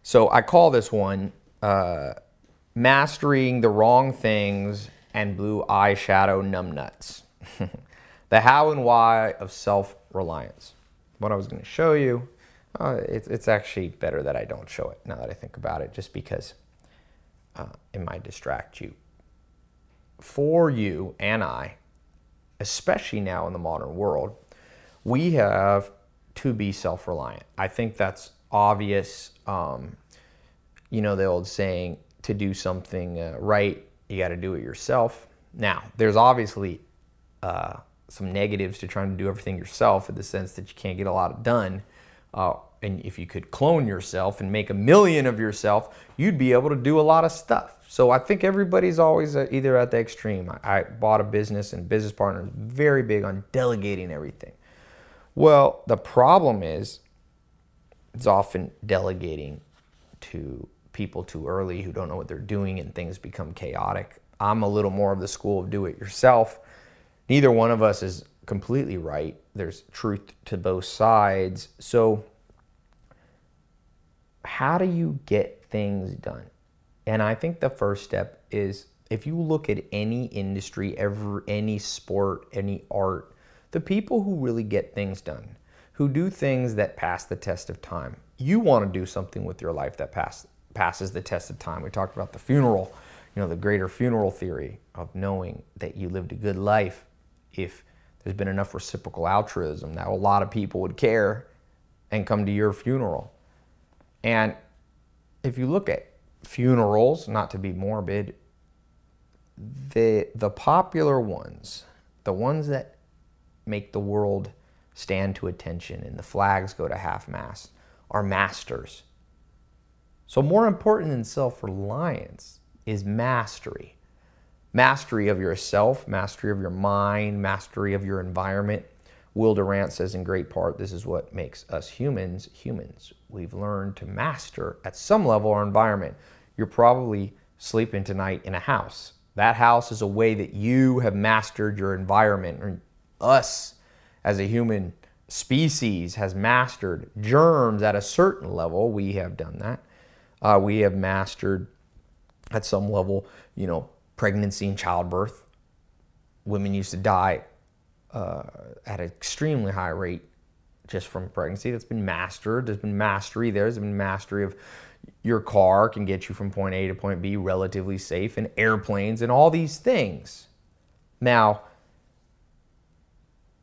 So I call this one, uh, Mastering the Wrong Things and Blue Eyeshadow Numbnuts. The how and why of self-reliance. What I was gonna show you, uh, it, it's actually better that I don't show it now that I think about it, just because uh, it might distract you. For you and I, especially now in the modern world, we have to be self-reliant. I think that's obvious. Um, you know, the old saying, to do something uh, right, you got to do it yourself. Now, there's obviously uh, some negatives to trying to do everything yourself, in the sense that you can't get a lot done. Uh, and if you could clone yourself and make a million of yourself, you'd be able to do a lot of stuff. So I think everybody's always either at the extreme. I, I bought a business, and business partners very big on delegating everything. Well, the problem is it's often delegating to people too early who don't know what they're doing, and things become chaotic. I'm a little more of the school of do it yourself. Neither one of us is completely right. There's truth to both sides. So how do you get things done? And I think the first step is, if you look at any industry, every, any sport, any art, the people who really get things done, who do things that pass the test of time. You want to do something with your life that pass, passes the test of time. We talked about the funeral, you know, the greater funeral theory of knowing that you lived a good life if there's been enough reciprocal altruism. Now, a lot of people would care and come to your funeral. And if you look at funerals, not to be morbid, the, the popular ones, the ones that make the world stand to attention and the flags go to half-mast, are masters. So more important than self-reliance is mastery. Mastery of yourself, mastery of your mind, mastery of your environment. Will Durant says in great part, this is what makes us humans, humans. We've learned to master at some level our environment. You're probably sleeping tonight in a house. That house is a way that you have mastered your environment. And us as a human species has mastered germs at a certain level. We have done that. Uh, we have mastered at some level, you know, pregnancy and childbirth. Women used to die Uh, at an extremely high rate just from pregnancy. That's been mastered. There's been mastery there. There's been mastery of your car can get you from point A to point B relatively safe, and airplanes and all these things. Now,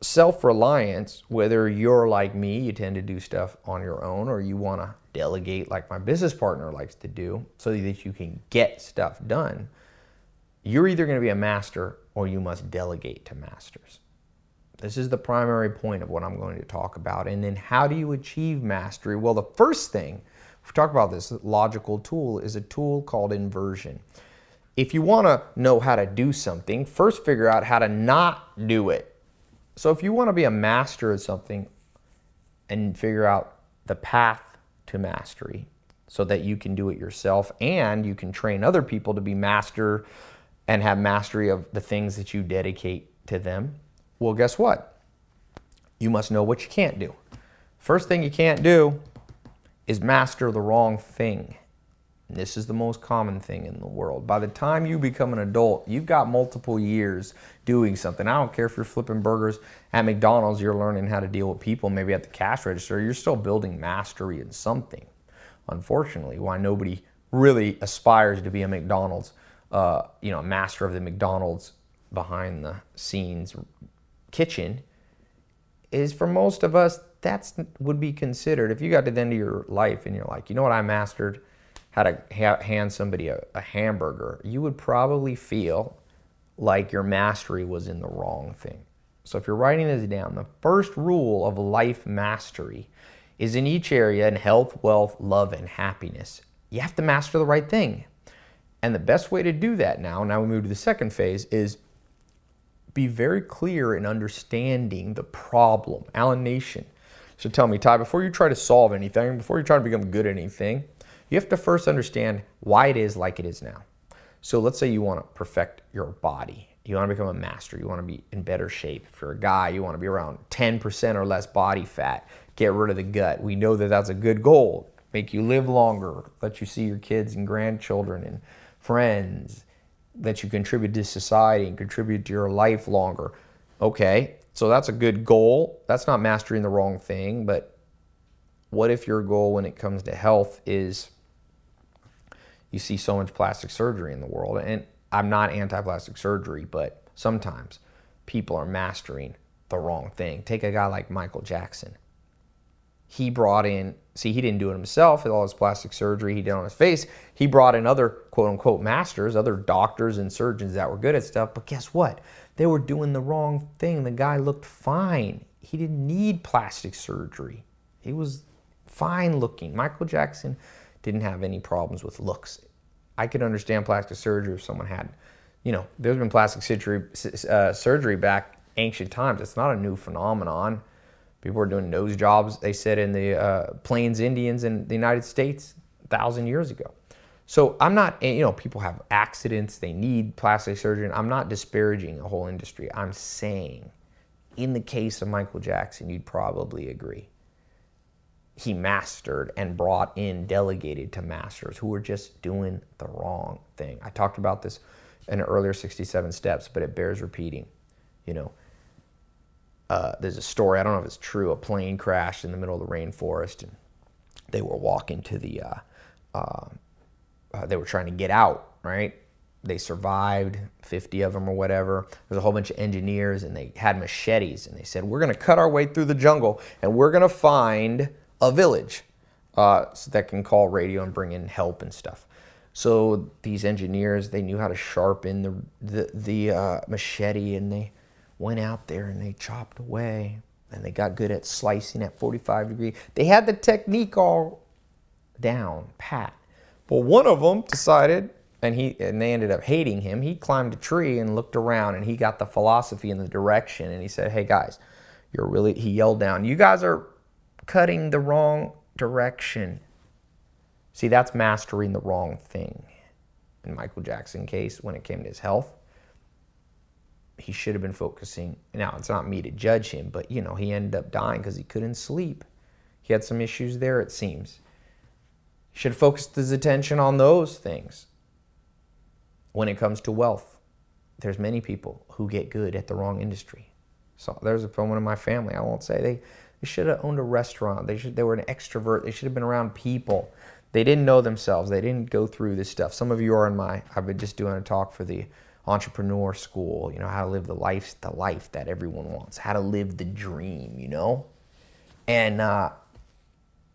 self-reliance, whether you're like me, you tend to do stuff on your own, or you want to delegate like my business partner likes to do so that you can get stuff done, you're either going to be a master or you must delegate to masters. This is the primary point of what I'm going to talk about. And then how do you achieve mastery? Well, the first thing, if we talk about this logical tool, is a tool called inversion. If you want to know how to do something, first figure out how to not do it. So if you want to be a master of something and figure out the path to mastery so that you can do it yourself and you can train other people to be master and have mastery of the things that you dedicate to them, well, guess what? You must know what you can't do. First thing you can't do is master the wrong thing. And this is the most common thing in the world. By the time you become an adult, you've got multiple years doing something. I don't care if you're flipping burgers at McDonald's, you're learning how to deal with people, maybe at the cash register, you're still building mastery in something. Unfortunately, why nobody really aspires to be a McDonald's, uh, you know, a master of the McDonald's behind the scenes kitchen is, for most of us, that's would be considered, if you got to the end of your life and you're like, you know what, I mastered how to ha hand somebody a, a hamburger, you would probably feel like your mastery was in the wrong thing. So if you're writing this down, the first rule of life mastery is in each area, in health, wealth, love, and happiness, you have to master the right thing. And the best way to do that now, now we move to the second phase, is be very clear in understanding the problem. Alan Nation should tell me, Ty, before you try to solve anything, before you try to become good at anything, you have to first understand why it is like it is now. So let's say you want to perfect your body. You want to become a master. You want to be in better shape. If you're a guy, you want to be around ten percent or less body fat. Get rid of the gut. We know that that's a good goal. Make you live longer. Let you see your kids and grandchildren and friends, that you contribute to society and contribute to your life longer. Okay, so that's a good goal. That's not mastering the wrong thing, but what if your goal when it comes to health is, you see so much plastic surgery in the world, and I'm not anti-plastic surgery, but sometimes people are mastering the wrong thing. Take a guy like Michael Jackson. He brought in, see, he didn't do it himself with all his plastic surgery he did on his face. He brought in other quote-unquote masters, other doctors and surgeons that were good at stuff, but guess what? They were doing the wrong thing. The guy looked fine. He didn't need plastic surgery. He was fine looking. Michael Jackson didn't have any problems with looks. I could understand plastic surgery if someone had, you know, there's been plastic surgery, uh, surgery back ancient times. It's not a new phenomenon. People were doing nose jobs, they said, in the uh, Plains Indians in the United States a thousand years ago. So I'm not, you know, people have accidents, they need plastic surgery. I'm not disparaging the whole industry. I'm saying in the case of Michael Jackson, you'd probably agree. He mastered and brought in, delegated to masters who were just doing the wrong thing. I talked about this in an earlier sixty-seven steps, but it bears repeating, you know. Uh, there's a story, I don't know if it's true, a plane crashed in the middle of the rainforest, and they were walking to the, uh, uh, uh, they were trying to get out, right? They survived, fifty of them or whatever. There's a whole bunch of engineers, and they had machetes, and they said, we're going to cut our way through the jungle, and we're going to find a village uh, so that can call radio and bring in help and stuff. So these engineers, they knew how to sharpen the the, the uh, machete, and they went out there and they chopped away, and they got good at slicing at forty-five degrees. They had the technique all down pat. But one of them decided, and he and they ended up hating him, he climbed a tree and looked around, and he got the philosophy and the direction, and he said, "Hey guys, you're really," he yelled down, "you guys are cutting the wrong direction." See, that's mastering the wrong thing. In Michael Jackson's case, when it came to his health, he should have been focusing. Now, it's not me to judge him, but, you know, he ended up dying because he couldn't sleep. He had some issues there, it seems. He should have focused his attention on those things. When it comes to wealth, there's many people who get good at the wrong industry. So there's someone in my family, I won't say, they, they should have owned a restaurant. They should, they were an extrovert. They should have been around people. They didn't know themselves. They didn't go through this stuff. Some of you are in my, I've been just doing a talk for the entrepreneur school, you know, how to live the life, the life that everyone wants, how to live the dream, you know? And, uh,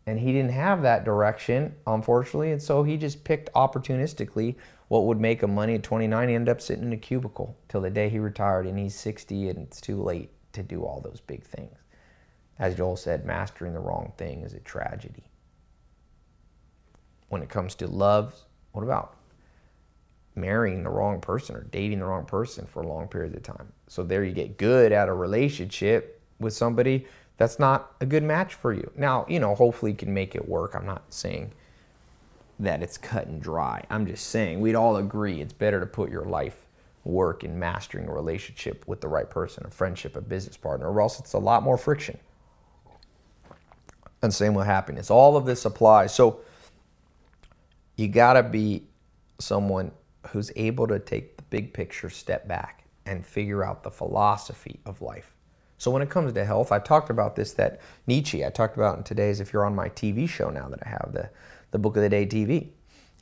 and he didn't have that direction, unfortunately. And so he just picked opportunistically what would make him money at twenty-nine. He ended up sitting in a cubicle till the day he retired, and he's sixty, and it's too late to do all those big things. As Joel said, mastering the wrong thing is a tragedy. When it comes to love, what about marrying the wrong person or dating the wrong person for long periods of time? So there you get good at a relationship with somebody that's not a good match for you. Now, you know, hopefully you can make it work. I'm not saying that it's cut and dry. I'm just saying we'd all agree it's better to put your life work in mastering a relationship with the right person, a friendship, a business partner, or else it's a lot more friction. And same with happiness. All of this applies. So you gotta be someone who's able to take the big picture, step back, and figure out the philosophy of life. So when it comes to health, I talked about this, that Nietzsche, I talked about in today's, if you're on my T V show now that I have, the, the Book of the Day T V,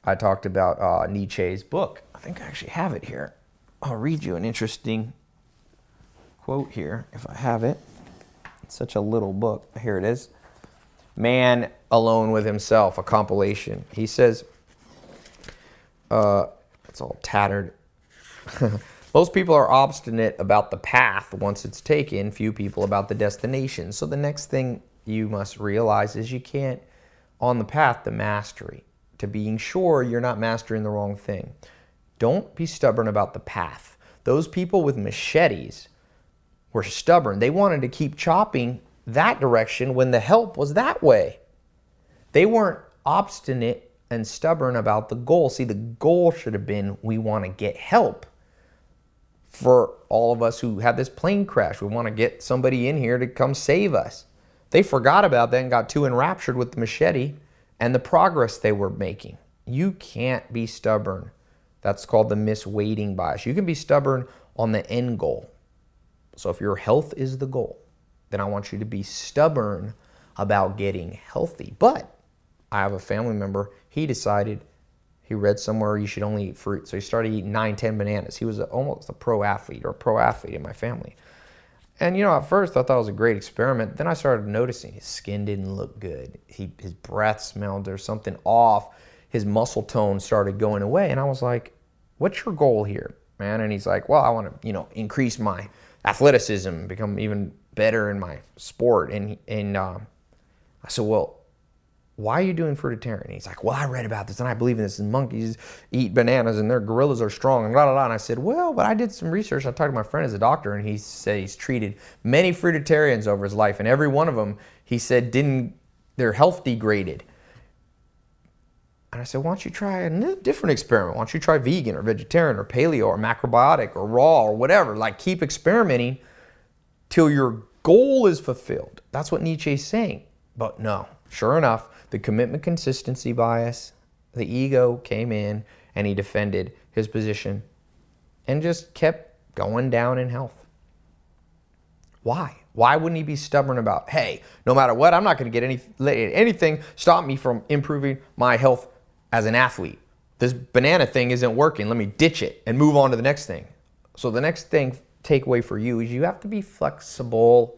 I talked about uh, Nietzsche's book. I think I actually have it here. I'll read you an interesting quote here, if I have it. It's such a little book. Here it is. Man Alone with Himself, a compilation. He says... Uh, it's all tattered. Most people are obstinate about the path once it's taken, few people about the destination. So the next thing you must realize is you can't, on the path to mastery, to being sure you're not mastering the wrong thing. Don't be stubborn about the path. Those people with machetes were stubborn. They wanted to keep chopping that direction when the help was that way. They weren't obstinate and stubborn about the goal. See, the goal should have been, we want to get help for all of us who had this plane crash. We want to get somebody in here to come save us. They forgot about that and got too enraptured with the machete and the progress they were making. You can't be stubborn. That's called the misweighting bias. You can be stubborn on the end goal. So if your health is the goal, then I want you to be stubborn about getting healthy. But I have a family member, he decided, he read somewhere you should only eat fruit. So he started eating nine, ten bananas. He was a, almost a pro athlete or a pro athlete in my family. And, you know, at first I thought it was a great experiment. Then I started noticing his skin didn't look good. He, his breath smelled, there's something off. His muscle tone started going away. And I was like, what's your goal here, man? And he's like, well, I want to, you know, increase my athleticism, become even better in my sport. And, and um, I said, well, why are you doing fruitarian? He's like, well, I read about this, and I believe in this, and monkeys eat bananas, and their gorillas are strong, and blah, blah, blah. And I said, well, but I did some research. I talked to my friend who's a doctor, and he said he's treated many fruitarians over his life, and every one of them, he said, didn't their health degraded. And I said, why don't you try a different experiment? Why don't you try vegan or vegetarian or paleo or macrobiotic or raw or whatever? Like, keep experimenting till your goal is fulfilled. That's what Nietzsche's saying. But no, sure enough, the commitment consistency bias, the ego came in, and he defended his position and just kept going down in health. Why? Why wouldn't he be stubborn about, hey, no matter what, I'm not going to get any, anything stop me from improving my health as an athlete. This banana thing isn't working. Let me ditch it and move on to the next thing. So the next thing takeaway for you is you have to be flexible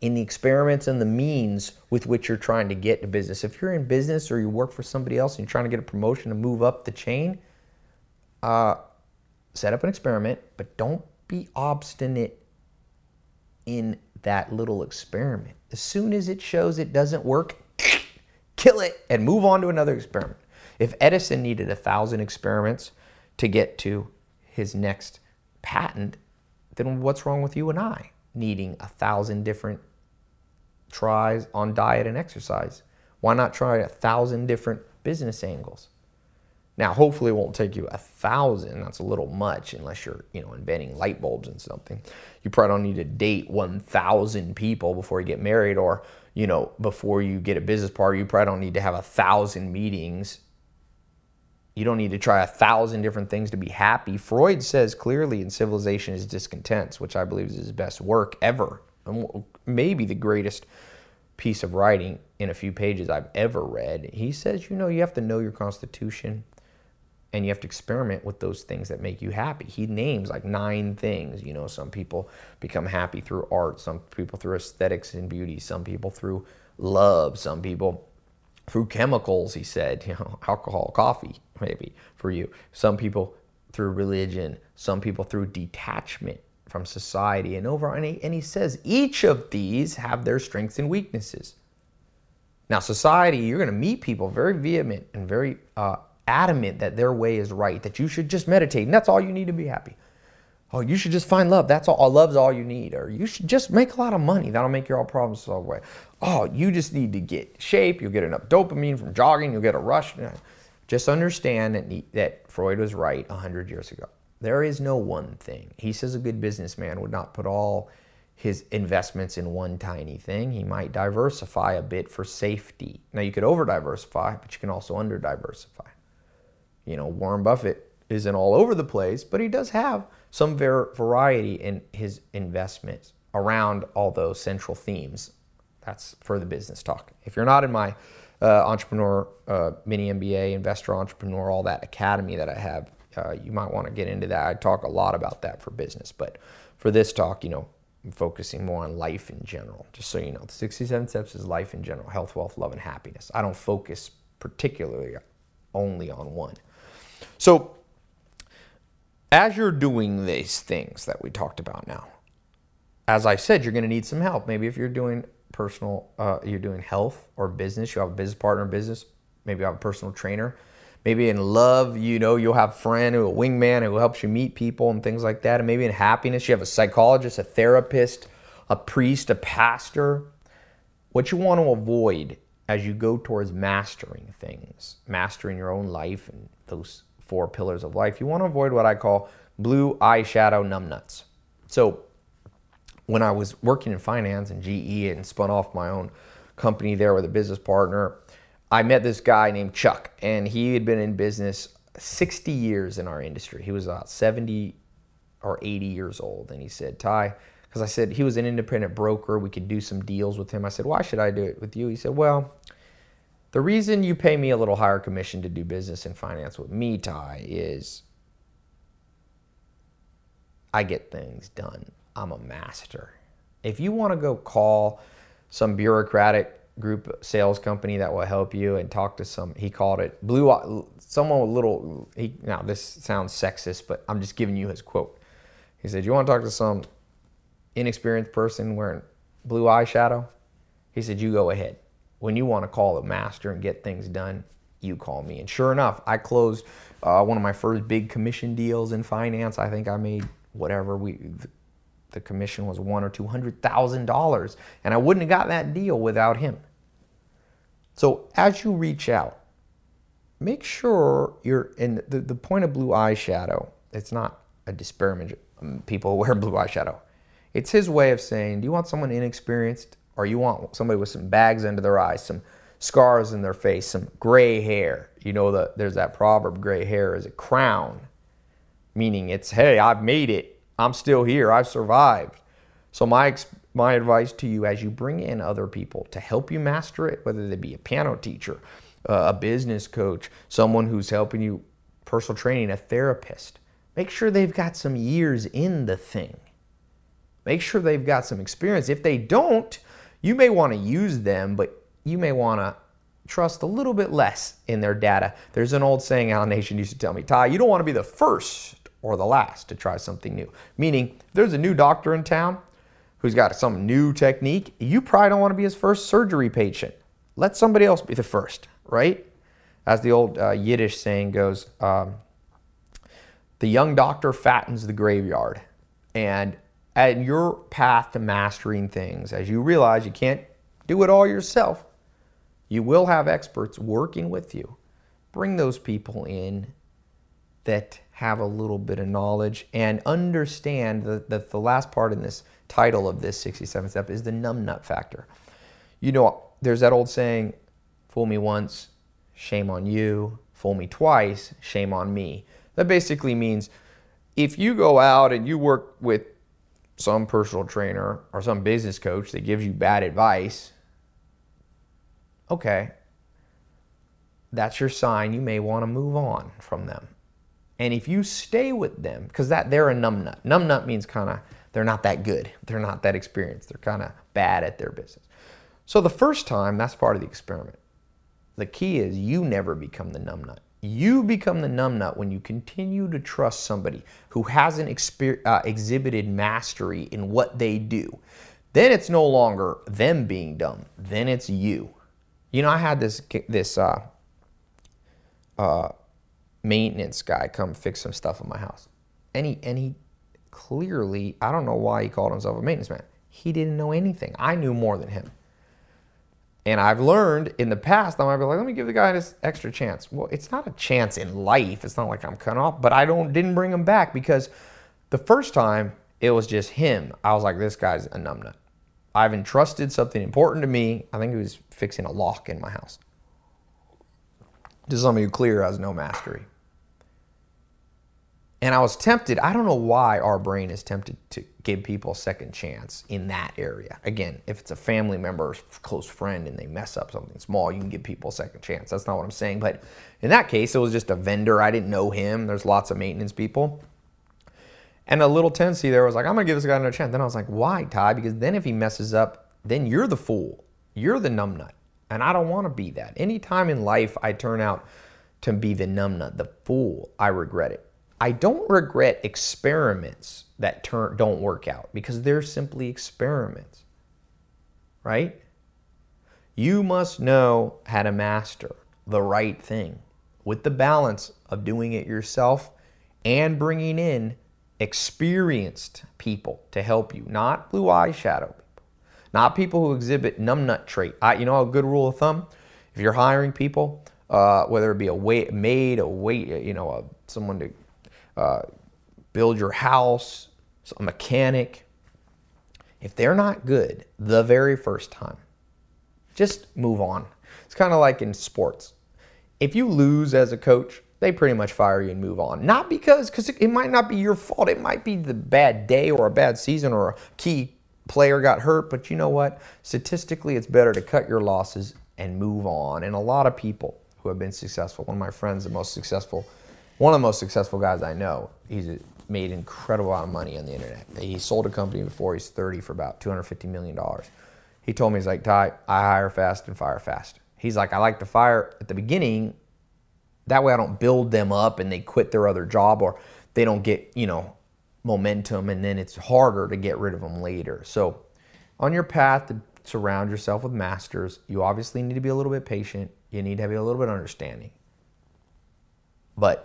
in the experiments and the means with which you're trying to get to business. If you're in business or you work for somebody else and you're trying to get a promotion to move up the chain, uh, set up an experiment, but don't be obstinate in that little experiment. As soon as it shows it doesn't work, kill it and move on to another experiment. If Edison needed a thousand experiments to get to his next patent, then what's wrong with you and I needing a thousand different tries on diet and exercise? Why not try a thousand different business angles? Now, hopefully it won't take you a thousand. That's a little much unless you're, you know, inventing light bulbs and something. You probably don't need to date one thousand people before you get married, or, you know, before you get a business partner. You probably don't need to have a thousand meetings. You don't need to try a thousand different things to be happy. Freud says clearly in Civilization is Discontents, which I believe is his best work ever, and maybe the greatest piece of writing in a few pages I've ever read. He says, you know, you have to know your constitution, and you have to experiment with those things that make you happy. He names like nine things. You know, some people become happy through art, some people through aesthetics and beauty, some people through love, some people through chemicals, he said, you know, alcohol, coffee, maybe for you. Some people through religion, some people through detachment from society and over. And he, and he says each of these have their strengths and weaknesses. Now, society, you're going to meet people very vehement and very uh, adamant that their way is right, that you should just meditate and that's all you need to be happy. Oh, you should just find love. That's all. Oh, love's all you need. Or you should just make a lot of money. That'll make your all problems solved away. Oh, you just need to get shape. You'll get enough dopamine from jogging. You'll get a rush. Just understand that, that Freud was right one hundred years ago. There is no one thing. He says a good businessman would not put all his investments in one tiny thing. He might diversify a bit for safety. Now, you could over-diversify, but you can also under-diversify. You know, Warren Buffett isn't all over the place, but he does have some variety in his investments around all those central themes. That's for the business talk. If you're not in my uh, entrepreneur, uh, mini M B A, investor entrepreneur, all that academy that I have, uh, you might want to get into that. I talk a lot about that for business, but for this talk, you know, I'm focusing more on life in general. Just so you know, the sixty-seven steps is life in general, health, wealth, love, and happiness. I don't focus particularly only on one. So, as you're doing these things that we talked about now, as I said, you're going to need some help. Maybe if you're doing personal, uh, you're doing health or business, you have a business partner in business, maybe you have a personal trainer. Maybe in love, you know, you'll have a friend or a wingman who helps you meet people and things like that. And maybe in happiness, you have a psychologist, a therapist, a priest, a pastor. What you want to avoid as you go towards mastering things, mastering your own life and those four pillars of life, you want to avoid what I call blue eyeshadow numbnuts. So when I was working in finance and G E and spun off my own company there with a business partner, I met this guy named Chuck, and he had been in business sixty years in our industry. He was about seventy or eighty years old, and he said, Ty, because I said he was an independent broker, we could do some deals with him. I said, why should I do it with you? He said, well, the reason you pay me a little higher commission to do business and finance with me, Ty, is I get things done. I'm a master. If you want to go call some bureaucratic group sales company that will help you and talk to some, he called it blue eye, someone with little, he, now this sounds sexist, but I'm just giving you his quote. He said, you want to talk to some inexperienced person wearing blue eyeshadow? He said, you go ahead. When you want to call a master and get things done, you call me. And sure enough, I closed uh, one of my first big commission deals in finance. I think I made whatever we, the commission was one or two hundred thousand dollars, and I wouldn't have gotten that deal without him. So as you reach out, make sure you're in the, the point of blue eyeshadow. It's not a disparagement of people who wear blue eyeshadow. It's his way of saying, do you want someone inexperienced? Or you want somebody with some bags under their eyes, some scars in their face, some gray hair. You know, the, there's that proverb, gray hair is a crown, meaning it's, hey, I've made it. I'm still here. I've survived. So my, my advice to you as you bring in other people to help you master it, whether they be a piano teacher, uh, a business coach, someone who's helping you, personal training, a therapist, make sure they've got some years in the thing. Make sure they've got some experience. If they don't, You may want to use them, but you may want to trust a little bit less in their data. There's an old saying Alan Nation used to tell me, Ty, you don't want to be the first or the last to try something new. Meaning, if there's a new doctor in town who's got some new technique, you probably don't want to be his first surgery patient. Let somebody else be the first, right? As the old uh, Yiddish saying goes, um, the young doctor fattens the graveyard. And at your path to mastering things, as you realize you can't do it all yourself, you will have experts working with you. Bring those people in that have a little bit of knowledge, and understand that the, the last part in this title of this sixty-seventh step is the numbnut factor. You know, there's that old saying, fool me once, shame on you. Fool me twice, shame on me. That basically means if you go out and you work with some personal trainer or some business coach that gives you bad advice, okay, that's your sign you may want to move on from them. And if you stay with them, because that they're a numbnut. Numbnut means kind of they're not that good. They're not that experienced. They're kind of bad at their business. So the first time, that's part of the experiment. The key is you never become the numbnut. You become the numbnut when you continue to trust somebody who hasn't uh, exhibited mastery in what they do. Then it's no longer them being dumb. Then it's you. You know, I had this this uh, uh, maintenance guy come fix some stuff in my house. And he, and he clearly, I don't know why he called himself a maintenance man. He didn't know anything. I knew more than him. And I've learned in the past, I might be like, let me give the guy this extra chance. Well, it's not a chance in life. It's not like I'm cut off, but I don't didn't bring him back because the first time it was just him. I was like, this guy's a numbnut. I've entrusted something important to me. I think he was fixing a lock in my house. To somebody who clearly has no mastery. And I was tempted. I don't know why our brain is tempted to give people a second chance in that area. Again, if it's a family member or close friend and they mess up something small, you can give people a second chance. That's not what I'm saying. But in that case, it was just a vendor. I didn't know him. There's lots of maintenance people. And a little tendency there was like, I'm going to give this guy another chance. Then I was like, why, Ty? Because then if he messes up, then you're the fool. You're the numbnut. And I don't want to be that. Anytime in life I turn out to be the numbnut, the fool, I regret it. I don't regret experiments that turn, don't work out because they're simply experiments, right? You must know how to master the right thing with the balance of doing it yourself and bringing in experienced people to help you, not blue eyeshadow people, not people who exhibit numbnut trait. I, you know, a good rule of thumb, if you're hiring people, uh, whether it be a wait, maid, a wait, you know, a, someone to Uh, build your house, a mechanic. If they're not good the very first time, just move on. It's kind of like in sports. If you lose as a coach, they pretty much fire you and move on. Not because, because it, it might not be your fault. It might be the bad day or a bad season or a key player got hurt. But you know what? Statistically, it's better to cut your losses and move on. And a lot of people who have been successful, one of my friends, the most successful One of the most successful guys I know, he's made an incredible amount of money on the internet. He sold a company before he's thirty for about two hundred fifty million dollars. He told me, he's like, Ty, I hire fast and fire fast. He's like, I like to fire at the beginning. That way I don't build them up and they quit their other job or they don't get, you know, momentum and then it's harder to get rid of them later. So on your path to surround yourself with masters, you obviously need to be a little bit patient. You need to be a little bit understanding. But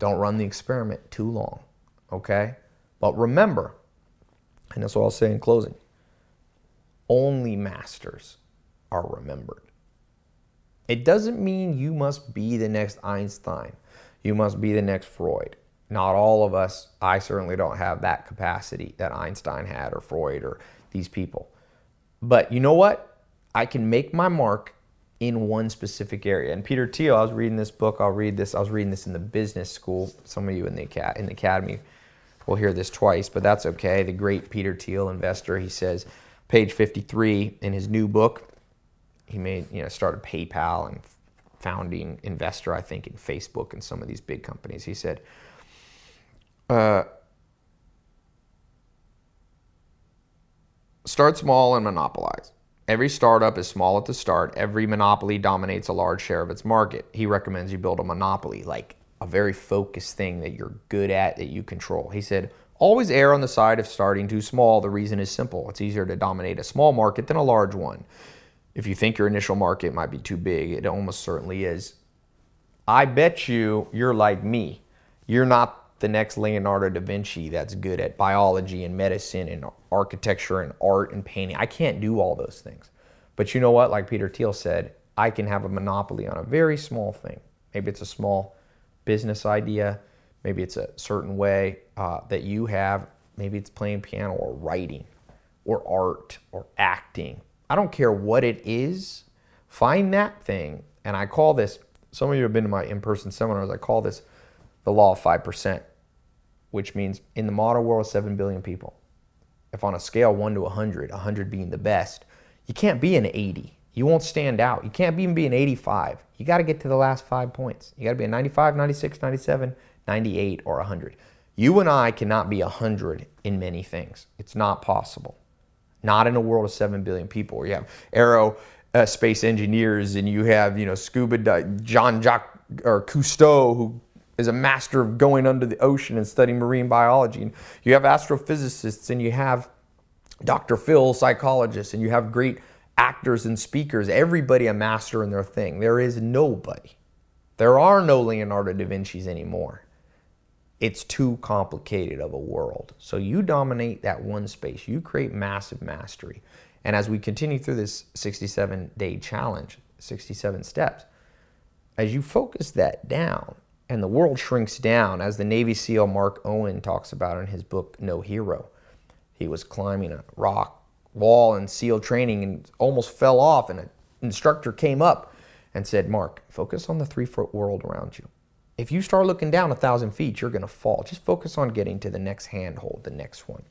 don't run the experiment too long, okay? But remember, and that's what I'll say in closing, only masters are remembered. It doesn't mean you must be the next Einstein. You must be the next Freud. Not all of us, I certainly don't have that capacity that Einstein had or Freud or these people. But you know what? I can make my mark in one specific area. And Peter Thiel, I was reading this book, I'll read this, I was reading this in the business school. Some of you in the, in the academy will hear this twice, but that's okay. The great Peter Thiel, investor, he says, page fifty-three in his new book, he made, you know, started PayPal and founding investor, I think, in Facebook and some of these big companies. He said, uh, Start small and monopolize. Every startup is small at the start. Every monopoly dominates a large share of its market. He recommends you build a monopoly, like a very focused thing that you're good at, that you control. He said, always err on the side of starting too small. The reason is simple. It's easier to dominate a small market than a large one. If you think your initial market might be too big, it almost certainly is. I bet you you're like me. You're not the next Leonardo da Vinci that's good at biology and medicine and architecture and art and painting. I can't do all those things. But you know what? Like Peter Thiel said, I can have a monopoly on a very small thing. Maybe it's a small business idea. Maybe it's a certain way uh, that you have. Maybe it's playing piano or writing or art or acting. I don't care what it is. Find that thing. And I call this, some of you have been to my in-person seminars, I call this the law of five percent, which means in the modern world, seven billion people. If on a scale one to one hundred, one hundred being the best, you can't be an eighty. You won't stand out. You can't even be an eighty-five. You got to get to the last five points. You got to be a ninety-five, ninety-six, ninety-seven, ninety-eight, or one hundred. You and I cannot be one hundred in many things. It's not possible. Not in a world of seven billion people where you have aerospace uh, engineers and you have, you know, scuba dive, Jean-Jacques or Cousteau, who is a master of going under the ocean and studying marine biology. And you have astrophysicists and you have Doctor Phil, psychologists, and you have great actors and speakers. Everybody a master in their thing. There is nobody. There are no Leonardo da Vinci's anymore. It's too complicated of a world. So you dominate that one space. You create massive mastery. And as we continue through this sixty-seven day challenge, sixty-seven steps, as you focus that down and the world shrinks down, as the Navy SEAL Mark Owen talks about in his book, No Hero, he was climbing a rock wall in SEAL training and almost fell off, and an instructor came up and said, Mark, focus on the three-foot world around you. If you start looking down a thousand feet, you're going to fall. Just focus on getting to the next handhold, the next one.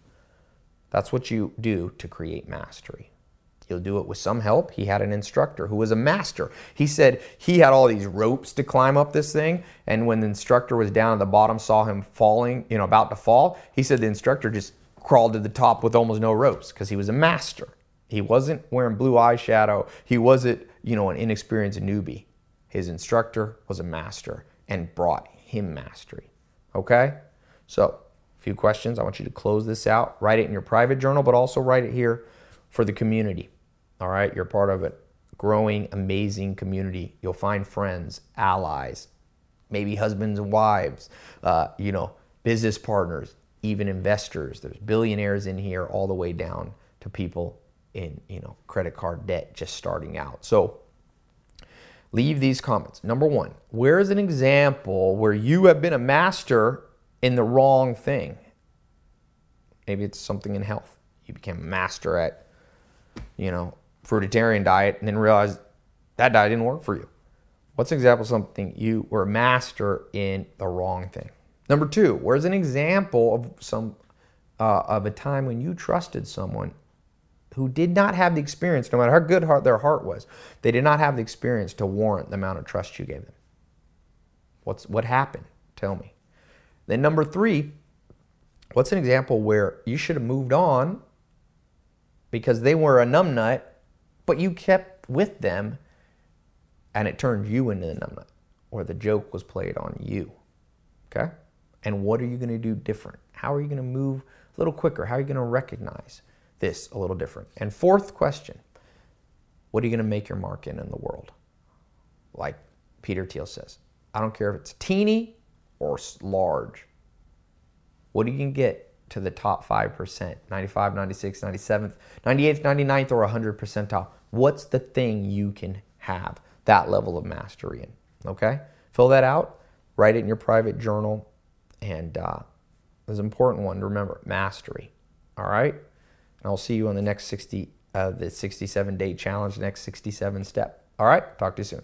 That's what you do to create mastery. You'll do it with some help. He had an instructor who was a master. He said he had all these ropes to climb up this thing, and when the instructor was down at the bottom, saw him falling, you know, about to fall, he said the instructor just crawled to the top with almost no ropes because he was a master. He wasn't wearing blue eyeshadow. He wasn't, you know, an inexperienced newbie. His instructor was a master and brought him mastery. Okay? So, a few questions. I want you to close this out. Write it in your private journal, but also write it here for the community. All right? You're part of a growing, amazing community. You'll find friends, allies, maybe husbands and wives, uh, you know, business partners, even investors. There's billionaires in here all the way down to people in, you know, credit card debt just starting out. So, leave these comments. Number one, where is an example where you have been a master in the wrong thing? Maybe it's something in health. You became a master at, you know, fruitarian diet and then realized that diet didn't work for you. What's an example of something you were a master in the wrong thing? Number two, where's an example of some uh, of a time when you trusted someone who did not have the experience, no matter how good heart their heart was, they did not have the experience to warrant the amount of trust you gave them. What's, what happened? Tell me. Then number three, what's an example where you should have moved on because they were a numbnut, but you kept with them and it turned you into the numbnut, or the joke was played on you, okay? And what are you gonna do different? How are you gonna move a little quicker? How are you gonna recognize this a little different? And fourth question, what are you going to make your mark in in the world? Like Peter Thiel says, I don't care if it's teeny or large. What are you going to get to the top five percent, ninety-five, ninety-six, ninety-seven, ninety-eighth, ninety-ninth, or one hundred percentile? What's the thing you can have that level of mastery in? Okay? Fill that out. Write it in your private journal. And uh, there's an important one to remember, mastery. All right? And I'll see you on the next sixty, uh, the sixty-seven day challenge, next sixty-seven step. All right, talk to you soon.